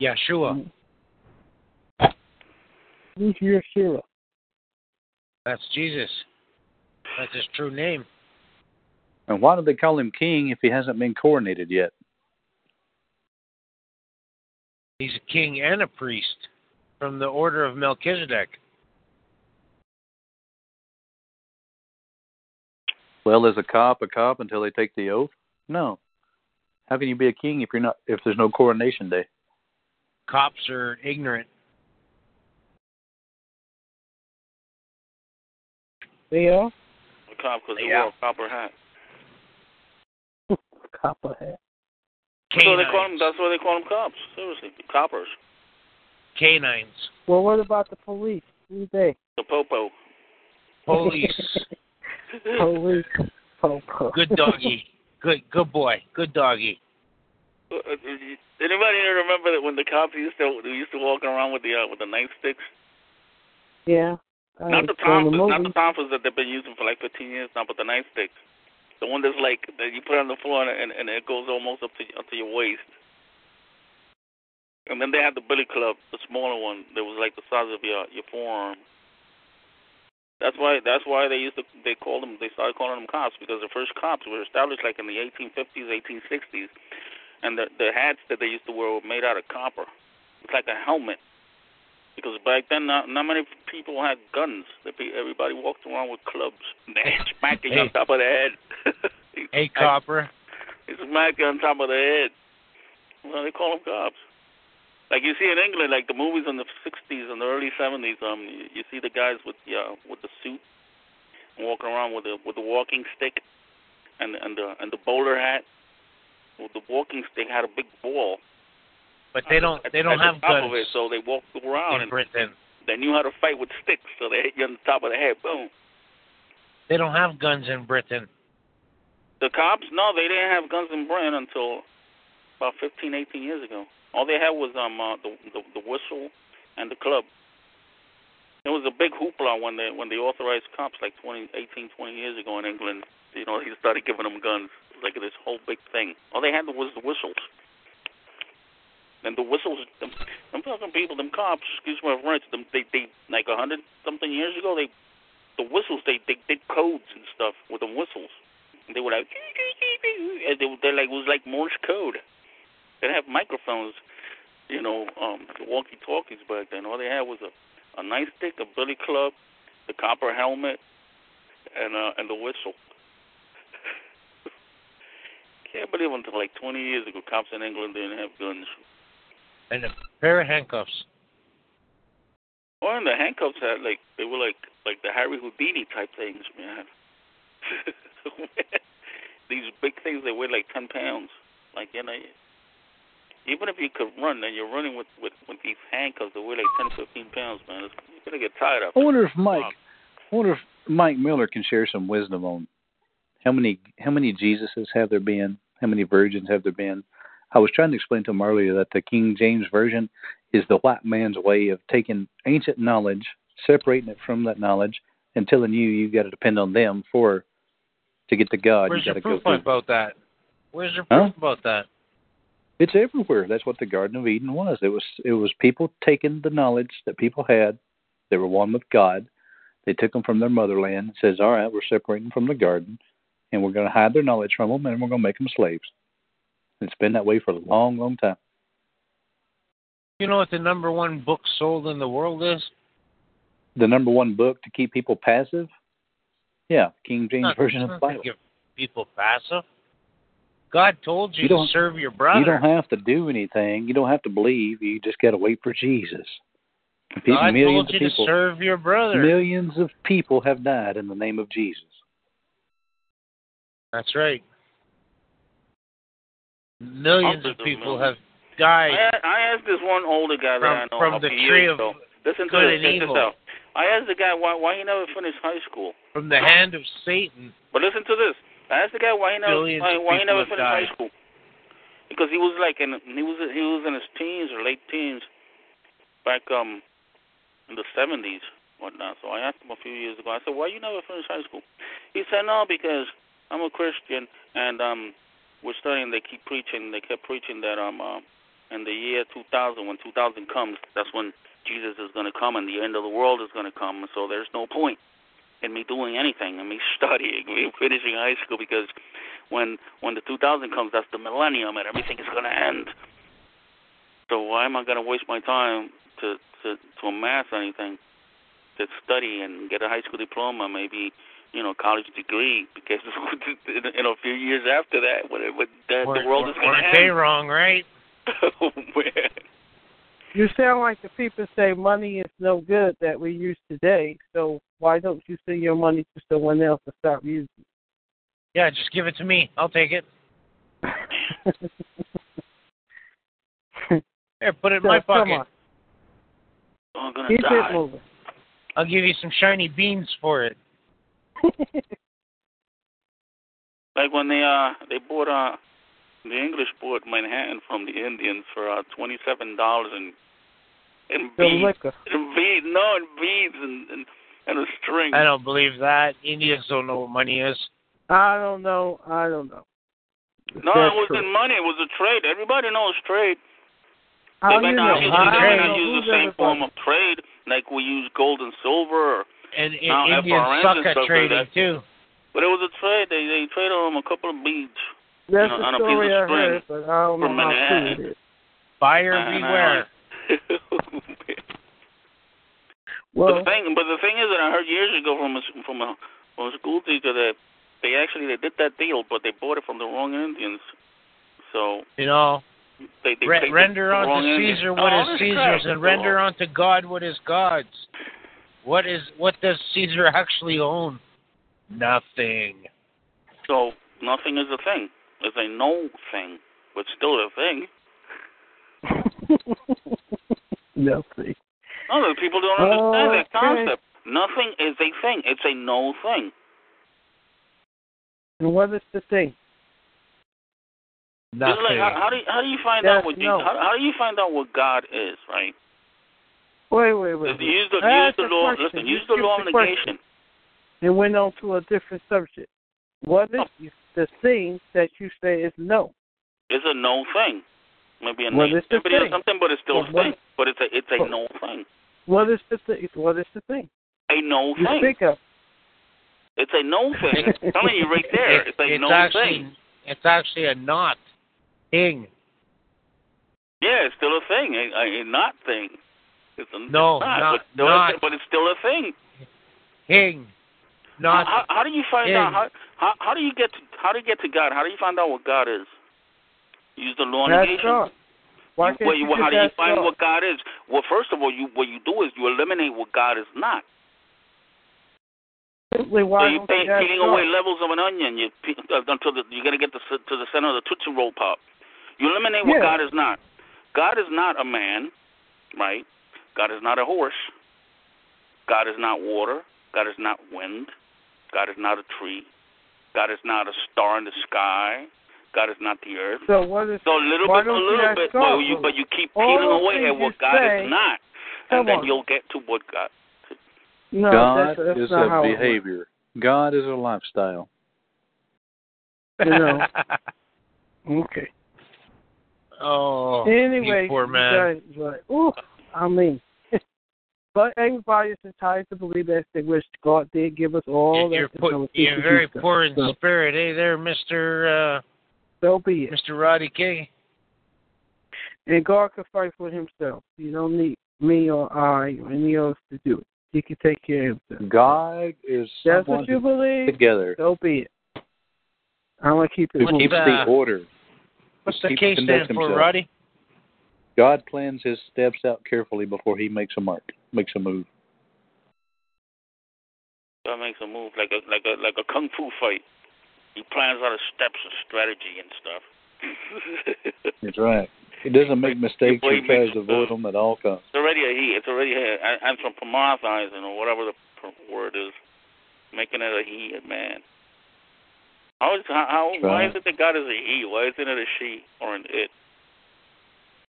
Yeshua. Who's Yeshua? That's Jesus. That's his true name. And why do they call him king if he hasn't been coronated yet? He's a king and a priest from the order of Melchizedek. Well, is a cop a cop until they take the oath? No. How can you be a king if you're not? If there's no coronation day? Cops are ignorant. They are. A cop because they wore a copper hat. Copper hat. So they call them. That's why they call them cops. Seriously, coppers. Canines. Well, what about the police? Who's they? The popo. Police. Holy popo. Good doggy. Good good boy. Good doggy. Anybody remember that when the cops used to they used to walk around with the uh, with the knife sticks? Yeah. Uh, not the tomfas, not the tomfas that they've been using for like fifteen years now, but the knife sticks. The one that's like that you put on the floor and and it goes almost up to up to your waist. And then they had the billy club, the smaller one that was like the size of your your forearm. That's why. That's why they used to. They called them. They started calling them cops because the first cops were established like in the eighteen fifties, eighteen sixties, and the the hats that they used to wear were made out of copper. It's like a helmet because back then not, not many people had guns. Everybody walked around with clubs. They smack you hey. on top of the head. Hey, copper. They smack you on top of the head. Well, they call them cops. Like you see in England, like the movies in the sixties and the early seventies, um, you, you see the guys with the uh, with the suit walking around with the with the walking stick and and the and the bowler hat. Well, the walking stick had a big ball, but they don't they don't have guns. It, so they walked around in Britain. They knew how to fight with sticks, so they hit you on the top of the head. Boom. They don't have guns in Britain. The cops? No, they didn't have guns in Britain until about fifteen, eighteen years ago. All they had was um uh, the, the the whistle and the club. There was a big hoopla when they when they authorized cops like twenty, eighteen, twenty years ago in England. You know, he started giving them guns. It was like this whole big thing. All they had was the whistles. And the whistles, them, them fucking people, them cops. Excuse my French. Them they they like a hundred something years ago. They the whistles. They they did codes and stuff with the whistles. And they were like, and they they like it was like Morse code. They didn't have microphones, you know, um, walkie-talkies back then. All they had was a, a knife stick, a billy club, the copper helmet, and uh, and the whistle. Can't believe until like twenty years ago, cops in England didn't have guns. And a pair of handcuffs. Or and the handcuffs had like they were like like the Harry Houdini type things, man. These big things they weighed like ten pounds, like you know. Even if you could run, and you're running with, with, with these handcuffs that weigh like ten, fifteen pounds, man, it's, you're going to get tired of it. I wonder if Mike, um, I wonder if Mike Miller can share some wisdom on how many how many Jesuses have there been, how many virgins have there been. I was trying to explain to him earlier that the King James Version is the white man's way of taking ancient knowledge, separating it from that knowledge, and telling you you've got to depend on them for to get to God. Where's you your proof go about that? Where's your proof huh? about that? It's everywhere. That's what the Garden of Eden was. It was it was people taking the knowledge that people had. They were one with God. They took them from their motherland and says, all right, we're separating from the garden, and we're going to hide their knowledge from them, and we're going to make them slaves. It's been that way for a long, long time. You know what the number one book sold in the world is? The number one book to keep people passive? Yeah, King James not, Version of the Bible. Give people passive? God told you, you to serve your brother. You don't have to do anything. You don't have to believe. You just got to wait for Jesus. People, I told you to people, serve your brother. Millions of people have died in the name of Jesus. That's right. Millions of people millions. have died. I, I asked this one older guy that I know from the tree of ago. Listen to this, check this out. I asked the guy why why he never finished high school. From the hand of Satan. But listen to this. I asked the guy why he never why, why he never finished died. high school. Because he was like in he was he was in his teens or late teens back um in the seventies, whatnot. So I asked him a few years ago. I said, "Why you never finished high school?" He said, "No, because I'm a Christian and um we're studying." They keep preaching. They kept preaching that um uh, in the year two thousand, when two thousand comes, that's when Jesus is going to come and the end of the world is going to come, so there's no point in me doing anything, in me studying, me finishing high school, because when when the two thousand comes, that's the millennium and everything is going to end. So why am I going to waste my time to, to, to amass anything, to study and get a high school diploma, maybe, you know, college degree, because in a few years after that, when it, when the, or, the world or, is going to end. They wrong, right? Oh, man. You sound like the people say money is no good that we use today, so why don't you send your money to someone else to stop using it? Yeah, just give it to me. I'll take it. Here, put it in so, my pocket. Oh, I'm going to die. It moving. I'll give you some shiny beans for it. Like when they uh they bought uh the English bought Manhattan from the Indians for uh twenty seven dollars and and beads, and beads no and beads and, and and a string. I don't believe that. Indians don't know what money is. I don't know. I don't know. It's no, it wasn't true. Money. It was a trade. Everybody knows trade. How they might not use, they not use the same form of trade, like we use gold and silver. Or And now, Indians suck at trading, like too. But it was a trade. They they traded them a couple of beads That's you know, on a piece of string heard, but I don't from know Manhattan. Buyer uh, beware. Well, the thing, but the thing is that I heard years ago from a, from a, from a school teacher that they actually they did that deal, but they bought it from the wrong Indians. So you know, they, they re- render unto Caesar Indians. what oh, is Caesar's, and render wrong. unto God what is God's. What is what does Caesar actually own? Nothing. So nothing is a thing. It's a no thing, but still a thing. Nothing. No, people don't understand oh, that concept. Okay. Nothing is a thing. It's a no thing. And what is the thing? Nothing. Like, how, how do you, how do you find That's out what no. you, how, how do you find out what God is, right? Wait, wait, wait. Listen, use the, use the law. Listen, use the law of negation. And went on to a different subject. What is oh. the thing that you say is no? It's a no thing. Maybe a name, maybe or something, but it's still a thing. But it's a it's a what, no thing. What is the thing? What is the thing? A no you thing. Speak up. It's a no thing. I'm telling you right there. It's, it's a it's no actually, thing. It's actually a not thing. Yeah, it's still a thing. A, a not thing. It's a, no, it's not, not, but, not but it's still a thing. Thing, not. How, how, how do you find thing. out? How, how how do you get to how do you get to God? How do you find out what God is? Use the law of negation. Why can't you, you how do you find God? what God is? Well, first of all, you what you do is you eliminate what God is not. Simply, why so you're pay, peeling God? away levels of an onion. You uh, until the, you're gonna get to, to the center of the Tootsie Roll Pop. You eliminate what yeah. God is not. God is not a man, right? God is not a horse. God is not water. God is not wind. God is not a tree. God is not a star in the sky. God is not the earth. So what is? So a little bit, a little bit, but you, but you keep peeling away at what God say, is not, and then on. you'll get to what God is. No, God that's, that's is a behavior. God is a lifestyle. You know. Okay. Oh, anyway, you poor man. Like, ooh, I mean, but everybody is entitled to believe as they wish. God did give us all you're that. Po- you're very poor in so. spirit, eh? There, Mister Uh, so be it, Mister Roddy King. And God can fight for himself. You don't need me or I or any else to do it. He can take care of himself. God is that's what you believe. Together, so be it. I'm gonna keep it. Who keeps the order? What's the K stand for, himself. Roddy? God plans his steps out carefully before he makes a mark. makes a move. So it makes a move like a like a like a kung fu fight. He plans out of steps and strategy and stuff. That's right. He doesn't make mistakes. He tries to avoid them at all costs. It's already a he. It's already a he. I'm from Pomathizing or whatever the word is. Making it a he, man. How is, how, right. Why is it that God is a he? Why isn't it a she or an it?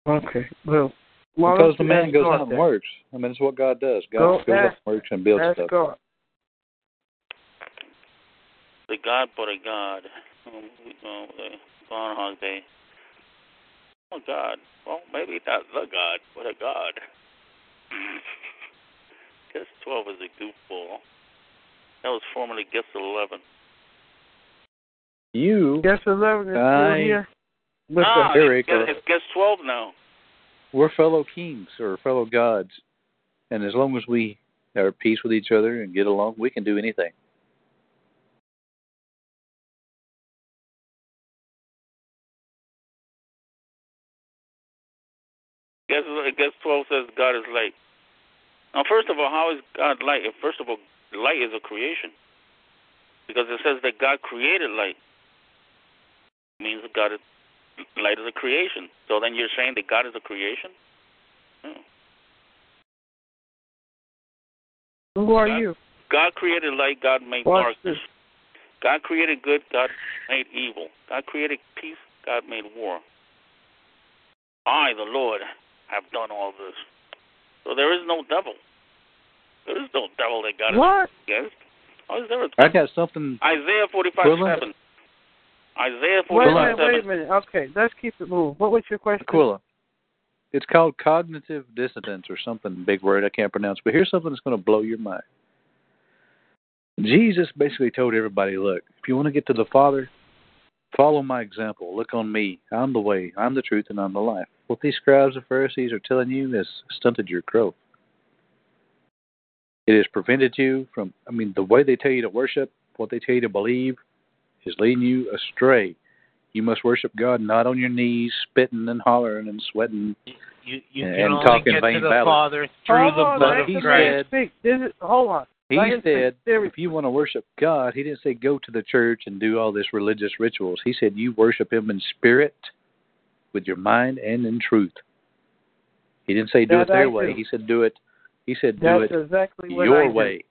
Okay, well. Because the man goes God out and works. I mean, it's what God does. God Go goes ask, out and works and builds stuff. God. The God but a God. Groundhog Day. Oh, God. Well, maybe not the God, but a God. Guess twelve is a goofball. That was formerly Guess eleven. You. Guess eleven is still here. With ah, the Eric, it's, it's Guess twelve now. We're fellow kings or fellow gods. And as long as we are at peace with each other and get along, we can do anything. Guess, guess twelve says God is light. Now, first of all, how is God light? First of all, light is a creation. Because it says that God created light. It means that God is, light is a creation. So then you're saying that God is a creation? Hmm. Who are God, you? God created light. God made What's darkness. This? God created good. God made evil. God created peace. God made war. I, the Lord, have done all this. So there is no devil. There is no devil that God what? Is against. Oh, is there a I got something. Isaiah forty-five seven. Isaiah forty-five seven. Wait, wait a minute. Okay, let's keep it moving. What was your question? Aquila. It's called cognitive dissonance or something, big word I can't pronounce. But here's something that's going to blow your mind. Jesus basically told everybody, look, if you want to get to the Father, follow my example. Look on me. I'm the way. I'm the truth, and I'm the life. What these scribes and Pharisees are telling you has stunted your growth. It has prevented you from, I mean, the way they tell you to worship, what they tell you to believe, is leading you astray. You must worship God not on your knees, spitting and hollering and sweating you, you, you and talking vain babbling. You can only get to the Father through the blood of Christ. He said, hold on. He said, if you want to worship God, he didn't say go to the church and do all this religious rituals. He said you worship him in spirit, with your mind, and in truth. He didn't say do it their way. He said do it. He said do it your way.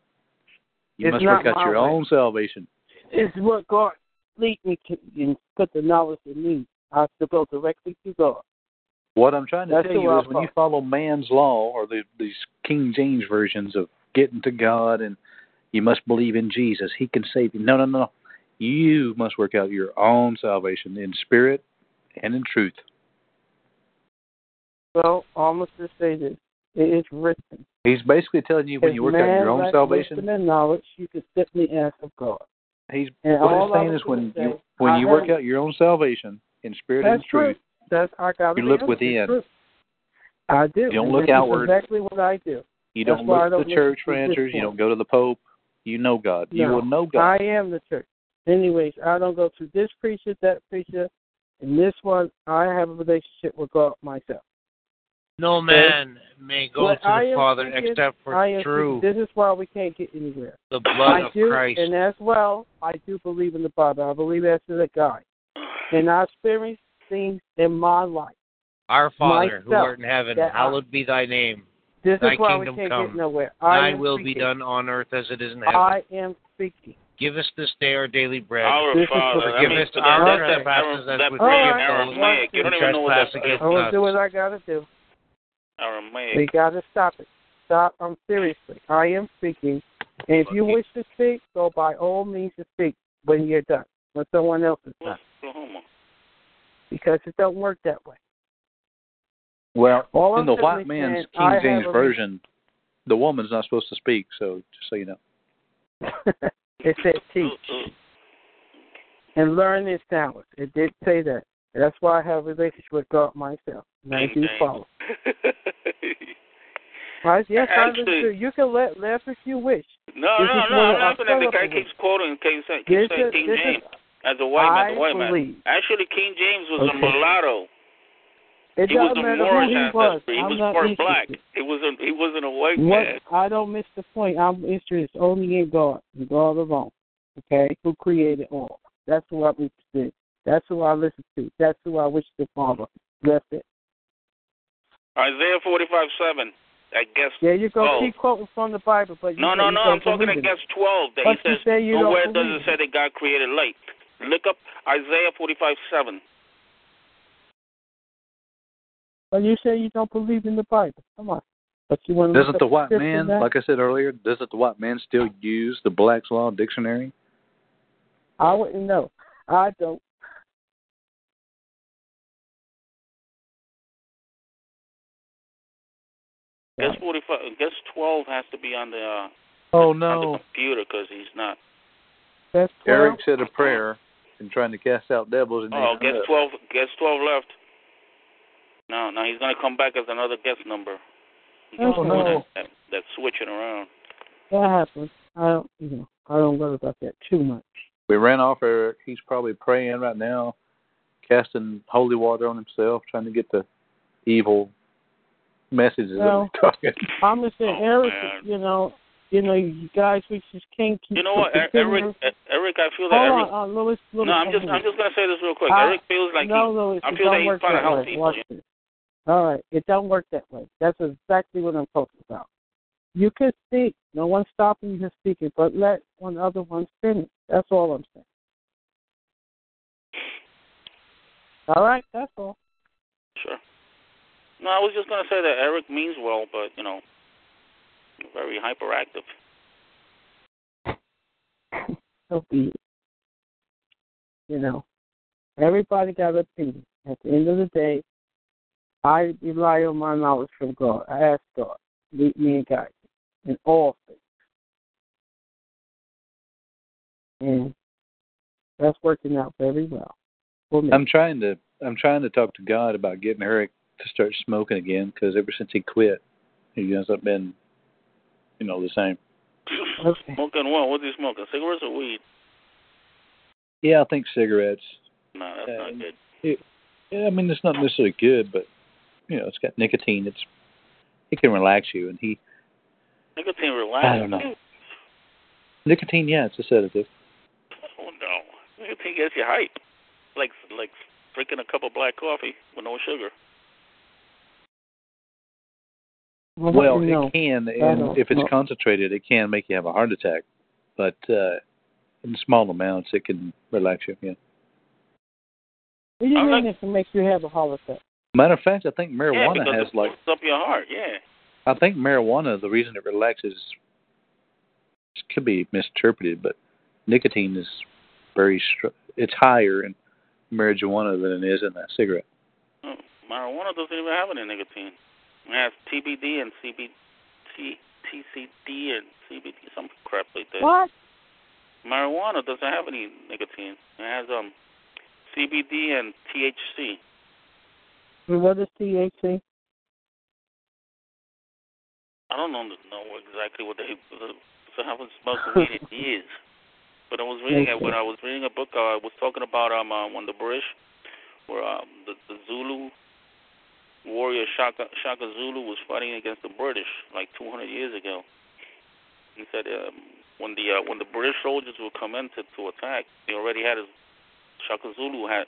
You must work out your own salvation. It's what God leads me to, and put the knowledge in me. I have to go directly to God. What I'm trying to tell you is when you follow man's law or the, these King James versions of getting to God, and you must believe in Jesus. He can save you. No, no, no. You must work out your own salvation in spirit and in truth. Well, I must just say this. It is written. He's basically telling you when you work out your own salvation and knowledge, you can simply ask of God. He's what he's saying is when you when you work out your own salvation in spirit and truth, you look within. I do. You don't look outward. That's exactly what I do. You don't look to the church for answers. You don't go to the Pope. You know God. No, you will know God. I am the church. Anyways, I don't go to this preacher, that preacher, and this one. I have a relationship with God myself. No man so, may go to the Father thinking, except for true. This is why we can't get anywhere. The blood I of do, Christ. And as well, I do believe in the Bible. I believe that's the God. And I experience things in my life. Our Father, myself, who art in heaven, hallowed I, be thy name. This Thy is why kingdom we can't come. Get nowhere. I Thy will speaking. Be done on earth as it is in heaven. I am speaking. Give us this day our daily bread. Our this Father. Forgive us our trespasses as we forgive those who trespass against us. I will do what I got to do. We got to stop it. Stop. I'm um, seriously. I am speaking. And if you wish to speak, go by all means to speak when you're done. When someone else is done. Because it don't work that way. Well, all in the white man's King James Version, the woman's not supposed to speak, so just so you know. It said teach. And learn this talent. It did say that. That's why I have a relationship with God myself. And I do follow. Right? Yes, I do. You can let, laugh if you wish. No, this no, no. I'm not going to. The guy keeps quoting King James as a white man. Actually, King James was a mulatto. It he doesn't was matter who he was. He I'm was not part black. It wasn't. He wasn't a white what, man. I don't miss the point. I'm interested only in God, and God alone. Okay, who created all? That's who I respect. That's who I listen to. That's who I wish the Father. That's it. Isaiah forty-five seven. I guess. Yeah, you go keep quoting from the Bible, but you no, no, no. I'm talking at guess twelve. That he says nowhere does it say that God created light. Look up Isaiah forty-five seven. Well, you say you don't believe in the Bible. Come on. But you want to doesn't the white man, like I said earlier, doesn't the white man still use the Black's Law Dictionary? I wouldn't know. I don't. Guess forty-five. Guess twelve has to be on the. Uh, oh no. On the computer, because he's not. That's twelve. Eric said a prayer and trying to cast out devils. And oh, guess twelve. Guess twelve left. No, no, he's going to come back as another guest number. Oh, no. That, that, that's switching around. That happens. I don't, you know, I don't worry about that too much. We ran off Eric. He's probably praying right now, casting holy water on himself, trying to get the evil messages. Well, that we're talking. I'm just saying, oh, Eric, man. you know, you know, you guys, we just can't keep. You know what, Eric? Eric, Eric I feel that Hold Eric. On, uh, Lewis, Lewis, no, I'm just, I'm just going to say this real quick. I, Eric feels like no, he, Lewis, I feel that he's trying to help people. Yeah. All right, it don't work that way. That's exactly what I'm talking about. You can speak. No one's stopping you from speaking, but let one other one finish. That's all I'm saying. All right, that's all. Sure. No, I was just going to say that Eric means well, but, you know, very hyperactive. So be it. You know, everybody got an opinion. At the end of the day, I rely on my knowledge from God. I ask God, lead me and guide me in all things. And that's working out very well for me. I'm trying to I'm trying to talk to God about getting Eric to start smoking again, because ever since he quit, he ends up being, you know, the same. Okay. Smoking what? What's he smoking? Cigarettes or weed? Yeah, I think cigarettes. No, that's uh, not good. It, Yeah, I mean, it's not necessarily good, but, you know, it's got nicotine. It's It can relax you, and he... Nicotine relaxes? I don't know. Nicotine, yeah, it's a sedative. Oh, no. Nicotine gets you hype. Like, like drinking a cup of black coffee with no sugar. Well, well it know. can, and if it's well. concentrated, it can make you have a heart attack. But uh, in small amounts, it can relax you, yeah. What do you mean it can make you have a heart attack? Matter of fact, I think marijuana yeah, has like... Yeah, up your heart, yeah. I think marijuana, the reason it relaxes, could be misinterpreted, but nicotine is very... Str- it's higher in marijuana than it is in that cigarette. Oh, marijuana doesn't even have any nicotine. It has T B D and C B T, T C D and C B D, some crap like that. What? Marijuana doesn't have any nicotine. It has, um... C B D and T H C. What is T H C? I don't know, know exactly what they so I haven't smoked weed in years. But I was reading it when I was reading a book. I uh, was talking about um uh, when the British were um, the, the Zulu warrior Shaka Shaka Zulu was fighting against the British like two hundred years ago. He said um, when the uh, when the British soldiers would come in to, to attack, they already had his Shaka Zulu had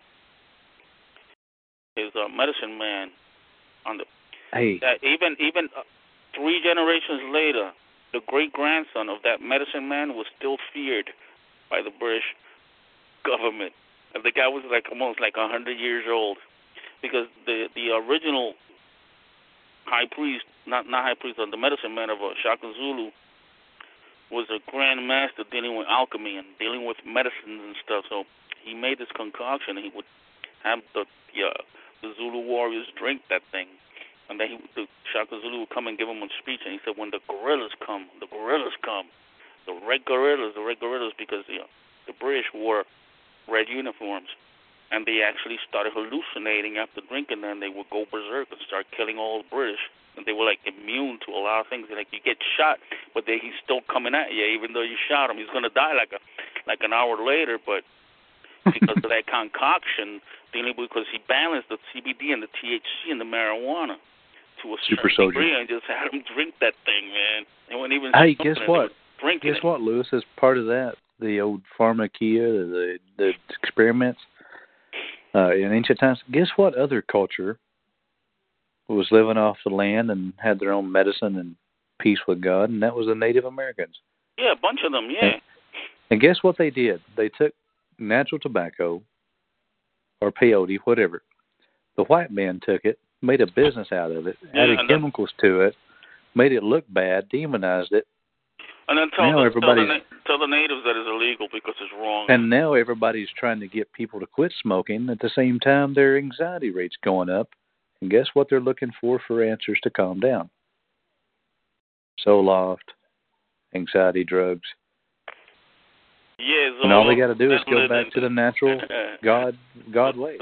his uh, medicine man on the. Hey. That even even uh, three generations later, the great grandson of that medicine man was still feared by the British government. And the guy was like almost like a hundred years old, because the the original high priest, not not high priest, but the medicine man of uh, Shaka Zulu was a grand master dealing with alchemy and dealing with medicines and stuff. So. He made this concoction. He would have the, yeah, the Zulu warriors drink that thing. And then he, the Shaka Zulu would come and give him a speech. And he said, when the guerrillas come, the guerrillas come, the red guerrillas, the red guerrillas, because you know, the British wore red uniforms. And they actually started hallucinating after drinking. And they would go berserk and start killing all the British. And they were, like, immune to a lot of things. They're like, you get shot, but they, he's still coming at you, even though you shot him. He's going to die like a, like an hour later, but... because of that concoction, dealing because he balanced the C B D and the T H C and the marijuana to a super certain degree and just had him drink that thing, man. And when even hey, guess what? Guess it. what, Lewis? As part of that, the old pharmacia, the the experiments uh, in ancient times. Guess what? Other culture was living off the land and had their own medicine and peace with God, and that was the Native Americans. Yeah, a bunch of them. Yeah. And, and guess what they did? They took natural tobacco or peyote, whatever. The white man took it, made a business out of it, yeah, added chemicals to it, made it look bad, demonized it. And then tell, now the, tell, the, tell the natives that it's illegal because it's wrong. And now everybody's trying to get people to quit smoking. At the same time, their anxiety rate's going up. And guess what they're looking for for answers to calm down? Zoloft, anxiety drugs. Yeah, Zoloft. And all they got to do is go back to the natural God God way.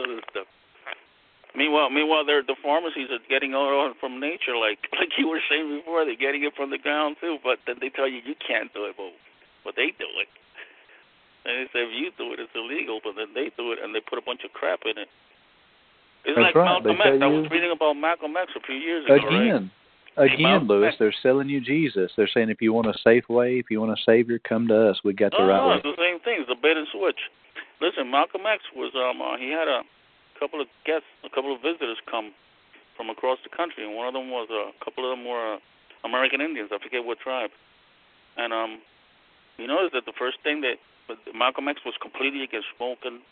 Meanwhile, meanwhile, they're, the pharmacies are getting all on from nature, like like you were saying before. They're getting it from the ground too, but then they tell you you can't do it, but but they do it. And they say if you do it, it's illegal, but then they do it, and they put a bunch of crap in it. It's That's like right. Malcolm X. I was reading about Malcolm X a few years ago. Again, right? again, Lewis, they're selling you Jesus. They're saying if you want a safe way, if you want a savior, come to us. We got the no, right no, way. It's the same thing. It's a bait and switch. Listen, Malcolm X was um uh, he had a couple of guests, a couple of visitors come from across the country, and one of them was uh, a couple of them were uh, American Indians. I forget what tribe. And um, you notice that the first thing that Malcolm X was completely against smoking.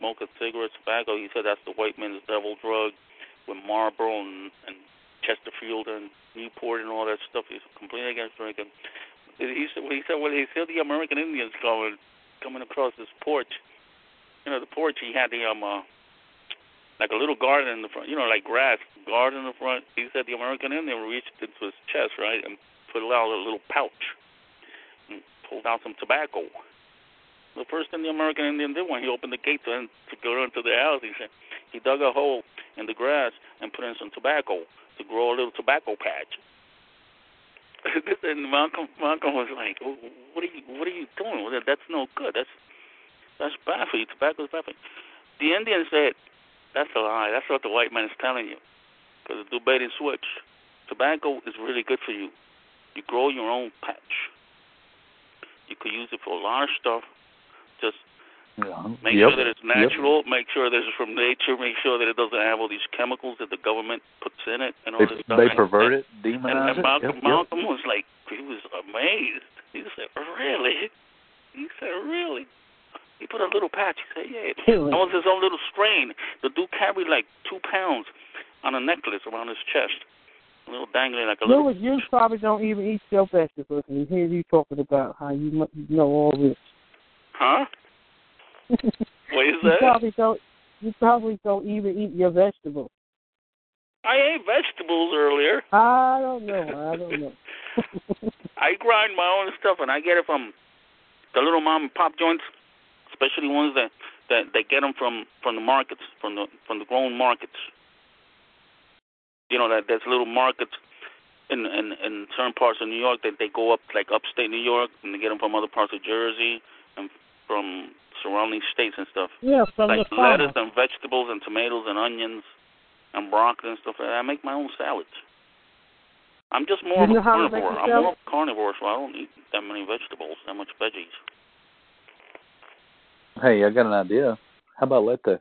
Smoking cigarettes, tobacco. He said that's the white man's devil drug with Marlboro and, and Chesterfield and Newport and all that stuff. He's completely against drinking. He said, well, he said, well, he said the American Indians coming coming across this porch. You know, the porch. He had the um, uh, like a little garden in the front. You know, like grass garden in the front. He said the American Indian reached into his chest, right, and put out a little pouch and pulled out some tobacco. The first thing the American Indian did when he opened the gate to, to go into the house, he said, he dug a hole in the grass and put in some tobacco to grow a little tobacco patch. And Malcolm, Malcolm was like, "What are you? What are you doing? That's no good. That's that's bad for you. Tobacco's bad for you." The Indian said, "That's a lie. That's what the white man is telling you. Because do bait and switch. Tobacco is really good for you. You grow your own patch. You could use it for a lot of stuff." Just make yep. sure that it's natural, yep. make sure that it's from nature, make sure that it doesn't have all these chemicals that the government puts in it and all they, this stuff. They pervert and, it, demonize and, and Malcolm, it. Yep, Malcolm yep. was like, he was amazed. He said, really? He said, really? He put a little patch. He said, yeah. That was his own little strain. The dude carried like two pounds on a necklace around his chest. A little dangling like a little. Lewis, you probably don't even eat your vegetables and hear you talking about how you know all this. Huh? What is you that? Probably don't, you probably don't even eat your vegetables. I ate vegetables earlier. I don't know. I don't know. I grind my own stuff, and I get it from the little mom and pop joints, especially ones that, that, that get them from, from the markets, from the from the grown markets. You know, that there's little markets in, in, in certain parts of New York that they go up, like upstate New York, and they get them from other parts of Jersey. And from surrounding states and stuff. Yeah, from like the farm. Lettuce and vegetables and tomatoes and onions and broccoli and stuff like that. I make my own salads. I'm just more you of a carnivore. I'm salad? more of a carnivore, so I don't eat that many vegetables, that much veggies. Hey, I got an idea. How about let the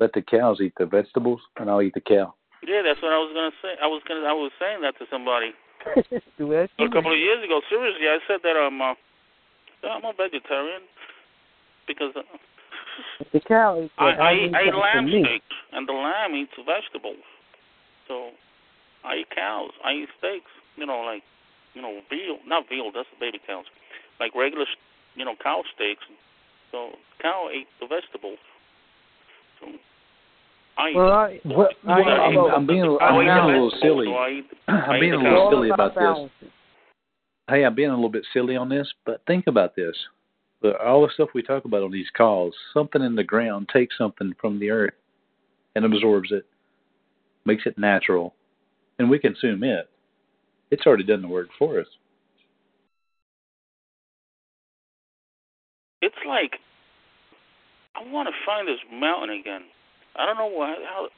let the cows eat the vegetables, and I'll eat the cow. Yeah, that's what I was gonna say. I was gonna I was saying that to somebody a couple of years ago. Seriously, I said that I'm. Uh, I'm a vegetarian because uh, the cow is I, I, I eat, I eat lamb steak, and the lamb eats vegetables. So I eat cows. I eat steaks, you know, like, you know, veal. Not veal, that's the baby cows. Like regular, you know, cow steaks. So the cow ate the vegetables. So I eat well, I, well, I, I'm, I'm being, I'm I'm being a little silly. So I eat, I'm being a little silly about balance. this. Hey, I'm being a little bit silly on this, but think about this. The, all the stuff we talk about on these calls, something in the ground takes something from the earth and absorbs it, makes it natural, and we consume it. It's already done the work for us. It's like I want to find this mountain again. I don't know why. How,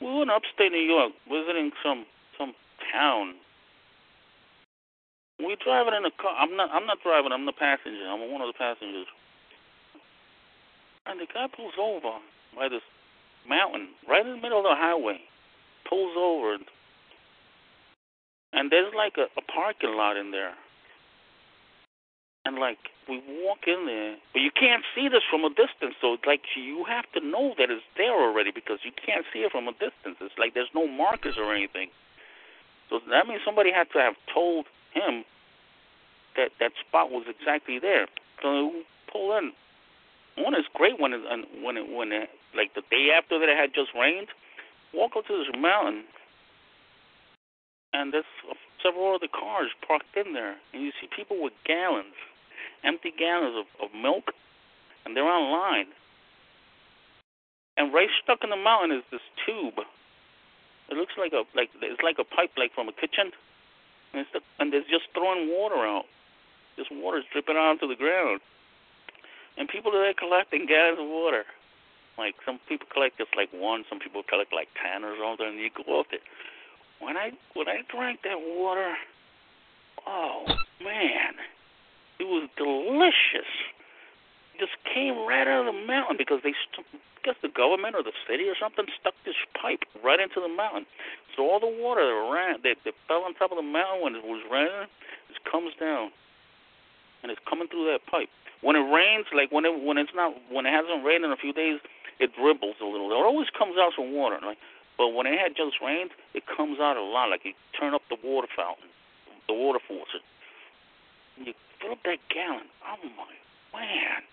we were in upstate New York visiting some some town. We're driving in a car. I'm not. I'm not driving. I'm the passenger. I'm one of the passengers. And the guy pulls over by this mountain, right in the middle of the highway. Pulls over, and, and there's like a, a parking lot in there. And like we walk in there, but you can't see this from a distance. So it's like you have to know that it's there already because you can't see it from a distance. It's like there's no markers or anything. So that means somebody had to have told him that that spot was exactly there. So we pull in. One is great when it, when it, when it, like the day after that it had just rained. Walk up to this mountain, and there's several other cars parked in there, and you see people with gallons, empty gallons of, of milk, and they're online. And right stuck in the mountain is this tube. It looks like a like it's like a pipe, like from a kitchen, and it's the, and they're just throwing water out. This water's dripping onto the ground. And people are there collecting gallons of water. Like, some people collect just like one, some people collect like ten or something, and you go up there. When I, when I drank that water, oh, man, it was delicious. It just came right out of the mountain because they, st- I guess the government or the city or something stuck this pipe right into the mountain. So all the water that, ran, that, that fell on top of the mountain when it was raining, it comes down, and it's coming through that pipe. When it rains, like when it when it's not when it hasn't rained in a few days, it dribbles a little. It always comes out some water, right? But when it had just rained, it comes out a lot. Like you turn up the water fountain, the water faucet, and you fill up that gallon. Oh my man,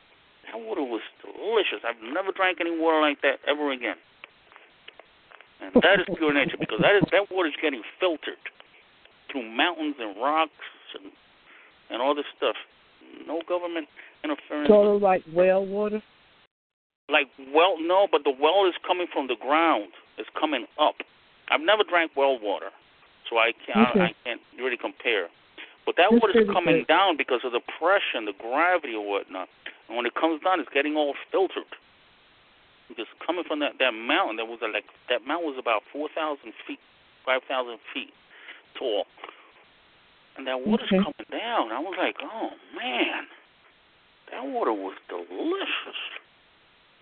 that water was delicious. I've never drank any water like that ever again. And that is pure nature because that is that water is getting filtered through mountains and rocks and and all this stuff. No government interference. Sort of like well water? Like well, no, but the well is coming from the ground. It's coming up. I've never drank well water, so I can't, okay. I, I can't really compare. But that That's water is coming good. down because of the pressure and the gravity or whatnot. And when it comes down, it's getting all filtered. It's coming from that, that mountain. That was like that mountain was about four thousand feet, five thousand feet tall. And that water's okay. coming down. I was like, oh, man, that water was delicious.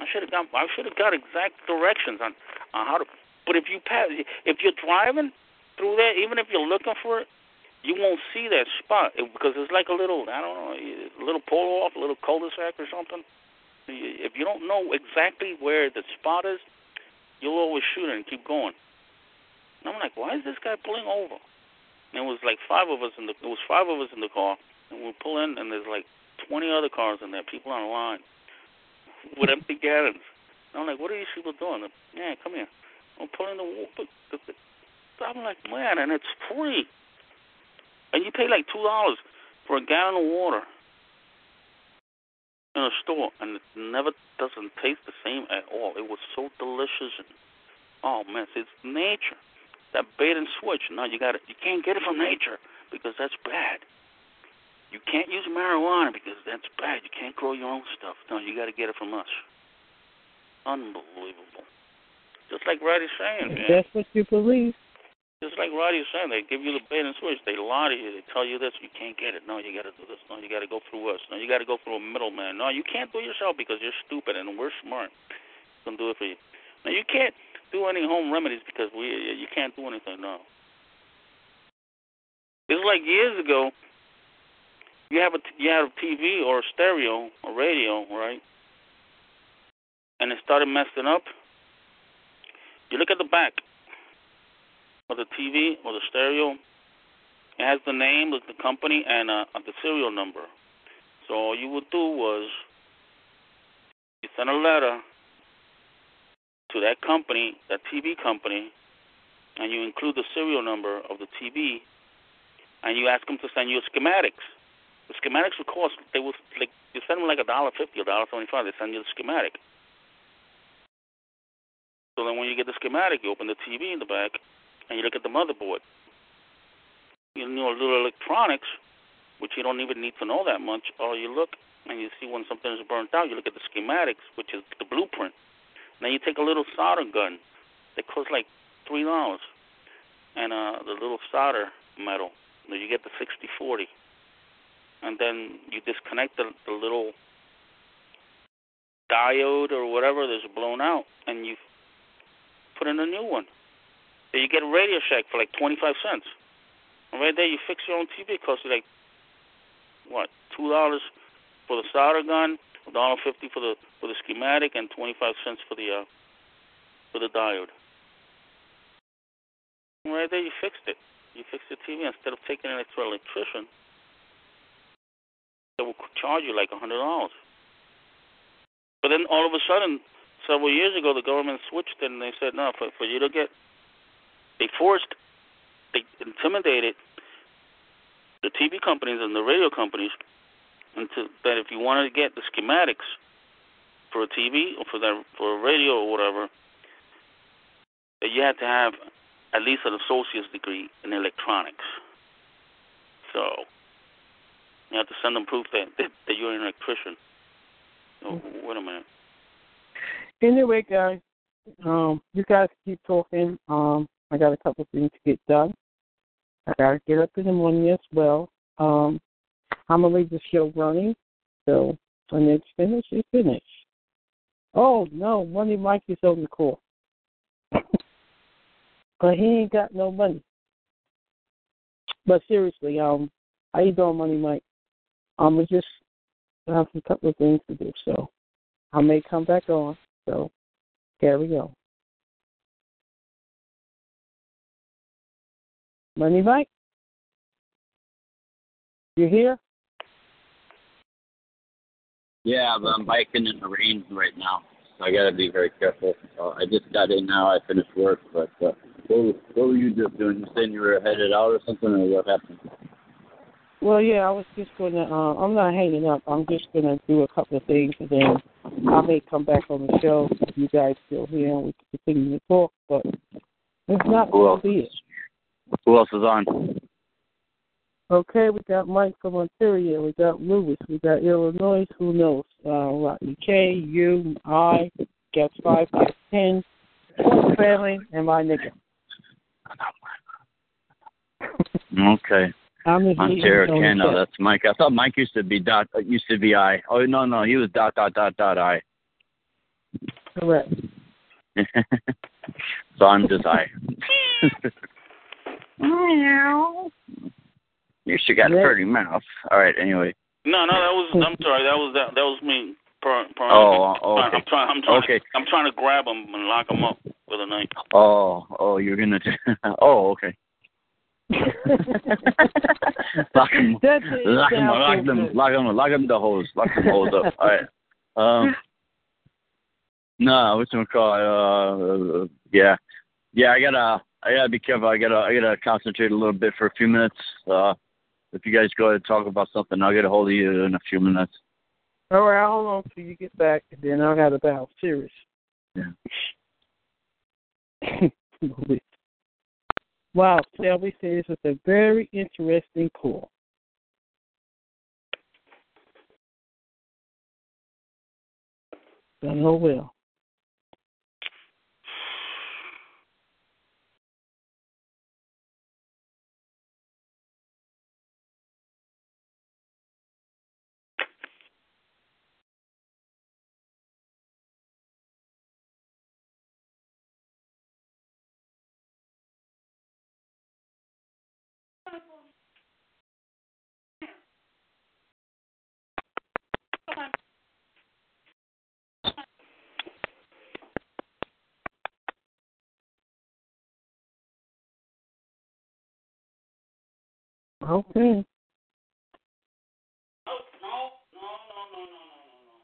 I should have got I should have got exact directions on, on how to. But if you pass, if you're driving through that, even if you're looking for it, you won't see that spot it, because it's like a little I don't know, a little pull off, a little cul-de-sac or something. If you don't know exactly where the spot is, you'll always shoot it and keep going. And I'm like, why is this guy pulling over? And it was like five of us in the. It was five of us in the car, and we pull in, and there's like twenty other cars in there, people on the line with empty gallons. And I'm like, what are these people doing? Like, yeah, come here. I'm pulling the water. I'm like, man, and it's free. And you pay like two dollars for a gallon of water in a store, and it never doesn't taste the same at all. It was so delicious, and oh man, it's nature. That bait and switch. No, you got it. You can't get it from nature because that's bad. You can't use marijuana because that's bad. You can't grow your own stuff. No, you got to get it from us. Unbelievable. Just like Roddy's saying, man. That's what you believe. Just like Roddy's saying, they give you the bait and switch. They lie to you. They tell you this. You can't get it. No, you got to do this. No, you got to go through us. No, you got to go through a middleman. No, you can't do it yourself because you're stupid and we're smart. We're going to do it for you. Now, you can't do any home remedies because we you can't do anything now. It's like years ago, you have a you have a T V or a stereo or radio, right? And it started messing up. You look at the back of the T V or the stereo. It has the name of the company and uh, the serial number. So all you would do was you send a letter to that company, that T V company, and you include the serial number of the T V, and you ask them to send you schematics. The schematics would cost, they would, like, you send them like one dollar fifty or one dollar twenty-five, they send you the schematic. So then when you get the schematic, you open the T V in the back, and you look at the motherboard. You know, little electronics, which you don't even need to know that much, or you look, and you see when something is burnt out, you look at the schematics, which is the blueprint. Then you take a little solder gun that costs like three dollars, and uh, the little solder metal, you get the sixty forty, and then you disconnect the, the little diode or whatever that's blown out, and you put in a new one. You get a Radio Shack for like twenty-five cents. And right there, you fix your own T V. It costs you like, what, two dollars for the solder gun, one dollar fifty for the for the schematic, and twenty-five cents for the uh, for the diode. And right there, you fixed it. You fixed your T V instead of taking an extra electrician that will charge you like one hundred dollars. But then all of a sudden, several years ago, the government switched it, and they said, no, for, for you to get, they forced, they intimidated the T V companies and the radio companies into that if you wanted to get the schematics for a T V or for that, for a radio or whatever, that you had to have at least an associate's degree in electronics. So you have to send them proof that, that, that you're an electrician. Oh, wait a minute. Anyway, guys, um, you guys keep talking. Um, I got a couple things to get done. I got to get up in the morning as well. Um, I'm going to leave the show running. So when it's finished, it's finished. Oh, no, Money Mike is on the call. But he ain't got no money. But seriously, um, how you doing, Money Mike? I'm um, just... I have a couple of things to do, so I may come back on. So here we go. Money Mike, you here? Yeah, but I'm biking in the rain right now, so I gotta be very careful. Uh, I just got in now. I finished work, but uh, what, what were you just doing? You said you were headed out or something, or what happened? Well, yeah, I was just going to, uh, I'm not hanging up. I'm just going to do a couple of things, and then I may come back on the show if you guys still here and we can continue to talk, but it's not going to be it. Who else is on? Okay, we got Mike from Ontario. We got Lewis. We got Illinois. Who knows? Uh, Rodney K, you, I, Gats five, Gats ten, family, and my nigga. Okay. Ontario, Canada. That's Mike. I thought Mike used to be dot. Used to be I. Oh no, no, he was dot dot dot dot I. Correct. So I'm just I. You should got a pretty mouth. All right. Anyway. No, no, that was. I'm sorry. That was that. That was me. Per, per, oh, oh, okay. I'm trying. I'm trying, okay. To, I'm trying to grab him and lock him up with a knife. Oh, oh, you're gonna. Oh, okay. Lock him, lock him, lock them, lock him, lock him the hose, lock them hose up. All right. Um, no, what's gonna call? Uh, yeah, yeah. I gotta, I gotta be careful. I gotta, I gotta concentrate a little bit for a few minutes. Uh, if you guys go ahead and talk about something, I'll get a hold of you in a few minutes. All right, hold on till you get back, and then I gotta bounce. Serious. Yeah. Wow, shall we say this was a very interesting call. But oh well. Okay. No, no, no, no, no, no, no, no.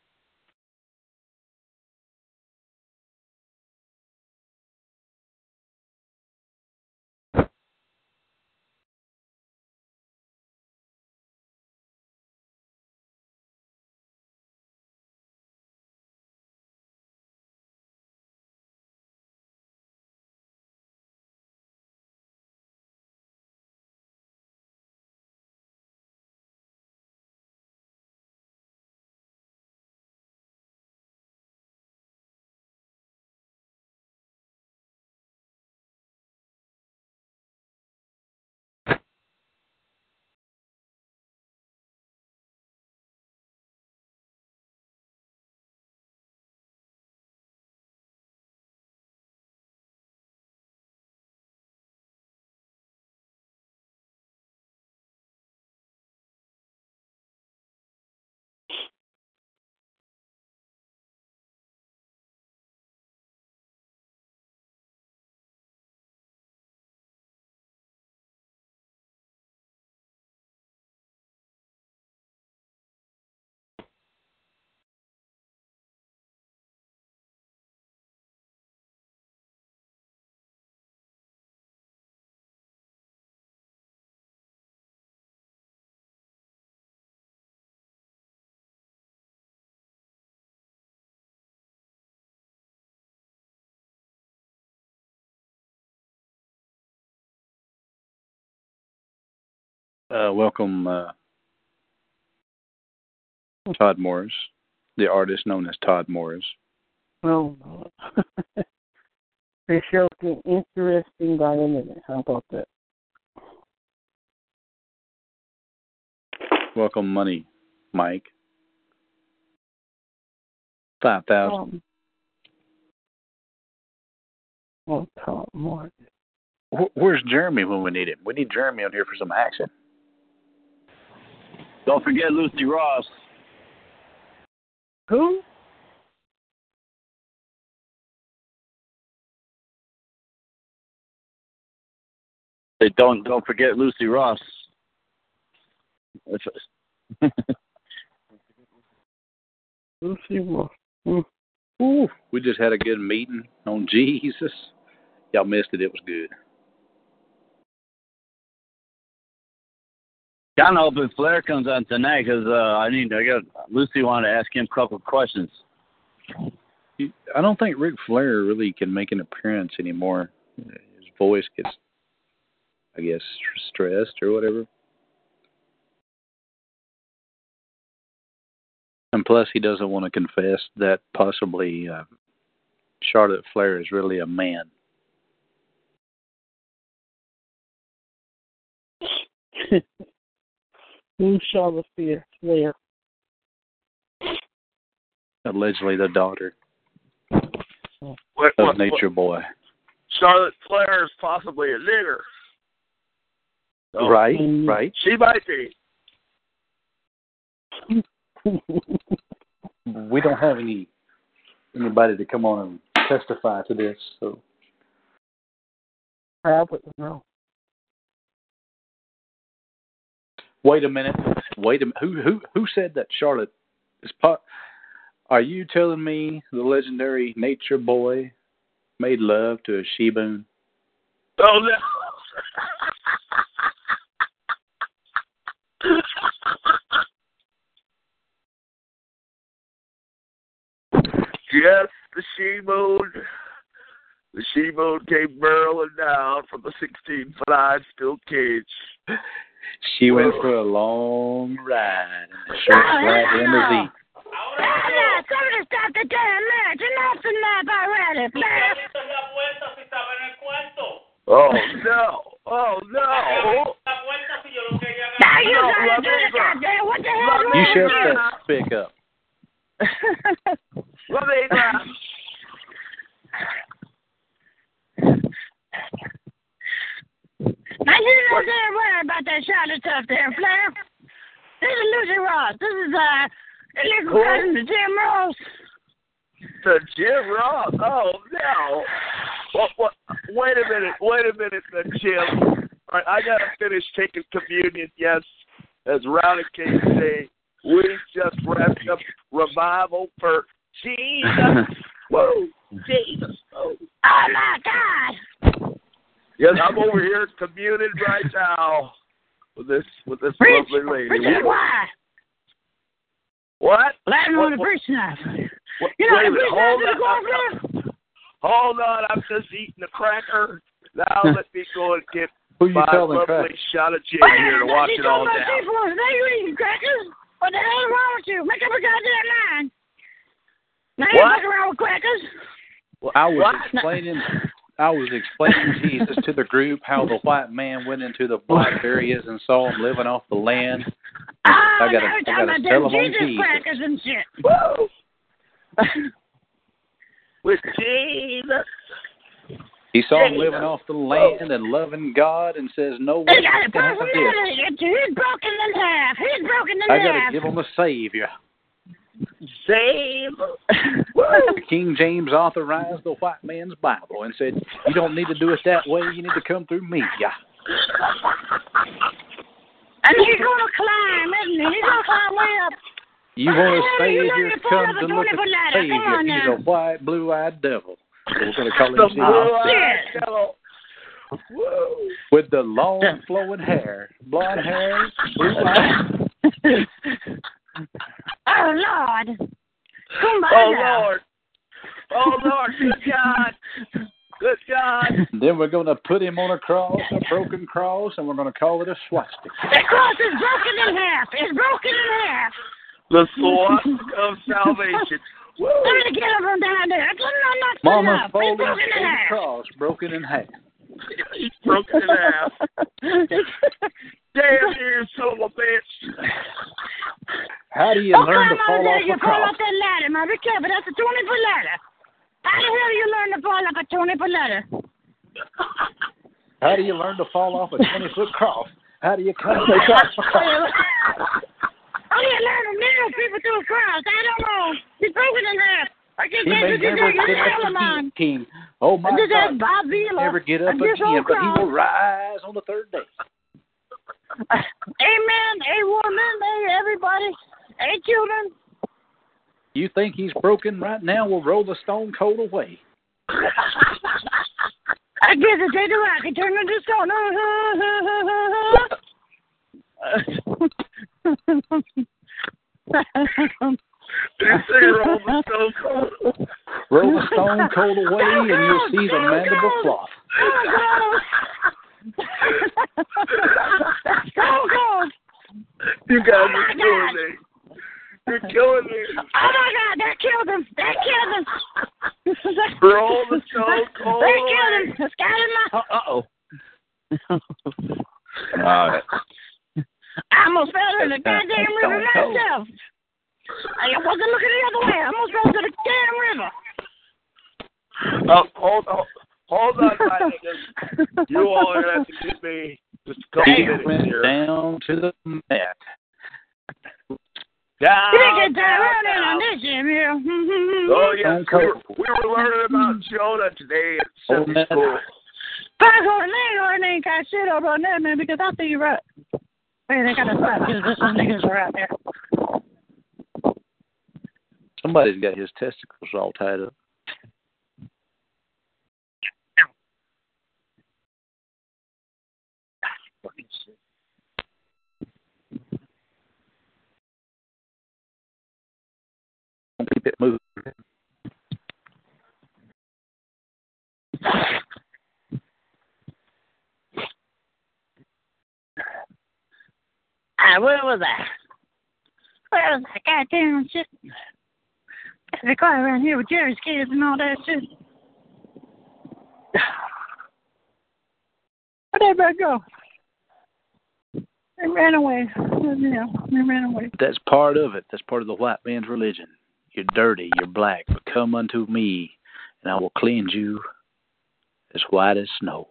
uh, welcome uh, Todd Morris, the artist known as Todd Morris. Oh, this show is interesting by the minute. How about that? Welcome, Money, Mike. Five thousand. Oh, Todd Morris. Where's Jeremy when we need him? We need Jeremy on here for some action. Don't forget Lucy Ross. Who? They don't don't forget Lucy Ross. Lucy Ross. Ooh, we just had a good meeting on Jesus. Y'all missed it. It was good. Kind of hoping Flair comes on tonight because uh, I need. I got Lucy wanted to ask him a couple of questions. I don't think Ric Flair really can make an appearance anymore. His voice gets, I guess, stressed or whatever. And plus, he doesn't want to confess that possibly uh, Charlotte Flair is really a man. Who shall the fear Flair? Allegedly the daughter what, what, of Nature what? Boy. Charlotte Flair is possibly a nigger. So right, right. She might be. We don't have any anybody to come on and testify to this, so I wouldn't know. Wait a minute. Wait a minute. Who who who said that Charlotte is pot? Are you telling me the legendary Nature Boy made love to a she-boon? Oh no. Yes, the she-boon. The she-boon came burrowing down from the sixteen foot nine steel cage. She went for a long ride in the short black limousine. Oh no! Oh no! Now you gotta do the goddamn. What the hell? You shut that spick up. Now you don't have to worry about that Charlotte stuff there, Flair. This is Lucy Ross. This is uh, the little cool. cousin to Jim Ross. To Jim Ross? Oh, no. What, what? Wait a minute. Wait a minute, Jim. All right, I got to finish taking communion. Yes, as Rowdy King say, we just wrapped up revival for Jesus. Whoa, Jesus. Oh, oh my God. Yes, I'm over here communing right now with this with this Bridge, lovely lady. Richard, why? What? Latin on the bridge knife. You know the bridge knife is going. Hold on, I'm just eating a cracker. Now let me go and get my lovely crack? shot of gin here to watch it all down. Now you eating crackers? What the hell is wrong with you? Make up a goddamn line. Now you fucking around with crackers. Well, I was what? explaining. I was explaining Jesus to the group how the white man went into the black areas and saw him living off the land. Oh, I got to tell them Jesus, Jesus crackers and shit. Woo! With Jesus. He saw him living off the land and loving God and says, no way. He got a broken in He's broken in half. He's broken in I half. I got to give him a Savior. Save. King James authorized the white man's Bible and said, you don't need to do it that way. You need to come through me. Yeah. And he's going to climb, isn't he? He's going to climb way up. You want a Savior to come to look at the Savior. He's a white, blue-eyed devil. So we're going to call him the blue-eyed devil. With the long, flowing hair. Blonde hair, blue eyes. Oh, Lord. Come on. Oh, Lord. Oh, Lord. Good God. Good God. Then we're going to put him on a cross, a broken cross, and we're going to call it a swastika. The cross is broken in half. It's broken in half. The swastika of salvation. Woo. I'm going to get up from down there. I'm not Mama's folding the cross, broken in half. He's broken in half. Damn you, son of a bitch. How do you oh, learn to fall off a cross? You fall off that ladder, man. Be careful. That's a twenty-foot ladder. How the hell do you learn to fall off a twenty-foot ladder? How do you learn to fall off a twenty-foot cross? How do you come off a cross? How do you learn to nail people to a cross? I don't know. He's broken in half. I can't get to the Oh, my this God. Bob Vila. Never get up again, but he will rise on the third day. Amen. A woman, a everybody, a children. You think he's broken right now? We'll roll the stone cold away. I guess it's a rock. I turn into stone. They say roll the stone cold. Roll the stone cold away, and you'll see the mandible flop. Stone cold. You got me doing it. You're killing me. Oh, my God. That killed him. That killed him. Roll the stone cold. That killed him. It's got him up. Uh-oh. uh, I almost fell in the goddamn river myself. I wasn't looking the other way. I almost fell to the damn river. Oh, hold on. Hold on, right. You all are going to have to give me just a couple minutes here. Down to the mat. Down, down, down. Oh, yes. We were, we were learning about Jonah today at Sunday school. I shit over on that, man, because I think you're right. Man, they got to stop because some niggas are out there. Somebody's got his testicles all tied up. Keep it moving. Ah, where was I? Where was that goddamn shit? They're going around here with Jerry's kids and all that shit. Where'd everybody go? They ran away. You know, they ran away. That's part of it. That's part of the white man's religion. You're dirty, you're black, but come unto me, and I will cleanse you as white as snow.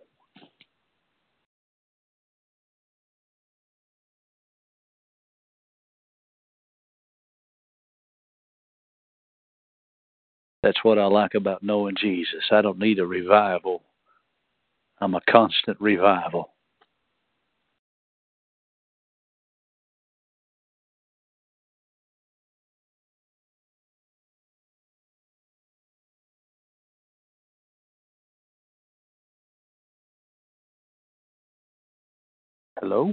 That's what I like about knowing Jesus. I don't need a revival. I'm a constant revival. Hello?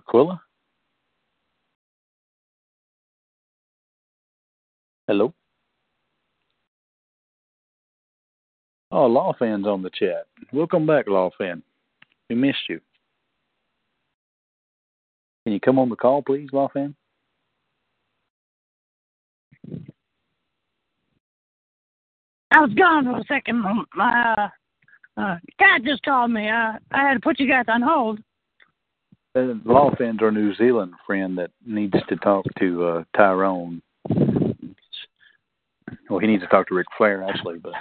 Aquila? Hello? Oh, Law Fan's on the chat. Welcome back, Law Fan. We missed you. Can you come on the call, please, Law Fan? I was gone for a second. My... Uh... Uh, God just called me. Uh, I had to put you guys on hold. Uh, Law Fan's our New Zealand friend that needs to talk to uh, Tyrone. Well, he needs to talk to Ric Flair, actually. But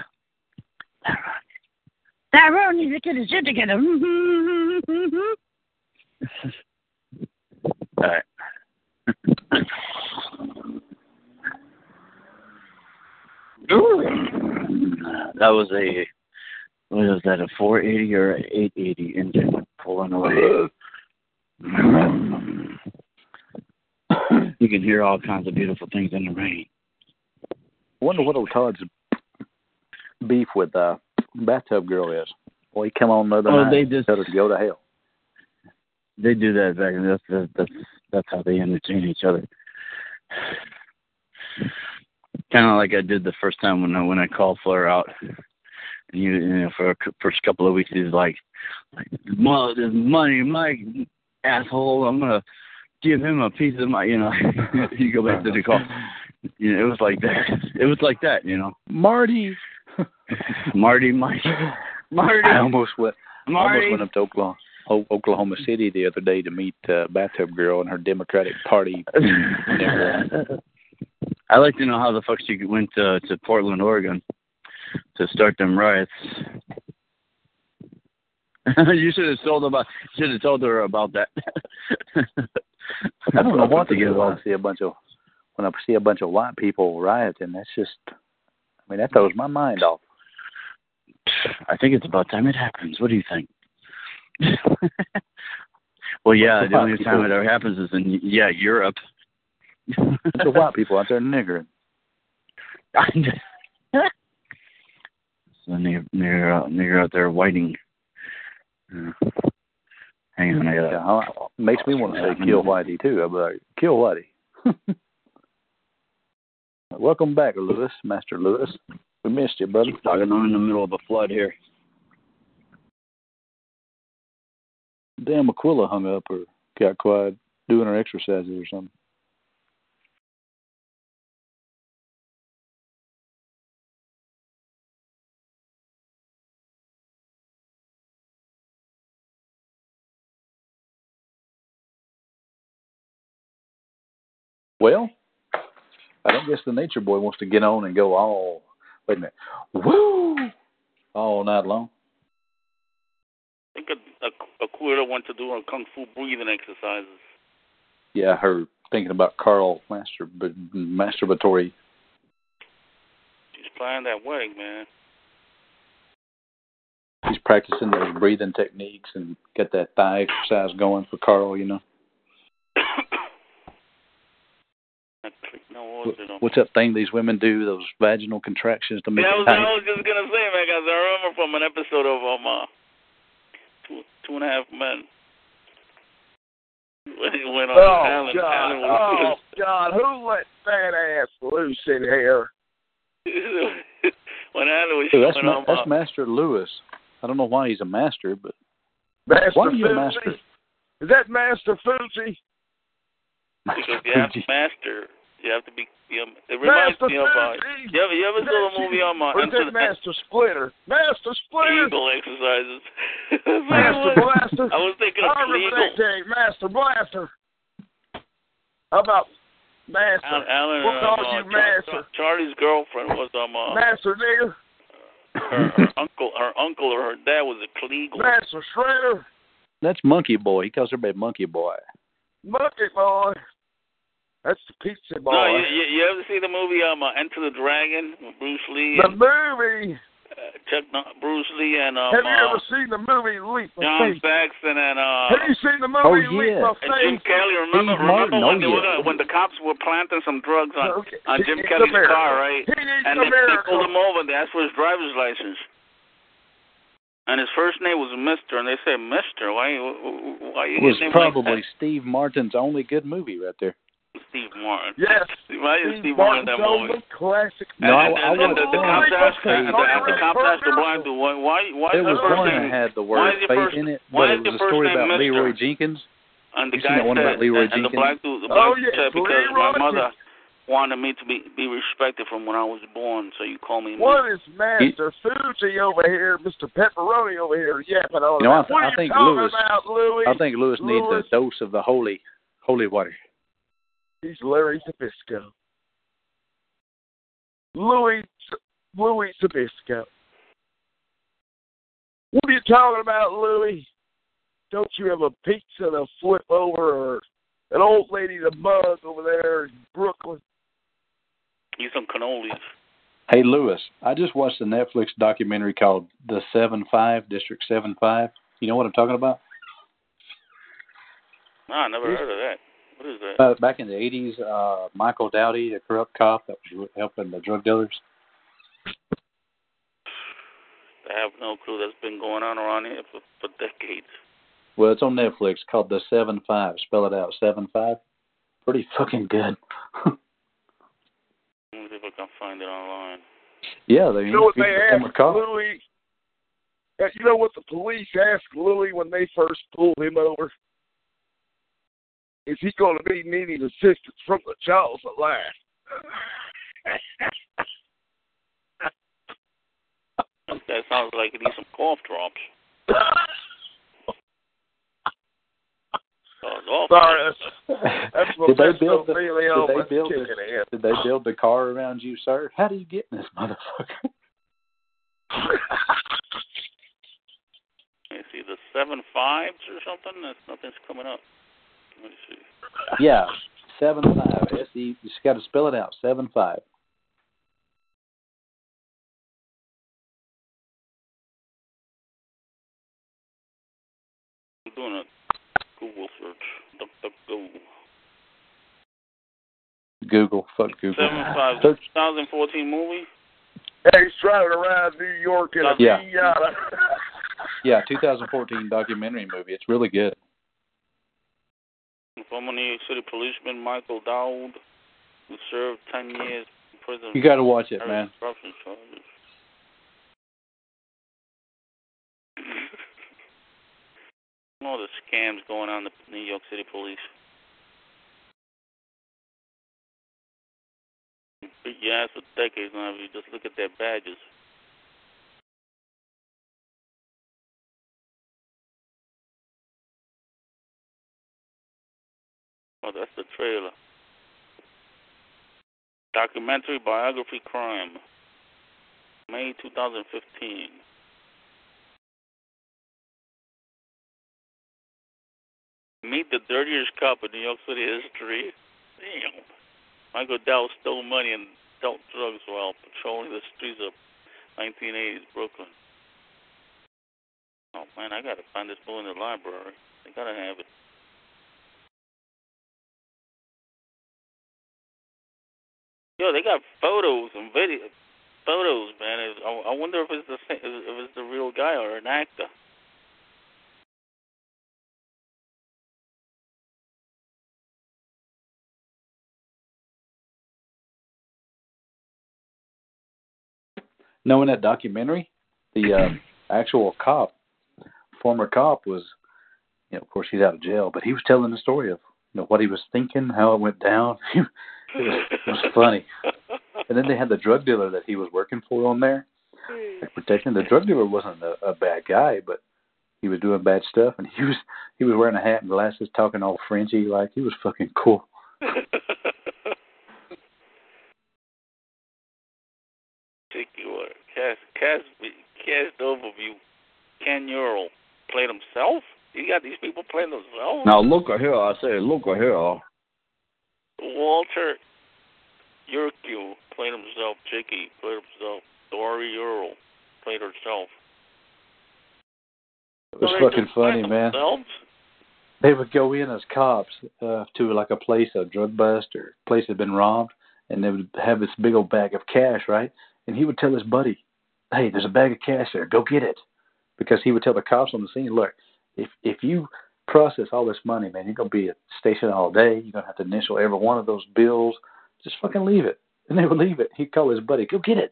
Tyrone, Tyrone needs to get his shit together. All right. That was a... What was that, a four eighty or an eight eighty engine pulling away? You can hear all kinds of beautiful things in the rain. I wonder what old Todd's beef with the uh, bathtub girl is. Well, he come on another oh, night they just, and tell her to go to hell. They do that back in the that's, that's, that's how they entertain each other. kind of like I did the first time when I, when I called Flair out. And you, you know, for a first couple of weeks, he was like, "Well, this money, Mike, asshole. I'm gonna give him a piece of my," you know. You go back to the call. You know, it was like that. It was like that, you know. Marty, Marty, Mike, Marty. I almost went. Marty. Almost went up to Oklahoma. Oklahoma City the other day to meet uh, Bathtub Girl and her Democratic Party. I'd like to know how the fuck she went to, to Portland, Oregon to start them riots. You should have told about. Should have told her about that. I don't know what to get when I see a bunch of when I see a bunch of white people rioting. That's just. I mean, that throws my mind off. I think it's about time it happens. What do you think? Well, yeah, the, the only time it ever happens is in yeah Europe. The white people out there niggering. So nigger, nigger, out, nigger out there whiting. Yeah. Hang on, I gotta, yeah, it makes me want to say kill Whitey too. I'll be like, kill Whitey. Welcome back, Lewis, Master Lewis. We missed you, buddy. I'm in the middle of a flood here. Damn, Aquila hung up or got quiet doing her exercises or something. Well, I don't guess the Nature Boy wants to get on and go all, wait a minute, woo, all night long. I think Aquila went to do her kung fu breathing exercises. Yeah, her thinking about Carl masturb- masturbatory. She's playing that way, man. She's practicing those breathing techniques and got that thigh exercise going for Carl, you know. No What's that thing these women do? Those vaginal contractions to make. Yeah, I was, it I was just gonna say, man, because I remember from an episode of um. Uh, Two, two and a half men. When he went on oh, Alan, God. Alan oh, God. Who let that ass loose in here? When Alan was hey, that's, ma- that's Master Lewis. I don't know why he's a master, but... Master why are you a master? Is that Master Fuji? Because you have to master. You have to be... You know, it reminds Master me of... Uh, you ever, you ever saw a movie on my... Or is that Master Splitter? Master Splitter! Eagle exercises. Master Blaster. I was thinking of I Eagle. Day, Master Blaster. How about Master? Alan, Alan, we'll call uh, you uh, Master. Charlie's girlfriend was... Um, uh, Master nigger. Her, her, uncle, her uncle or her dad was a Cleagle. Master Shredder. That's Monkey Boy. He calls everybody Monkey Boy. Monkey Boy. That's the pizza ball. No, you, you, you ever see the movie um, uh, Enter the Dragon with Bruce Lee? The and, movie. Uh, Chuck, no, Bruce Lee and um. Have you uh, ever seen the movie Leap of John Faith? Saxon and uh. Have you seen the movie oh, yeah. Leap of Faith? And Jim Kelly, remember, remember when, they were, uh, when the cops were planting some drugs on, okay. on Jim Kelly's car, right? He needs and they, they pulled him over and they asked for his driver's license. And his first name was Mister, and they said Mister. Why? Why? It was probably like Steve Martin's only good movie right there. Steve Martin. Yes. Steve, Steve Martin, that movie. Classic. No, and, and, I and, and the, the cops asked the, the, cop asked the blind dude, why, why, why there was one that had the word faith in it, but it was a story about Mister Leroy Jenkins. And the you guy seen that one about Leroy Jenkins? And the black dude, the black oh, yes, said, because Leroy my mother wanted me to be, be respected from when I was born, so you call me what me. Is Master he, Fuji over here, Mister Pepperoni over here, yapping all you know, that. What I, I are you talking Lewis, about, Louis? I think Louis needs a dose of the holy, holy water. He's Larry Zabisco. Louis, Louis Zabisco. What are you talking about, Louis? Don't you have a pizza to flip over or an old lady to mug over there in Brooklyn? He's on cannolis. Hey, Louis, I just watched a Netflix documentary called The seven five, District seven five. You know what I'm talking about? No, I never heard of that. What is that? Uh, back in the eighties, uh, Michael Dowd, a corrupt cop that was helping the drug dealers. I have no clue. That's been going on around here for, for decades. Well, it's on Netflix called The seven five. Spell it out, seven five. Pretty fucking good. Let me see if I can find online. Yeah, they you know what they asked Louie. You know what the police asked Louie when they first pulled him over? Is he going to be needing assistance from the jaws of life? That sounds like it needs some cough drops. oh, Sorry, that's, that's what did they build the, did they build the, did they build the car around you, sir? How do you get in this motherfucker? It's either seven fives or something. That's, nothing's coming up. Let me see. Yeah, seven five. S E. You just got to spell it out. Seven five. I'm doing a Google search. Duck, duck, go. Google. Fuck Google. Seven five. twenty fourteen movie. Yeah, he's driving around New York in a yeah. Miata. Yeah, twenty fourteen documentary movie. It's really good. Former New York City policeman Michael Dowd, who served ten years in prison. You got to watch it, man. Corruption charges. All the scams going on in the New York City police. Yeah, that's what decades now. You just look at their badges. Oh, that's the trailer. Documentary biography crime. May twenty fifteen. Meet the dirtiest cop in New York City history. Damn. Michael Dowd stole money and dealt drugs while patrolling the streets of nineteen eighties Brooklyn. Oh, man, I got to find this book in the library. I got to have it. Yo, they got photos and videos. Photos, man. I wonder if it's the same, if it's the real guy or an actor. No, in that documentary, the um, actual cop, former cop, was, you know, of course, he's out of jail, but he was telling the story of, you know, what he was thinking, how it went down. It was, it was funny. And then they had the drug dealer that he was working for on there. Like protecting. The drug dealer wasn't a, a bad guy, but he was doing bad stuff. And he was he was wearing a hat and glasses, talking all Frenchy. Like, he was fucking cool. Think you are. Cast, cast, cast overview. Ken Ural played himself? You got these people playing themselves? Now, look here. I say, look here. Walter Urquhart played himself. Jicky played himself. Dory Ural played herself. It was so fucking funny, man. Themselves? They would go in as cops uh, to like a place, a drug bust, or a place had been robbed, and they would have this big old bag of cash, right? And he would tell his buddy, "Hey, there's a bag of cash there. Go get it," because he would tell the cops on the scene, "Look, if if you process all this money, man, you're going to be at station all day. You're going to have to initial every one of those bills. Just fucking leave it." And they would leave it. He'd call his buddy, "Go get it."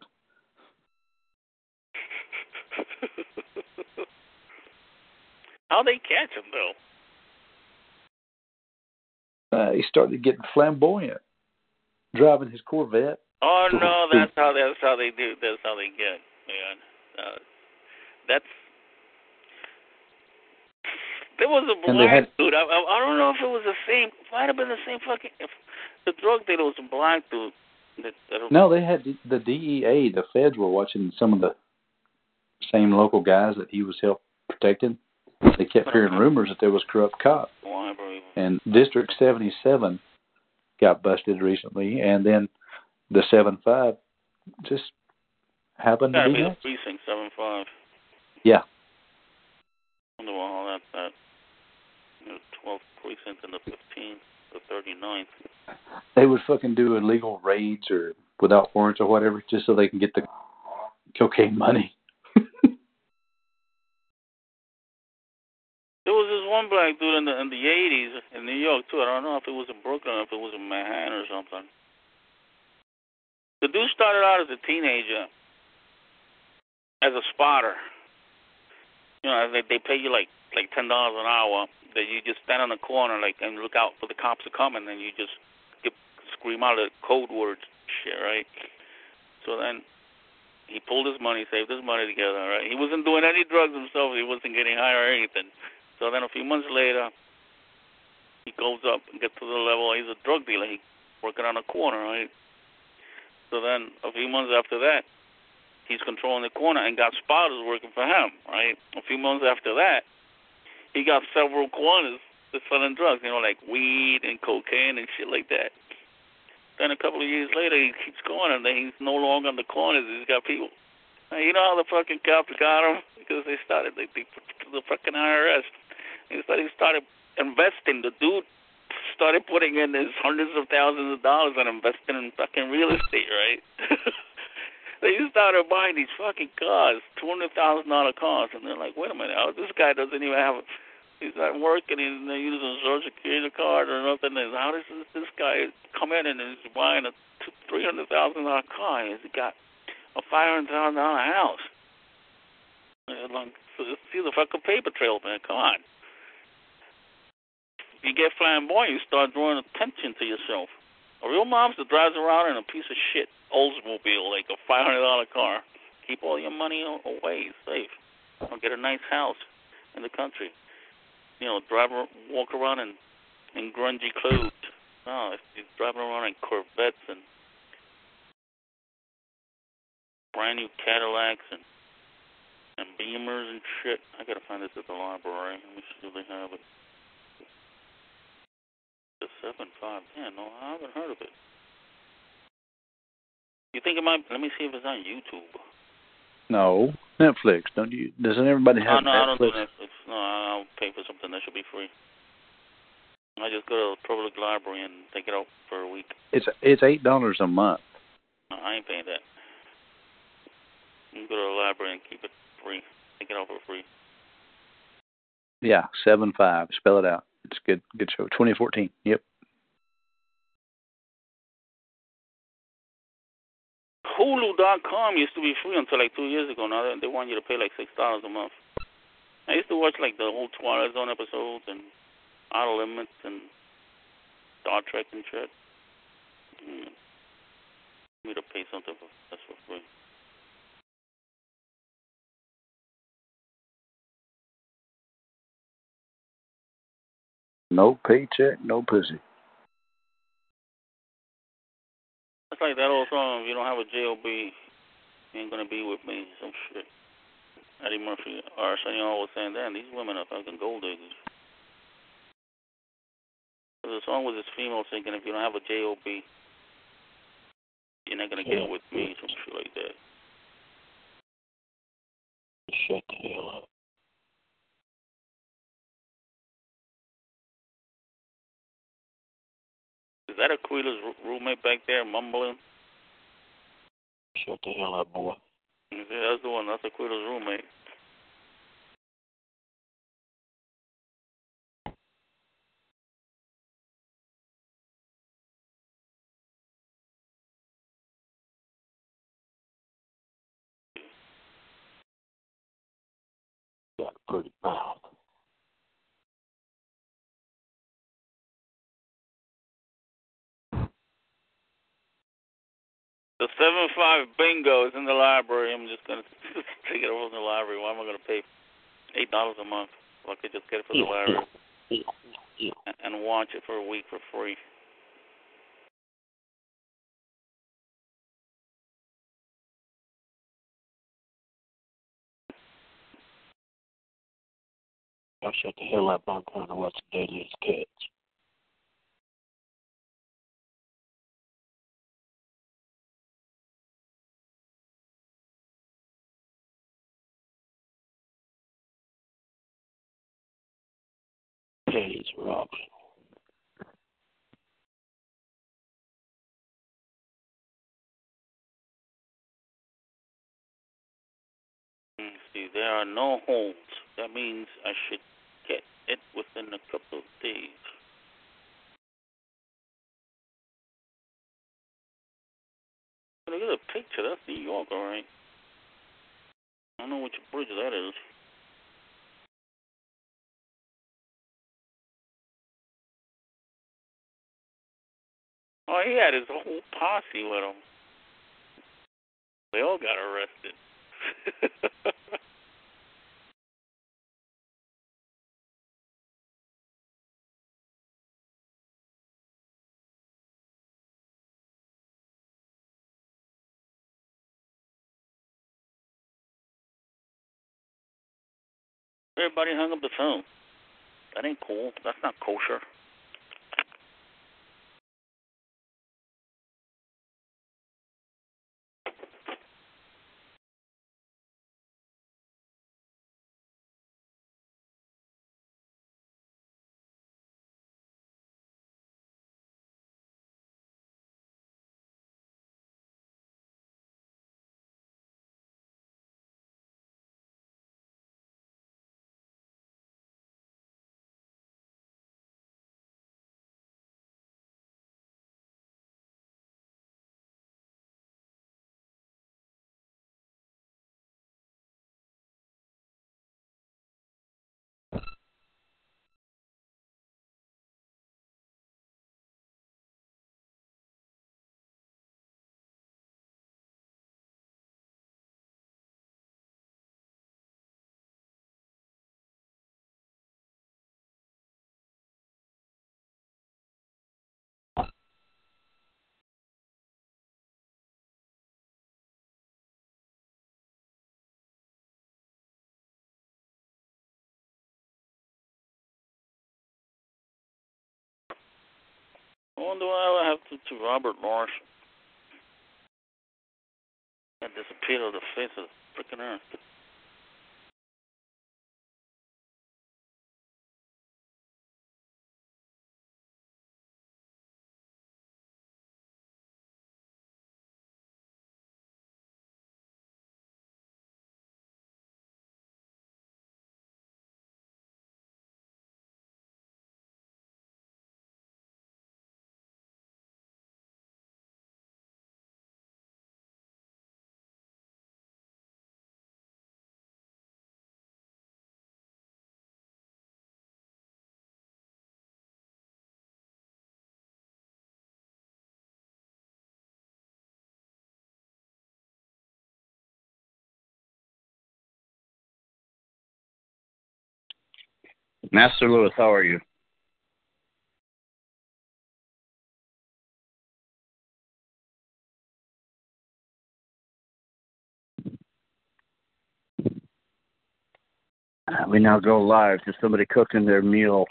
How'd they catch him, though? Uh, he started getting flamboyant, driving his Corvette. Oh, no, that's how, that's how they do. That's how they get, man. Uh, that's... There was a black had, dude. I, I, I don't know if it was the same. Might have been the same fucking. If the drug dealer was a black dude. That, that no, they had the, the D E A, the feds were watching some of the same local guys that he was help protecting. They kept hearing rumors that there was corrupt cops. And District seventy-seven got busted recently, and then the seven five just happened to be the precinct seven five. Yeah. I wonder why all that. that. twelfth precinct and the fifteenth, the thirty-ninth. They would fucking do illegal raids or without warrants or whatever just so they can get the cocaine money. There was this one black dude in the in the eighties in New York too. I don't know if it was in Brooklyn or if it was in Manhattan or something. The dude started out as a teenager, as a spotter. You know, they they pay you like like ten dollars an hour. That you just stand on the corner like and look out for the cops are coming, and you just get, scream out the code words, shit, right? So then he pulled his money, saved his money together, right? He wasn't doing any drugs himself. He wasn't getting high or anything. So then a few months later, he goes up and gets to the level. He's a drug dealer. He's working on a corner, right? So then a few months after that, he's controlling the corner and got spotters working for him, right? A few months after that, he got several corners that's selling drugs, you know, like weed and cocaine and shit like that. Then a couple of years later, he keeps going, and then he's no longer on the corners. He's got people. Now, you know how the fucking cops got him? Because they started, they, they the fucking I R S. He started, he started investing. The dude started putting in his hundreds of thousands of dollars and investing in fucking real estate, right? They started buying these fucking cars, two hundred thousand dollars cars, and they're like, wait a minute, this guy doesn't even have a, he's not working, he's not using a social security card or nothing. And how does this, this guy come in and is buying a three hundred thousand dollars car, and he's got a five hundred thousand dollars house? Like, see the fucking paper trail, man, come on. You get flamboyant, you start drawing attention to yourself. A real mobster drives around in a piece of shit Oldsmobile, like a five hundred dollars car. Keep all your money away, safe. Or get a nice house in the country. You know, drive, walk around in, in grungy clothes. No, if you're driving around in Corvettes and brand new Cadillacs and and Beamers and shit. I gotta find this at the library. Let me see if they have it. The seven five ten. No, I haven't heard of it. You think it might? Let me see if it's on YouTube. No, Netflix. Don't you? Doesn't everybody have no, no, Netflix? No, I don't do Netflix. No, I'll pay for something that should be free. I just go to the public library and take it out for a week. It's it's eight dollars a month. No, I ain't paying that. You go to the library and keep it free. Take it out for free. Yeah, seven five. Spell it out. It's good. Good show. twenty fourteen. Yep. Hulu dot com used to be free until like two years ago. Now they, they want you to pay like six dollars a month. I used to watch like the old Twilight Zone episodes and Outer Limits and Star Trek and shit. Mm. I need to pay something for, that's for free. No paycheck, no pussy. That's like that old song, if you don't have a J O B, you ain't gonna be with me, some shit. Eddie Murphy or Sonny Hall was saying, damn, these women are fucking gold diggers. The song was this female singing, if you don't have a J O B, you're not gonna get with me, some shit like that. Shut the hell up. Is that Aquila's roommate back there mumbling? Shut the hell up, boy. Yeah, that's the one. That's Aquila's roommate. Got a pretty mouth. The seven five bingo is in the library. I'm just going to take it over to the library. Why am I going to pay eight dollars a month? Well, I could just get it from the library and watch it for a week for free. I'll shut the hell up. I'm trying to watch the Deadliest Catch. He's robbing. See, there are no holds. That means I should get it within a couple of days. I'm Oh, he had his whole posse with him. They all got arrested. Everybody hung up the phone. That ain't cool. That's not kosher. I wonder what happened to, to Robert Morris. That disappeared on the face of the frickin' earth. Master Lewis, how are you? We now go live to somebody cooking their meal.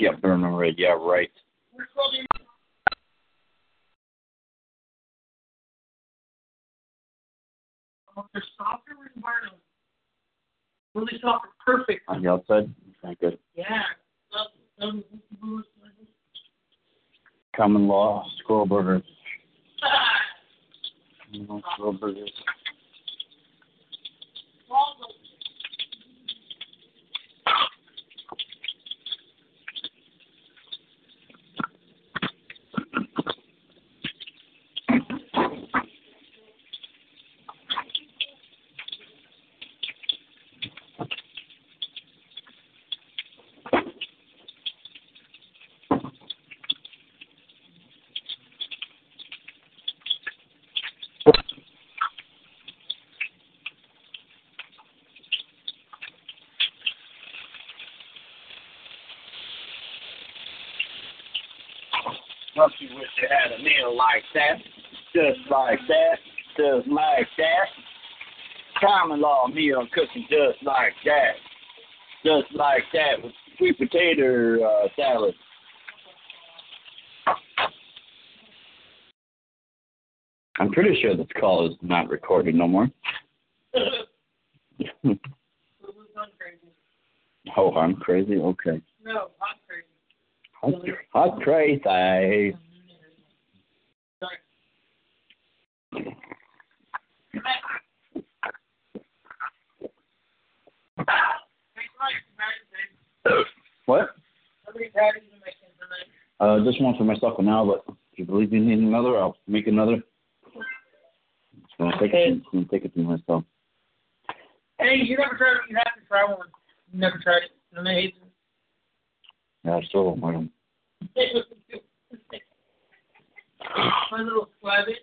Yeah, burn them red. Yeah, right. Softer and burning. Really soft, perfect. On the outside? Not good. Yeah. Common law squirrel burgers. Common law squirrel burgers. You wish you had a meal like that, just like that, just like that. Common law meal cooking just like that, just like that with sweet potato uh, salad. I'm pretty sure this call is not recorded no more. Oh, I'm crazy? Okay. No, I'm crazy. Hot crazy. What? Uh, just one for myself for now, but if you believe you need another, I'll make another. I'm going to take it to myself. Hey, you never tried it. You have to try one. You never tried it. And I hate it. Yeah, I still don't like them. My little slabby.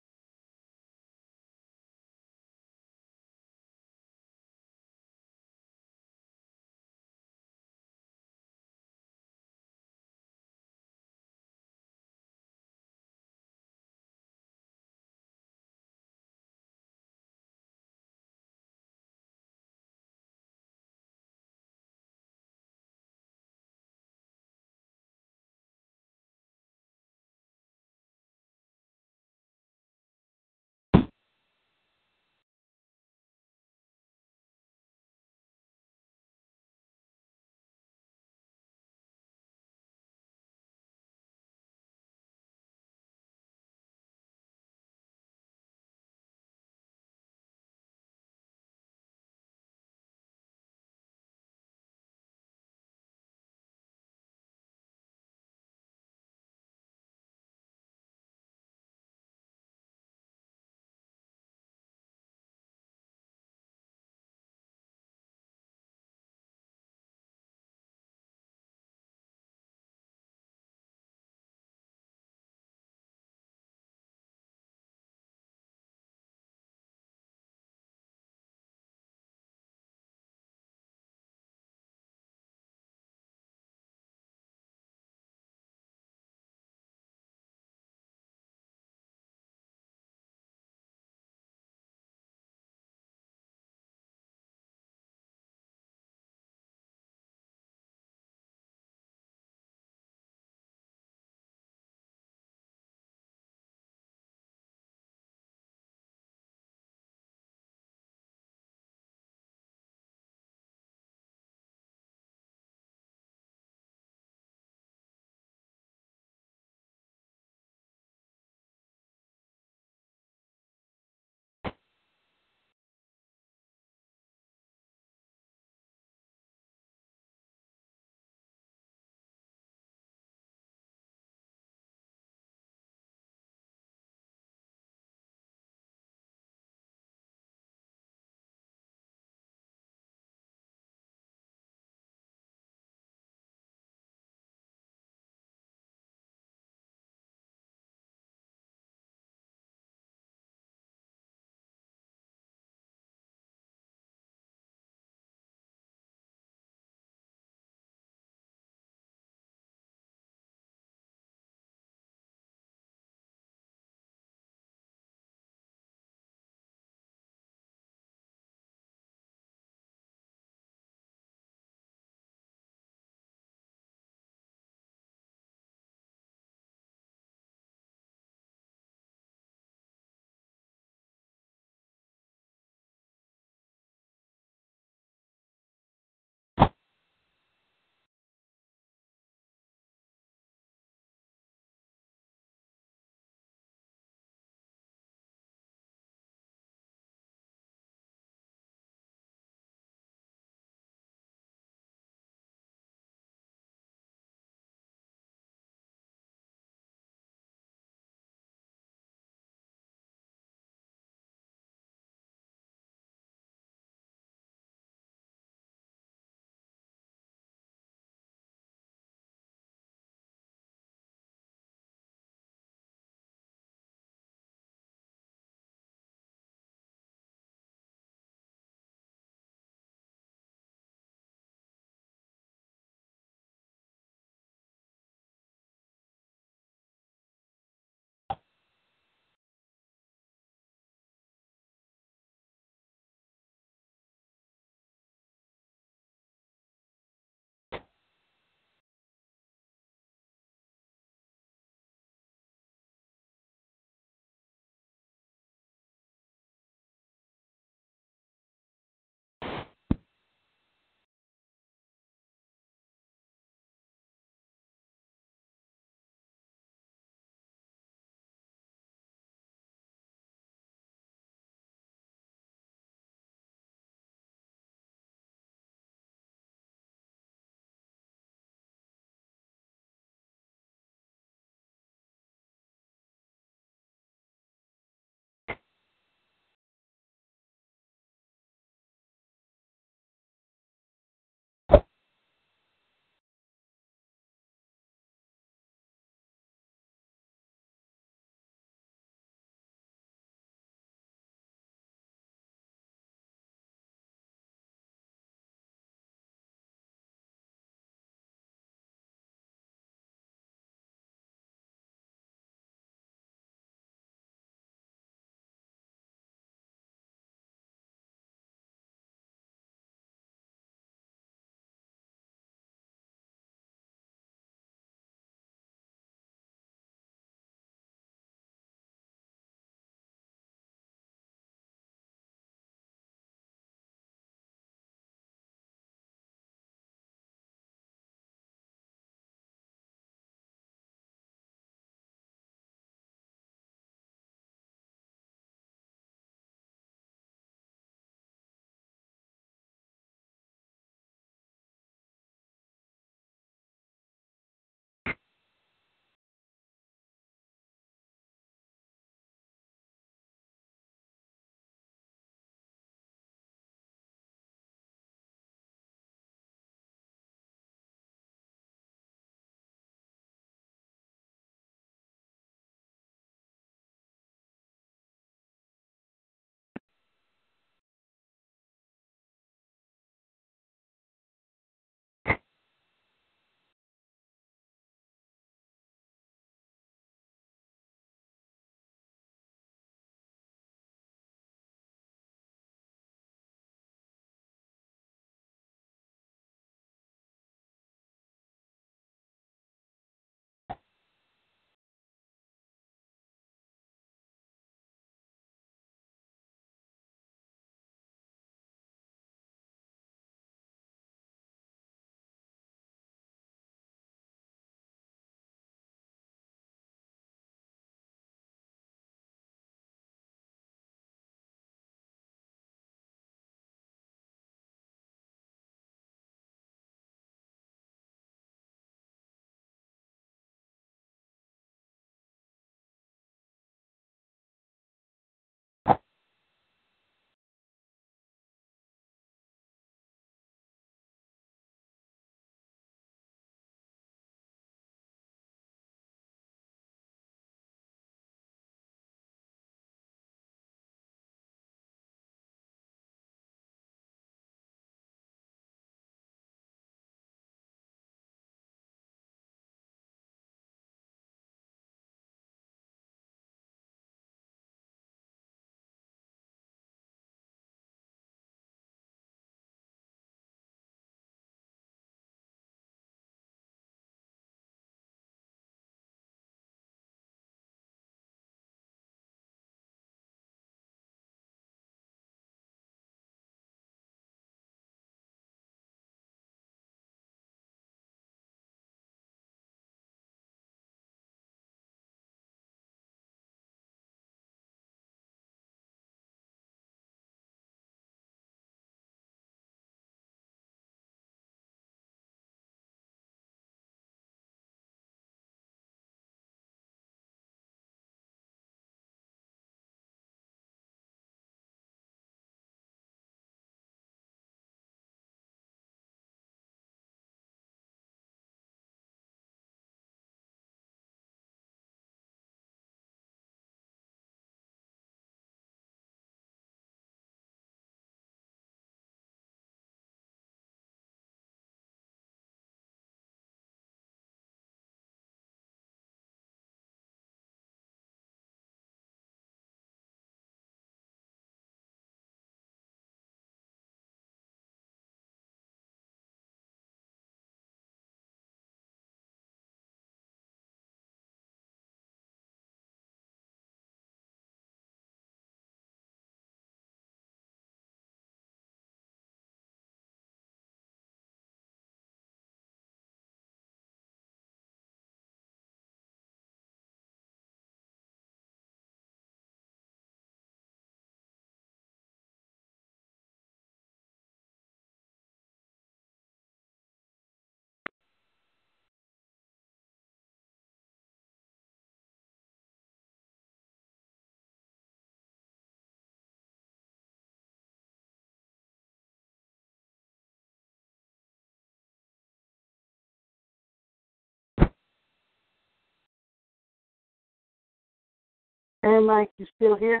Mike, you still here?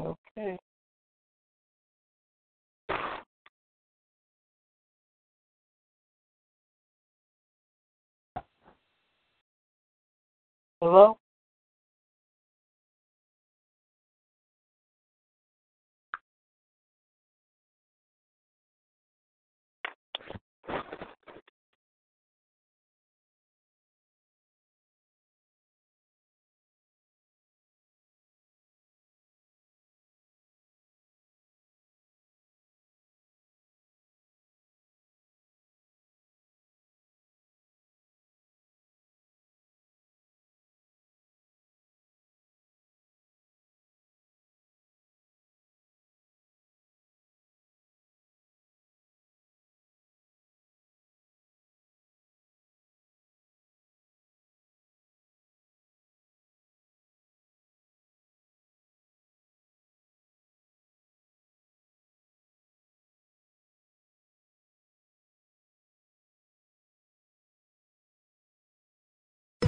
Okay. Hello?